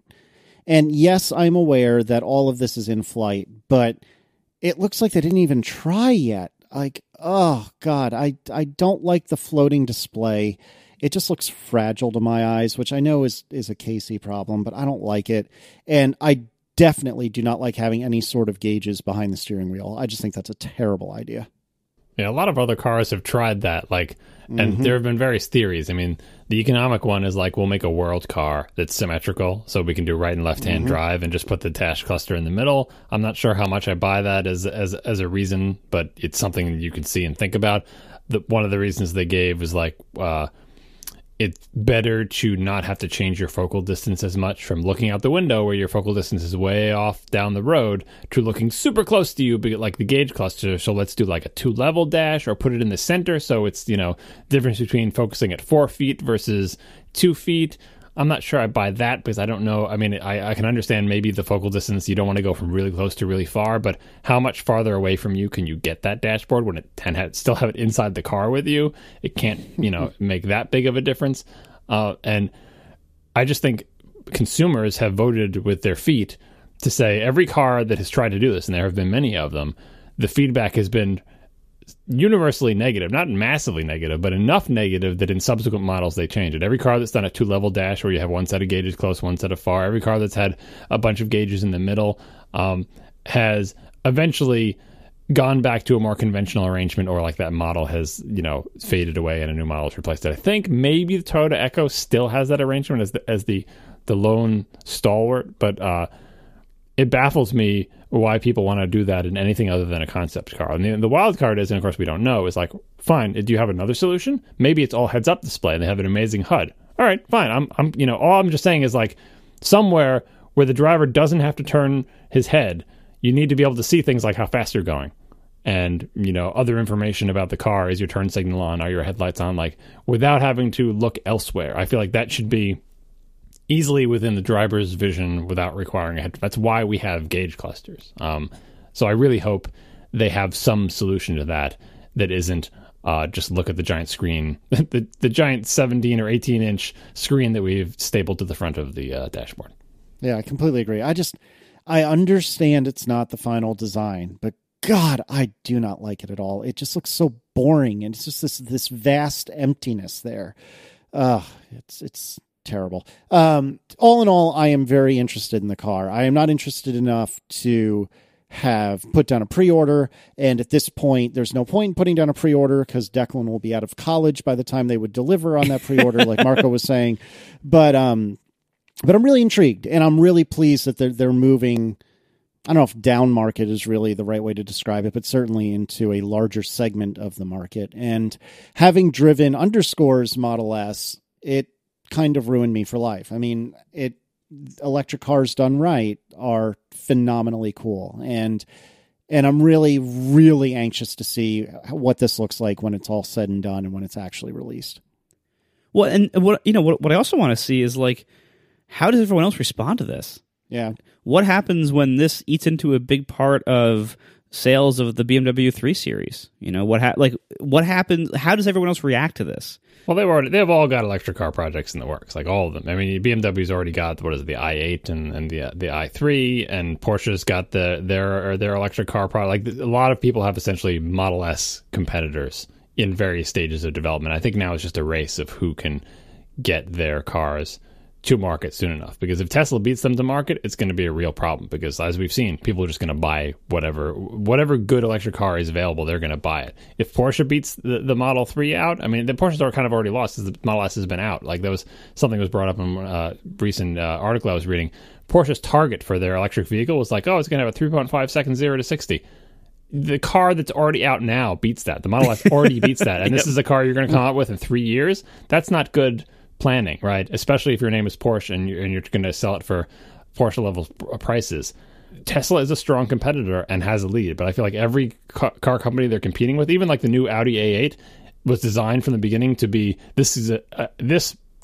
And yes, I'm aware that all of this is in flight, but it looks like they didn't even try yet. Like, oh, God, I don't like the floating display. It just looks fragile to my eyes, which I know is a Casey problem, but I don't like it. And I definitely do not like having any sort of gauges behind the steering wheel. I just think that's a terrible idea. Yeah, a lot of other cars have tried that, like, and there have been various theories. I mean, the economic one is like, we'll make a world car that's symmetrical, so we can do right and left-hand drive and just put the dash cluster in the middle. I'm not sure how much I buy that as a reason, but it's something you can see and think about. One of the reasons they gave was like, it's better to not have to change your focal distance as much from looking out the window where your focal distance is way off down the road to looking super close to you, but like the gauge cluster. So let's do like a 2-level dash or put it in the center. So it's, you know, difference between focusing at 4 feet versus 2 feet. I'm not sure I buy that because I don't know. I mean, I can understand maybe the focal distance. You don't want to go from really close to really far, but how much farther away from you can you get that dashboard when still have it inside the car with you? It can't, you know, make that big of a difference. And I just think consumers have voted with their feet to say every car that has tried to do this, and there have been many of them, the feedback has been universally negative, not massively negative, but enough negative that in subsequent models they change it. Every car that's done a two-level dash where you have one set of gauges close, one set of far, every car that's had a bunch of gauges in the middle has eventually gone back to a more conventional arrangement, or like that model has, you know, faded away and a new model is replaced. I think maybe the Toyota Echo still has that arrangement as the lone stalwart, but it baffles me why people want to do that in anything other than a concept car. And the wild card is, and of course we don't know, is like, fine, do you have another solution? Maybe it's all heads-up display and they have an amazing HUD. All right, fine. All I'm just saying is, like, somewhere where the driver doesn't have to turn his head, you need to be able to see things like how fast you're going and, you know, other information about the car. Is your turn signal on? Are your headlights on? Like, without having to look elsewhere. I feel like that should be easily within the driver's vision without requiring a head. That's why we have gauge clusters. So I really hope they have some solution to that isn't just look at the giant screen, the giant 17 or 18-inch screen that we've stapled to the front of the dashboard. Yeah, I completely agree. I understand it's not the final design, but God, I do not like it at all. It just looks so boring, and it's just this vast emptiness there. It's terrible. All in all, I am very interested in the car. I am not interested enough to have put down a pre-order, and at this point, there's no point in putting down a pre-order because Declan will be out of college by the time they would deliver on that pre-order, like Marco was saying. But I'm really intrigued, and I'm really pleased that they're moving. I don't know if down market is really the right way to describe it, but certainly into a larger segment of the market. And having driven Underscore's Model S, it kind of ruined me for life. I mean, electric cars done right are phenomenally cool. And I'm really, really anxious to see what this looks like when it's all said and done and when it's actually released. Well, and what I also want to see is, like, how does everyone else respond to this? Yeah. What happens when this eats into a big part of sales of the BMW 3 Series? You know, what happens? How does everyone else react to this? Well, they've all got electric car projects in the works, like all of them. I mean, BMW's already got the i8 and the i3, and Porsche's got their electric car product. Like, a lot of people have essentially Model S competitors in various stages of development. I think now it's just a race of who can get their cars to market soon enough, because if Tesla beats them to market, it's going to be a real problem, because as we've seen, people are just going to buy whatever good electric car is available. They're going to buy it. If Porsche beats the Model 3 out, I mean, the Porsche's are kind of already lost because the Model S has been out. Like, that was something that was brought up in a recent article I was reading. Porsche's target for their electric vehicle was like, oh, it's going to have a 3.5 second 0 to 60. The car that's already out now beats that. The Model S already beats that. And this is a car you're going to come out with in 3 years. That's not good planning, right? Especially if your name is Porsche and you're going to sell it for Porsche level prices. Tesla is a strong competitor and has a lead, but I feel like every car company they're competing with, even like the new Audi A8, was designed from the beginning to be this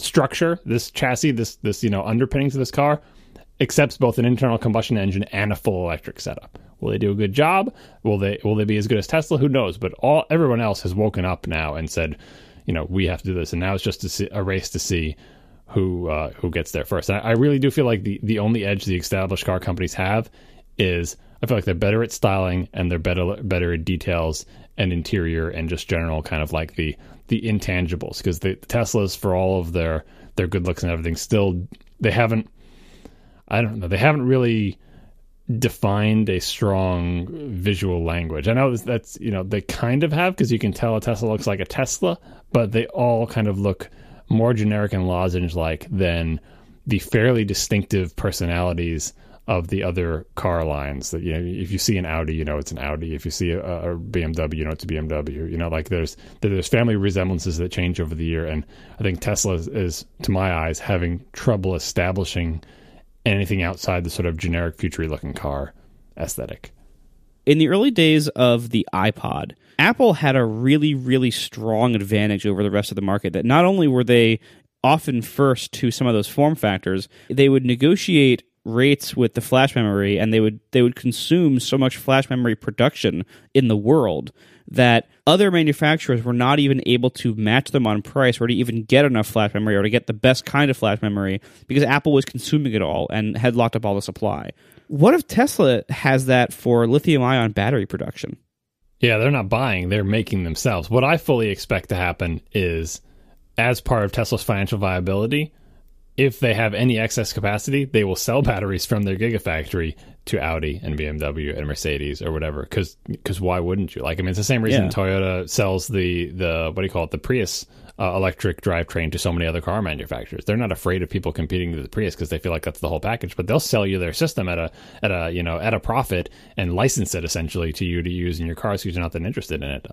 structure, this chassis, this underpinnings of this car accepts both an internal combustion engine and a full electric setup. Will they do a good job? Will they be as good as Tesla? Who knows? But everyone else has woken up now and said, you know, we have to do this, and now it's just a race to see who gets there first. And I really do feel like the only edge the established car companies have is, I feel like they're better at styling and they're better at details and interior and just general kind of like the intangibles, because the Teslas, for all of their good looks and everything, still they haven't really defined a strong visual language. I know that's, you know, they kind of have, because you can tell a Tesla looks like a Tesla, but they all kind of look more generic and lozenge-like than the fairly distinctive personalities of the other car lines. That, you know, if you see an Audi, you know it's an Audi. If you see a BMW, you know it's a BMW. You know, like there's family resemblances that change over the year, and I think Tesla is, to my eyes, having trouble establishing anything outside the sort of generic, futury-looking car aesthetic. In the early days of the iPod, Apple had a really, really strong advantage over the rest of the market, that not only were they often first to some of those form factors, they would negotiate rates with the flash memory, and they would consume so much flash memory production in the world that other manufacturers were not even able to match them on price, or to even get enough flash memory, or to get the best kind of flash memory, because Apple was consuming it all and had locked up all the supply. What if Tesla has that for lithium-ion battery production? Yeah, they're not buying, they're making themselves. What I fully expect to happen is, as part of Tesla's financial viability, if they have any excess capacity, they will sell batteries from their Gigafactory to Audi and BMW and Mercedes or whatever. Because why wouldn't you? Like, I mean, it's the same reason Toyota sells the what do you call it, the Prius electric drivetrain to so many other car manufacturers. They're not afraid of people competing to the Prius because they feel like that's the whole package. But they'll sell you their system at a profit and license it essentially to you to use in your cars who's not that interested in it.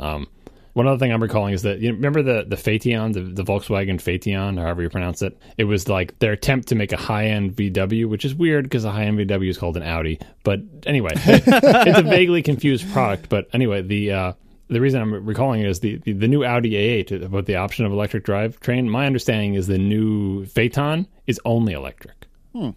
One other thing I'm recalling is that, you remember the Phaeton, the Volkswagen Phaeton, however you pronounce it? It was like their attempt to make a high-end VW, which is weird because a high-end VW is called an Audi. But anyway, it's a vaguely confused product. But anyway, the reason I'm recalling it is the new Audi A8 about the option of electric drivetrain. My understanding is the new Phaeton is only electric.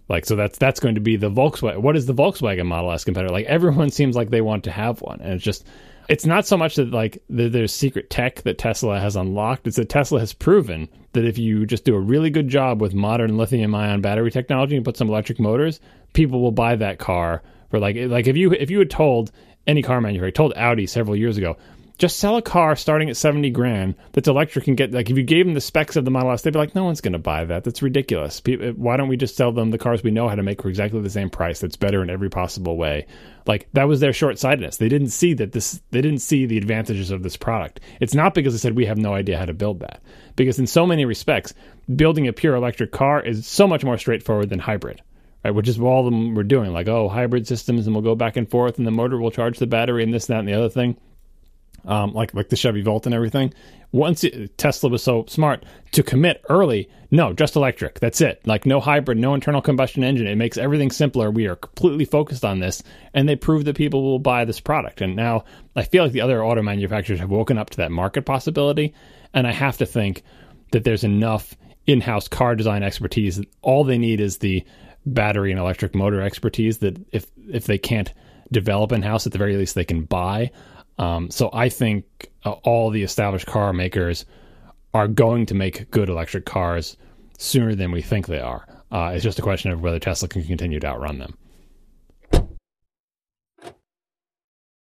Like, so that's going to be the Volkswagen. What is the Volkswagen Model S competitor? Like, everyone seems like they want to have one. And it's just, it's not so much that like there's secret tech that Tesla has unlocked. It's that Tesla has proven that if you just do a really good job with modern lithium ion battery technology and put some electric motors, people will buy that car for like if you had told any car manufacturer, told Audi several years ago, just sell a car starting at $70,000 that's electric and get, like, if you gave them the specs of the Model S, they'd be like, no one's going to buy that. That's ridiculous. Why don't we just sell them the cars we know how to make for exactly the same price that's better in every possible way? Like, that was their short-sightedness. They didn't see the advantages of this product. It's not because they said we have no idea how to build that. Because in so many respects, building a pure electric car is so much more straightforward than hybrid. Right, which is what all of them were doing. Like, oh, hybrid systems, and we'll go back and forth, and the motor will charge the battery, and this, that, and the other thing. Like the Chevy Volt and everything. Once Tesla was so smart to commit early, no, just electric, that's it. Like, no hybrid, no internal combustion engine. It makes everything simpler. We are completely focused on this, and they prove that people will buy this product. And now I feel like the other auto manufacturers have woken up to that market possibility, and I have to think that there's enough in-house car design expertise that all they need is the battery and electric motor expertise that if they can't develop in-house, at the very least they can buy. So I think all the established car makers are going to make good electric cars sooner than we think they are. It's just a question of whether Tesla can continue to outrun them.